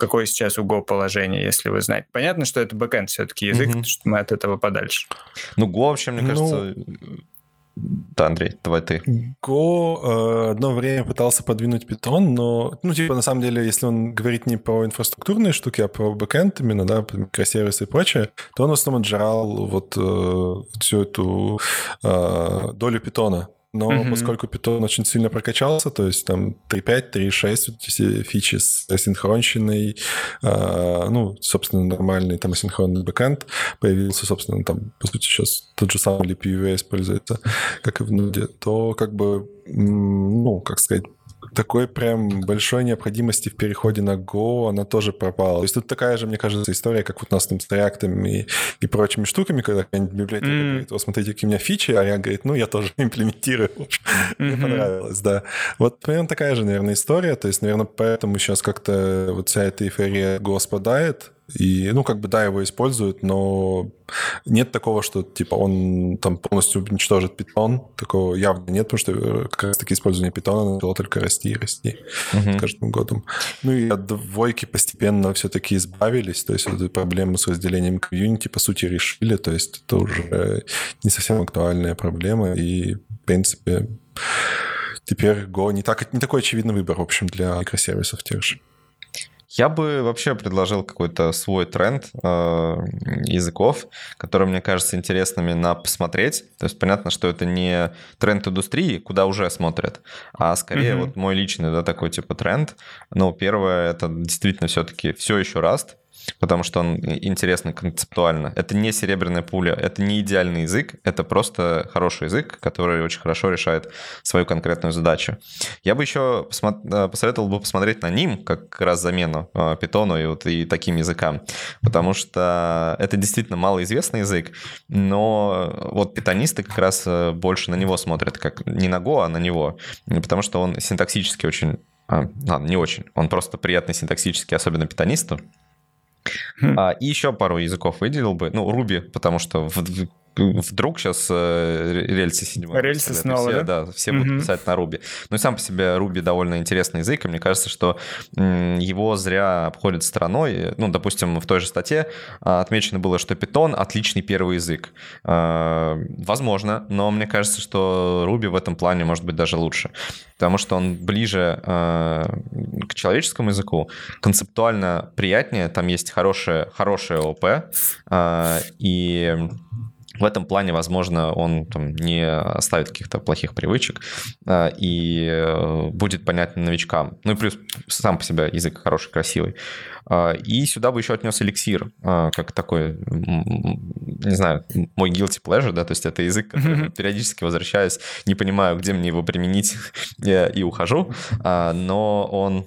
Какое сейчас у Go положение, если вы знаете. Понятно, что это бэкэнд все-таки язык, mm-hmm. что мы от этого подальше. Ну, Go вообще, мне кажется... Ну... Да, Андрей, давай ты. Go э, одно время пытался подвинуть Python, но, ну, типа, на самом деле, если он говорит не про инфраструктурные штуки, а про бэкэнд именно, да, микросервисы и прочее, то он в основном жрал вот э, всю эту э, долю Python. Но mm-hmm. поскольку Python очень сильно прокачался, то есть там три пять, три шесть, все фичи с асинхронщиной, э, ну, собственно, нормальный там асинхронный бэкэнд появился, собственно, там, по сути, сейчас тот же самый ли пи дабл ю эй используется, как и в Node, то как бы, ну, как сказать, такой прям большой необходимости в переходе на Go, она тоже пропала. То есть тут такая же, мне кажется, история, как вот у нас там с React и, и прочими штуками, когда какая-нибудь библиотека mm-hmm. говорит, о, смотрите, какие у меня фичи, а React говорит, ну, я тоже имплементирую. Mm-hmm. Мне понравилось, да. Вот примерно такая же, наверное, история. То есть, наверное, поэтому сейчас как-то вот вся эта эйфория Go спадает. И, ну, как бы, да, его используют, но нет такого, что, типа, он там полностью уничтожит Python. Такого явно нет, потому что как раз-таки использование Python начало только расти и расти uh-huh. с каждым годом. Ну, и от двойки постепенно все-таки избавились, то есть вот эту проблему с разделением комьюнити, по сути, решили, то есть это уже не совсем актуальная проблема, и, в принципе, теперь Go не, так, не такой очевидный выбор, в общем, для микросервисов тех же. Я бы вообще предложил какой-то свой тренд э, языков, которые, мне кажется, интересными на посмотреть. То есть понятно, что это не тренд индустрии, куда уже смотрят, а скорее mm-hmm. вот мой личный, да, такой типа тренд. Ну, первое, это действительно все-таки все еще Rust, потому что он интересный концептуально. Это не серебряная пуля, это не идеальный язык, это просто хороший язык, который очень хорошо решает свою конкретную задачу. Я бы еще посмотри, посоветовал бы посмотреть на ним как раз замену питону и, вот, и таким языкам, потому что это действительно малоизвестный язык, но вот питонисты как раз больше на него смотрят, как не на Go, а на него, потому что он синтаксически очень... А, ладно, не очень, он просто приятный синтаксически, особенно питонисту. А, и еще пару языков выделил бы. Ну, Ruby, потому что в, вдруг сейчас рельсы седьмые. Рельсы снова, все, да? Да, все mm-hmm. будут писать на Ruby. Ну и сам по себе Ruby довольно интересный язык, и мне кажется, что его зря обходят стороной. Ну, допустим, в той же статье отмечено было, что Python — отличный первый язык. Возможно, но мне кажется, что Ruby в этом плане может быть даже лучше, потому что он ближе к человеческому языку, концептуально приятнее, там есть хорошее, хорошее ОП, и... В этом плане, возможно, он там, не оставит каких-то плохих привычек а, и э, будет понятен новичкам. Ну и плюс сам по себе язык хороший, красивый. А, и сюда бы еще отнес эликсир, а, как такой, не знаю, мой guilty pleasure, да, то есть это язык, который периодически возвращаюсь, не понимаю, где мне его применить, и ухожу, а, но он...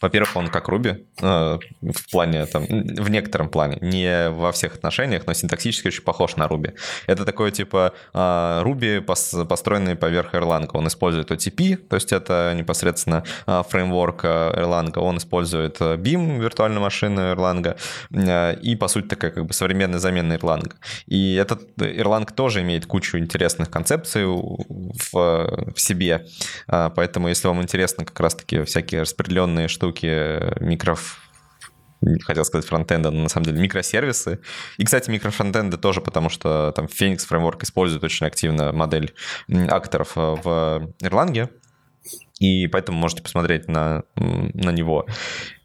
Во-первых, он как Ruby, в плане, там, в некотором плане, не во всех отношениях, но синтаксически очень похож на Ruby. Это такое типа Ruby, построенный поверх Erlang. Он использует о ти пи, то есть это непосредственно фреймворк Erlang. Он использует Vim, виртуальную машину Erlang, и, по сути, такая как бы современная замена Erlang. И этот Erlang тоже имеет кучу интересных концепций в, в себе, поэтому, если вам интересно как раз-таки всякие распределенные штуки, микроф... хотел сказать фронтенда, но на самом деле микросервисы. И, кстати, микрофронтенды тоже, потому что там Phoenix фреймворк использует очень активно модель акторов в Erlang, и поэтому можете посмотреть на, на него.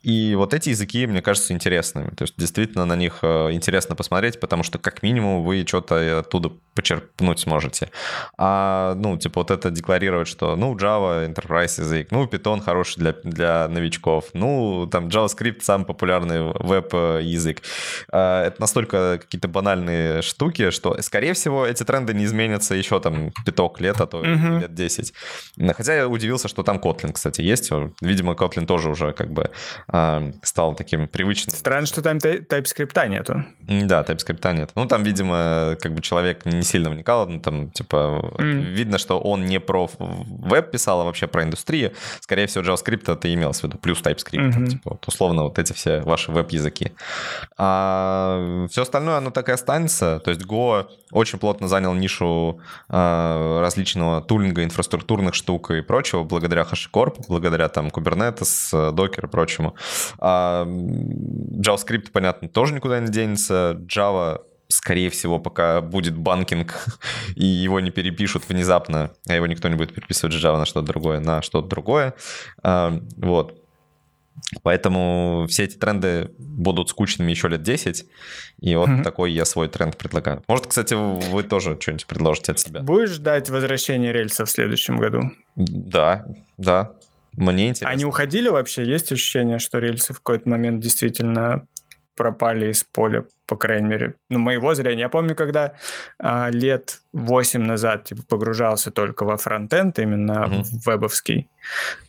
И вот эти языки, мне кажется, интересными. То есть действительно на них интересно посмотреть, потому что как минимум вы что-то оттуда почерпнуть сможете. А, ну, типа вот это декларировать, что, ну, Java, Enterprise язык, ну, Python хороший для, для новичков, ну, там, JavaScript самый популярный веб-язык. А, это настолько какие-то банальные штуки, что, скорее всего, эти тренды не изменятся еще там пяток лет, а то mm-hmm. лет десять. Хотя я удивился, что там Kotlin, кстати, есть. Видимо, Kotlin тоже уже как бы... стал таким привычным. Странно, что там TypeScript нету. Да, TypeScript нет. Ну, там, видимо, как бы человек не сильно вникал, ну, там, типа, mm. видно, что он не про веб писал, а вообще про индустрию. Скорее всего, JavaScript это имелось в виду, плюс TypeScript, mm-hmm. там, типа, вот, условно, вот эти все ваши веб-языки. А все остальное, оно так и останется. То есть Go очень плотно занял нишу а, различного тулинга, инфраструктурных штук и прочего, благодаря HashiCorp, благодаря, там, Kubernetes, Docker и прочему. JavaScript, понятно, тоже никуда не денется. Java, скорее всего, пока будет банкинг, и его не перепишут внезапно, а его никто не будет переписывать с Java на что-то другое, на что-то другое. Вот. Поэтому все эти тренды будут скучными еще лет десять, и вот mm-hmm. такой я свой тренд предлагаю. Может, кстати, вы тоже что-нибудь предложите от себя. Будешь ждать возвращения рельса в следующем году? Да, да. Мне интересно. Они уходили вообще? Есть ощущение, что рельсы в какой-то момент действительно пропали из поля, по крайней мере, ну, моего зрения. Я помню, когда а, лет восемь назад типа, погружался только во фронтенд, именно mm-hmm. в вебовский,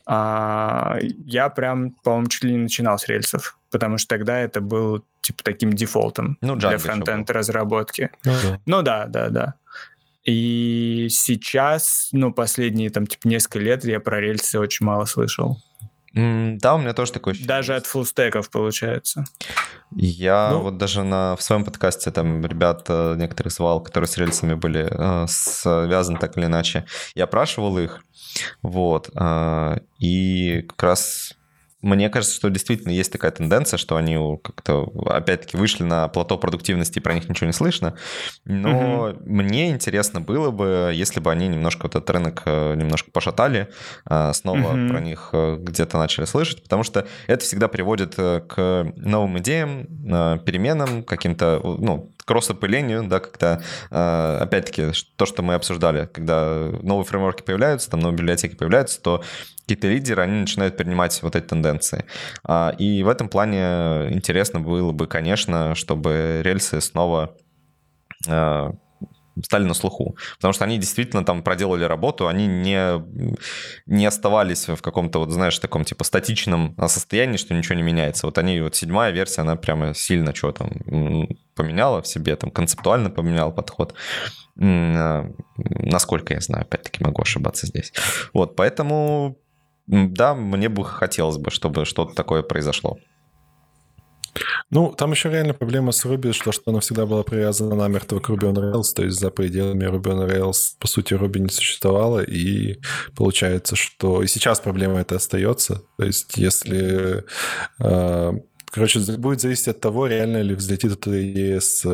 а, я прям, по-моему, чуть ли не начинал с рельсов, потому что тогда это был типа таким дефолтом ну, для фронтенд-разработки. Mm-hmm. Ну да, да, да. И сейчас, ну, последние там, типа, несколько лет я про рельсы очень мало слышал. Да, у меня тоже такое ощущение. Даже от фуллстеков, получается. Я ну, вот даже на, в своем подкасте там ребят некоторых звал, которые с рельсами были э, связаны так или иначе. Я опрашивал их, вот, э, и как раз... Мне кажется, что действительно есть такая тенденция, что они как-то, опять-таки, вышли на плато продуктивности, и про них ничего не слышно. Но угу. мне интересно было бы, если бы они немножко вот этот рынок немножко пошатали, снова угу. про них где-то начали слышать, потому что это всегда приводит к новым идеям, переменам, каким-то, ну, к распылению, да, когда, опять-таки, то, что мы обсуждали, когда новые фреймворки появляются, там новые библиотеки появляются, то какие-то лидеры, они начинают принимать вот эти тенденции. И в этом плане интересно было бы, конечно, чтобы рельсы снова стали на слуху. Потому что они действительно там проделали работу, они не, не оставались в каком-то, вот, знаешь, таком типа статичном состоянии, что ничего не меняется. Вот они, вот седьмая версия, она прямо сильно что там поменяла в себе, там концептуально поменяла подход. Насколько я знаю, опять-таки могу ошибаться здесь. Вот, поэтому... Да, мне бы хотелось бы, чтобы что-то такое произошло. Ну, там еще реально проблема с Ruby, что, что она всегда была привязана намертво к Ruby on Rails, то есть за пределами Ruby on Rails, по сути, Ruby не существовало, и получается, что и сейчас проблема эта остается. То есть если... Короче, будет зависеть от того, реально ли взлетит эта идея с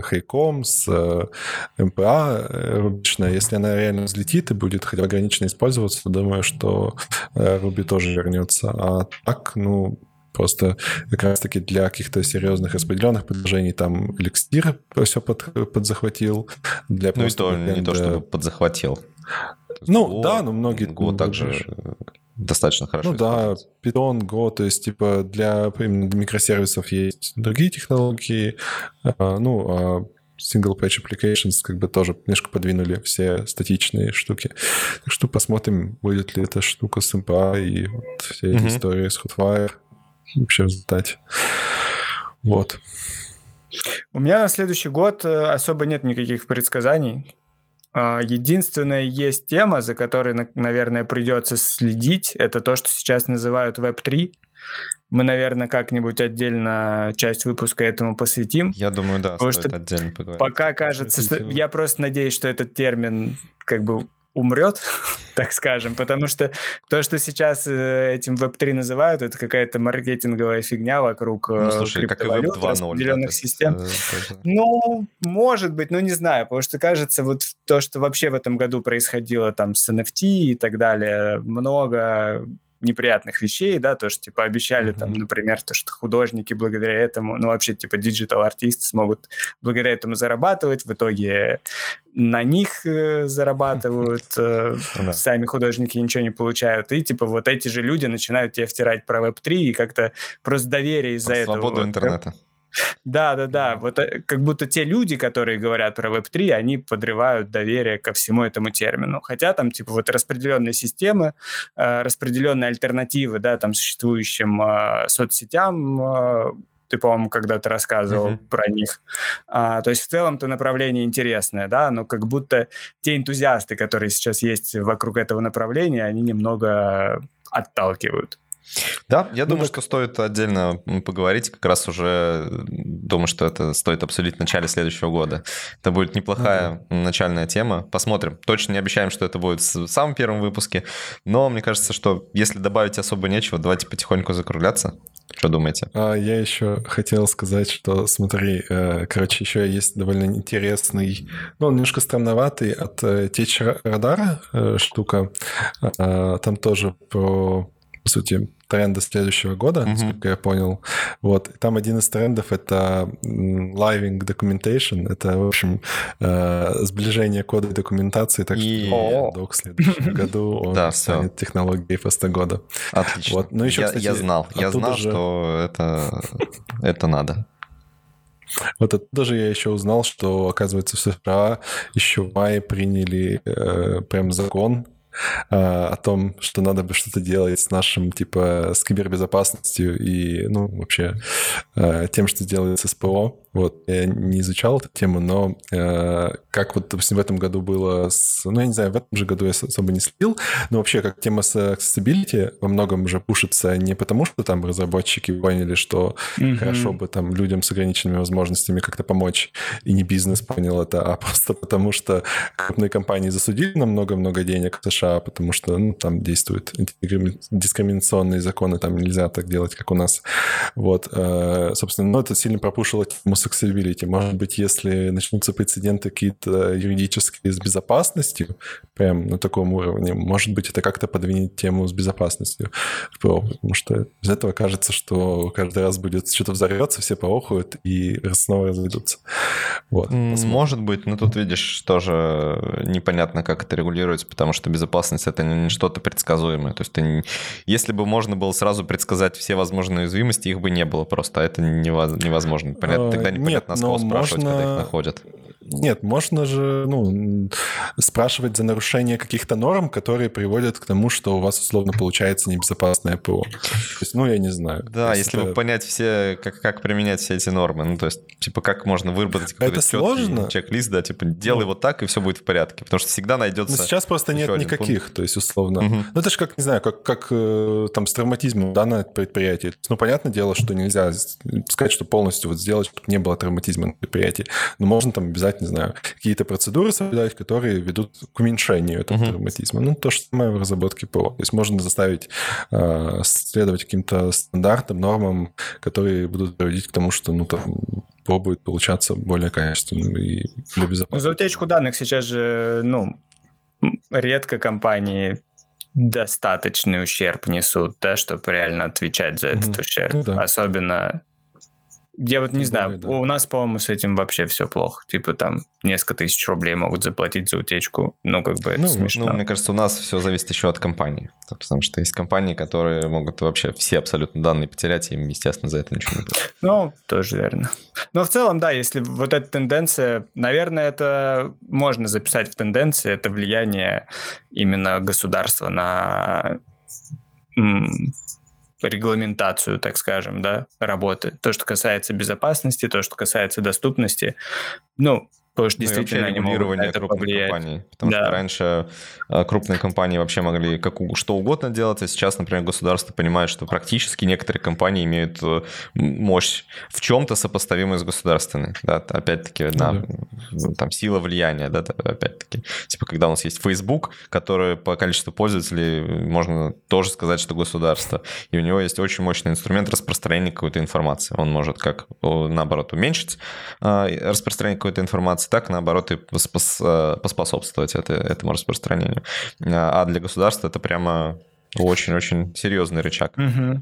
хайком, с эм пэ а рубичная. Если она реально взлетит и будет хотя бы ограниченно использоваться, то думаю, что Ruby тоже вернется. А так, ну, просто как раз-таки для каких-то серьезных распределенных предложений там эликсир все под, подзахватил. Для ну и то, не то, чтобы подзахватил. Ну, Go, да, но многие... Go также... достаточно хорошо. Ну да, Python, Go, то есть типа для, именно для микросервисов есть другие технологии. А, ну, а single-page applications как бы тоже немножко подвинули все статичные штуки. Так что посмотрим, будет ли эта штука с эм пэ а и вот вся эта mm-hmm. история с Hotwire вообще в результате. Вот. У меня на следующий год особо нет никаких предсказаний. Единственная есть тема, за которой, наверное, придется следить, это то, что сейчас называют веб три. Мы, наверное, как-нибудь отдельно часть выпуска этому посвятим. Я думаю, да, потому стоит что отдельно поговорить. Пока кажется, что... Я просто надеюсь, что этот термин как бы умрет, так скажем, потому что то, что сейчас этим веб три называют, это какая-то маркетинговая фигня вокруг криптовалют, распределенных систем. Ну, может быть, но не знаю, потому что, кажется, вот то, что вообще в этом году происходило там с эн эф ти и так далее, много... неприятных вещей, да, то, что, типа, обещали, mm-hmm. там, например, то, что художники благодаря этому, ну, вообще, типа, диджитал-артисты смогут благодаря этому зарабатывать, в итоге на них э, зарабатывают, э, mm-hmm. сами художники ничего не получают, и, типа, вот эти же люди начинают тебе втирать про веб три, и как-то просто доверие из-за про этого... свободу вот, интернета. Да-да-да, вот как будто те люди, которые говорят про веб три, они подрывают доверие ко всему этому термину. Хотя там типа вот распределенные системы, распределенные альтернативы, да, там существующим соцсетям, ты, по-моему, когда-то рассказывал uh-huh. про них. А, то есть в целом-то направление интересное, да, но как будто те энтузиасты, которые сейчас есть вокруг этого направления, они немного отталкивают. Да, я ну, думаю, так... что стоит отдельно поговорить, как раз уже думаю, что это стоит обсудить в начале следующего года. Это будет неплохая okay. начальная тема, посмотрим. Точно не обещаем, что это будет в самом первом выпуске, но мне кажется, что если добавить особо нечего, давайте потихоньку закругляться. Что думаете? А, я еще хотел сказать, что, смотри, э, короче, еще есть довольно интересный, ну, он немножко странноватый, от э, Течь Радара э, штука, э, там тоже про... по сути, тренды следующего года, uh-huh. насколько я понял. Вот. И там один из трендов — это living documentation. Это, в общем, э, сближение кода и документации. Так и... что док в следующем году он да, станет все. технологией фаста года. Отлично. Вот. Ну, еще, я, кстати, я знал, я знал же... что это, это надо. Вот оттуда же я еще узнал, что, оказывается, в США еще в мае приняли э, прям закон о том, что надо бы что-то делать с нашим, типа, с кибербезопасностью и, ну, вообще тем, что делается с ПО. Вот, я не изучал эту тему, но э, как вот, допустим, в этом году было с... Ну, я не знаю, в этом же году я особо не следил, но вообще как тема с accessibility во многом уже пушится не потому, что там разработчики поняли, что mm-hmm. хорошо бы там людям с ограниченными возможностями как-то помочь, и не бизнес понял это, а просто потому, что крупные компании засудили на много-много денег в США, потому что, ну, там действуют дискриминационные законы, там нельзя так делать, как у нас. Вот, э, собственно, но это сильно пропушило тему с accessibility. Может быть, если начнутся прецеденты какие-то юридические с безопасностью, прям на таком уровне, может быть, это как-то подвинет тему с безопасностью в ПО, потому что из этого кажется, что каждый раз будет что-то взорвется, все поохуют и снова разведутся. Вот. Может быть, но тут, видишь, тоже непонятно, как это регулируется, потому что безопасность — это не что-то предсказуемое. То есть ты не... Если бы можно было сразу предсказать все возможные уязвимости, их бы не было просто, а это невозможно. Понятно, тогда непонятно, с кого спрашивать, можно... когда их находят. Нет, можно же, ну, спрашивать за нарушение каких-то норм, которые приводят к тому, что у вас условно получается небезопасное ПО. То есть, ну, я не знаю. Да, если бы это... понять все, как, как применять все эти нормы, ну, то есть, типа, как можно выработать какой-то четкий чек-лист, да, типа, делай ну... вот так, и все будет в порядке, потому что всегда найдется... Но сейчас просто нет никаких, пункт. То есть, условно. Угу. Ну, это же как, не знаю, как, как там с травматизмом, да, на предприятии. Ну, понятное дело, что нельзя сказать, что полностью вот сделать, чтобы не было травматизма на предприятии. Но можно там обязательно, не знаю, какие-то процедуры соблюдать, которые ведут к уменьшению этого uh-huh. травматизма. Ну, то же самое в разработке ПО. То есть можно заставить э, следовать каким-то стандартам, нормам, которые будут приводить к тому, что, ну, там, ПО будет получаться более качественным и для безопасности. За утечку данных сейчас же, ну, редко компании достаточный ущерб несут, да, чтобы реально отвечать за этот uh-huh. ущерб. Ну, да. Особенно... Я вот не знаю, да. У нас, по-моему, с этим вообще все плохо. Типа там несколько тысяч рублей могут заплатить за утечку. Ну, как бы это ну, смешно. Ну, мне кажется, у нас все зависит еще от компании. Потому что есть компании, которые могут вообще все абсолютно данные потерять, и им, естественно, за это ничего не будет. Ну, тоже верно. Но в целом, да, если вот эта тенденция, наверное, это можно записать в тенденции, это влияние именно государства на... регламентацию, так скажем, да, работы. То, что касается безопасности, то, что касается доступности, ну, потому что ну, действительно они могут на это повлиять. Компаний, потому да. что раньше крупные компании вообще могли как, что угодно делать, а сейчас, например, государство понимает, что практически некоторые компании имеют мощь в чем-то сопоставимую с государственной. Да? Опять-таки, да, да. Там сила влияния, да, опять-таки. Типа, когда у нас есть Facebook, который по количеству пользователей можно тоже сказать, что государство. И у него есть очень мощный инструмент распространения какой-то информации. Он может как, наоборот, уменьшить распространение какой-то информации, так, наоборот, и поспособствовать этому распространению. А для государства это прямо очень-очень серьезный рычаг. Mm-hmm.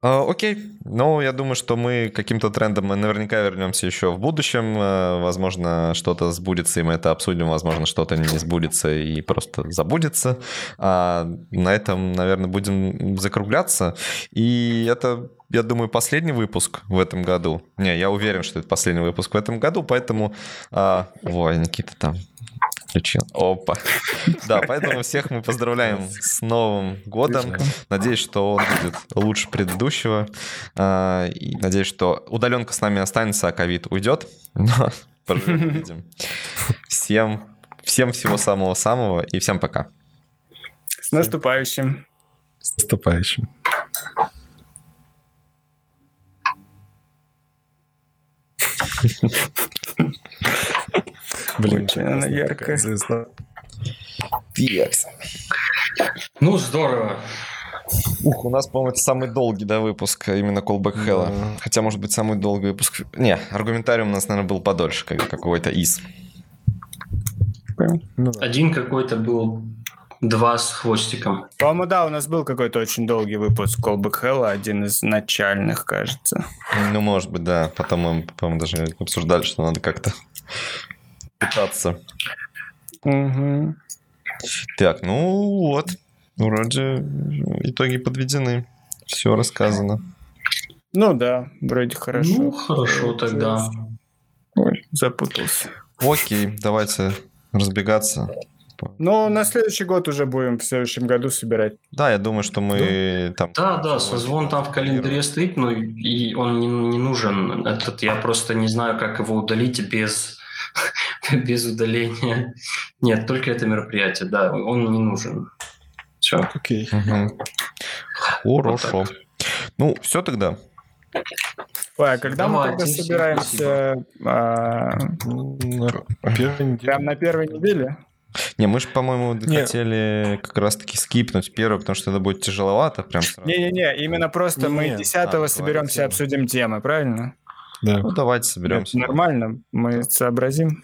Окей, ну, я думаю, что мы каким-то трендом наверняка вернемся еще в будущем. Возможно, что-то сбудется, и мы это обсудим. Возможно, что-то не сбудется и просто забудется. А на этом, наверное, будем закругляться. И это... я думаю, последний выпуск в этом году. Не, я уверен, что это последний выпуск в этом году, поэтому... А... Ой, Никита там включил. Опа. Да, поэтому всех мы поздравляем с Новым годом. Надеюсь, что он будет лучше предыдущего. И надеюсь, что удаленка с нами останется, а ковид уйдет. Но поживем, увидим. Всем, всем всего самого-самого и всем пока. С наступающим. С наступающим. Блин, очень она яркая. Ну, здорово. Ух, у нас, по-моему, это самый долгий, да, выпуск именно Callback Hell. Mm-hmm. Хотя, может быть, самый долгий выпуск... Не, аргументариум у нас, наверное, был подольше, как какой-то из. Один какой-то был, два с хвостиком. По-моему, да, у нас был какой-то очень долгий выпуск Callback Hell, один из начальных, кажется. Ну, может быть, да. Потом мы, по-моему, даже обсуждали, что надо как-то пытаться. Угу. Так, ну вот. Вроде итоги подведены. Все рассказано. Ну да, вроде хорошо. Ну, хорошо тогда. Ой, запутался. Окей, давайте разбегаться. типа. Ну, на следующий год уже будем в следующем году собирать. Да, я думаю, что мы да. там... Да, да, созвон там в календаре стоит, но и он не, не нужен. Этот, я просто не знаю, как его удалить без, без удаления. Нет, только это мероприятие, да, он не нужен. Все. Окей. Угу. Хорошо. Вот ну, все тогда. Ой, когда давайте, мы тогда собираемся? А... На первой Прям на первой неделе? Не, мы же, по-моему, не. хотели как раз-таки скипнуть первую, потому что это будет тяжеловато. Прям сразу. Не-не-не, именно просто не, мы десятого а, соберемся, обсудим темы, правильно? Да. Ну, давайте соберемся. Это нормально, мы сообразим.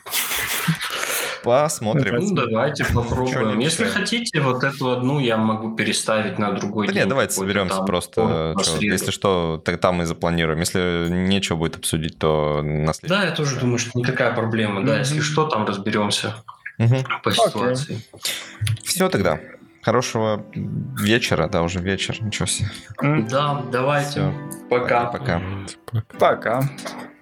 Посмотрим. Ну, давайте попробуем. Если хотите, вот эту одну я могу переставить на другой да день. Нет, давайте соберемся там, просто. Что, если что, так там и запланируем. Если нечего будет обсудить, то на следующий. Да, я тоже думаю, что не такая проблема. Mm-hmm. Да, если что, там разберемся mm-hmm. по ситуации. Okay. Все тогда. Хорошего вечера. Да, уже вечер. Ничего себе. Mm-hmm. Да, давайте. Все. Пока. Пока. Пока. Пока.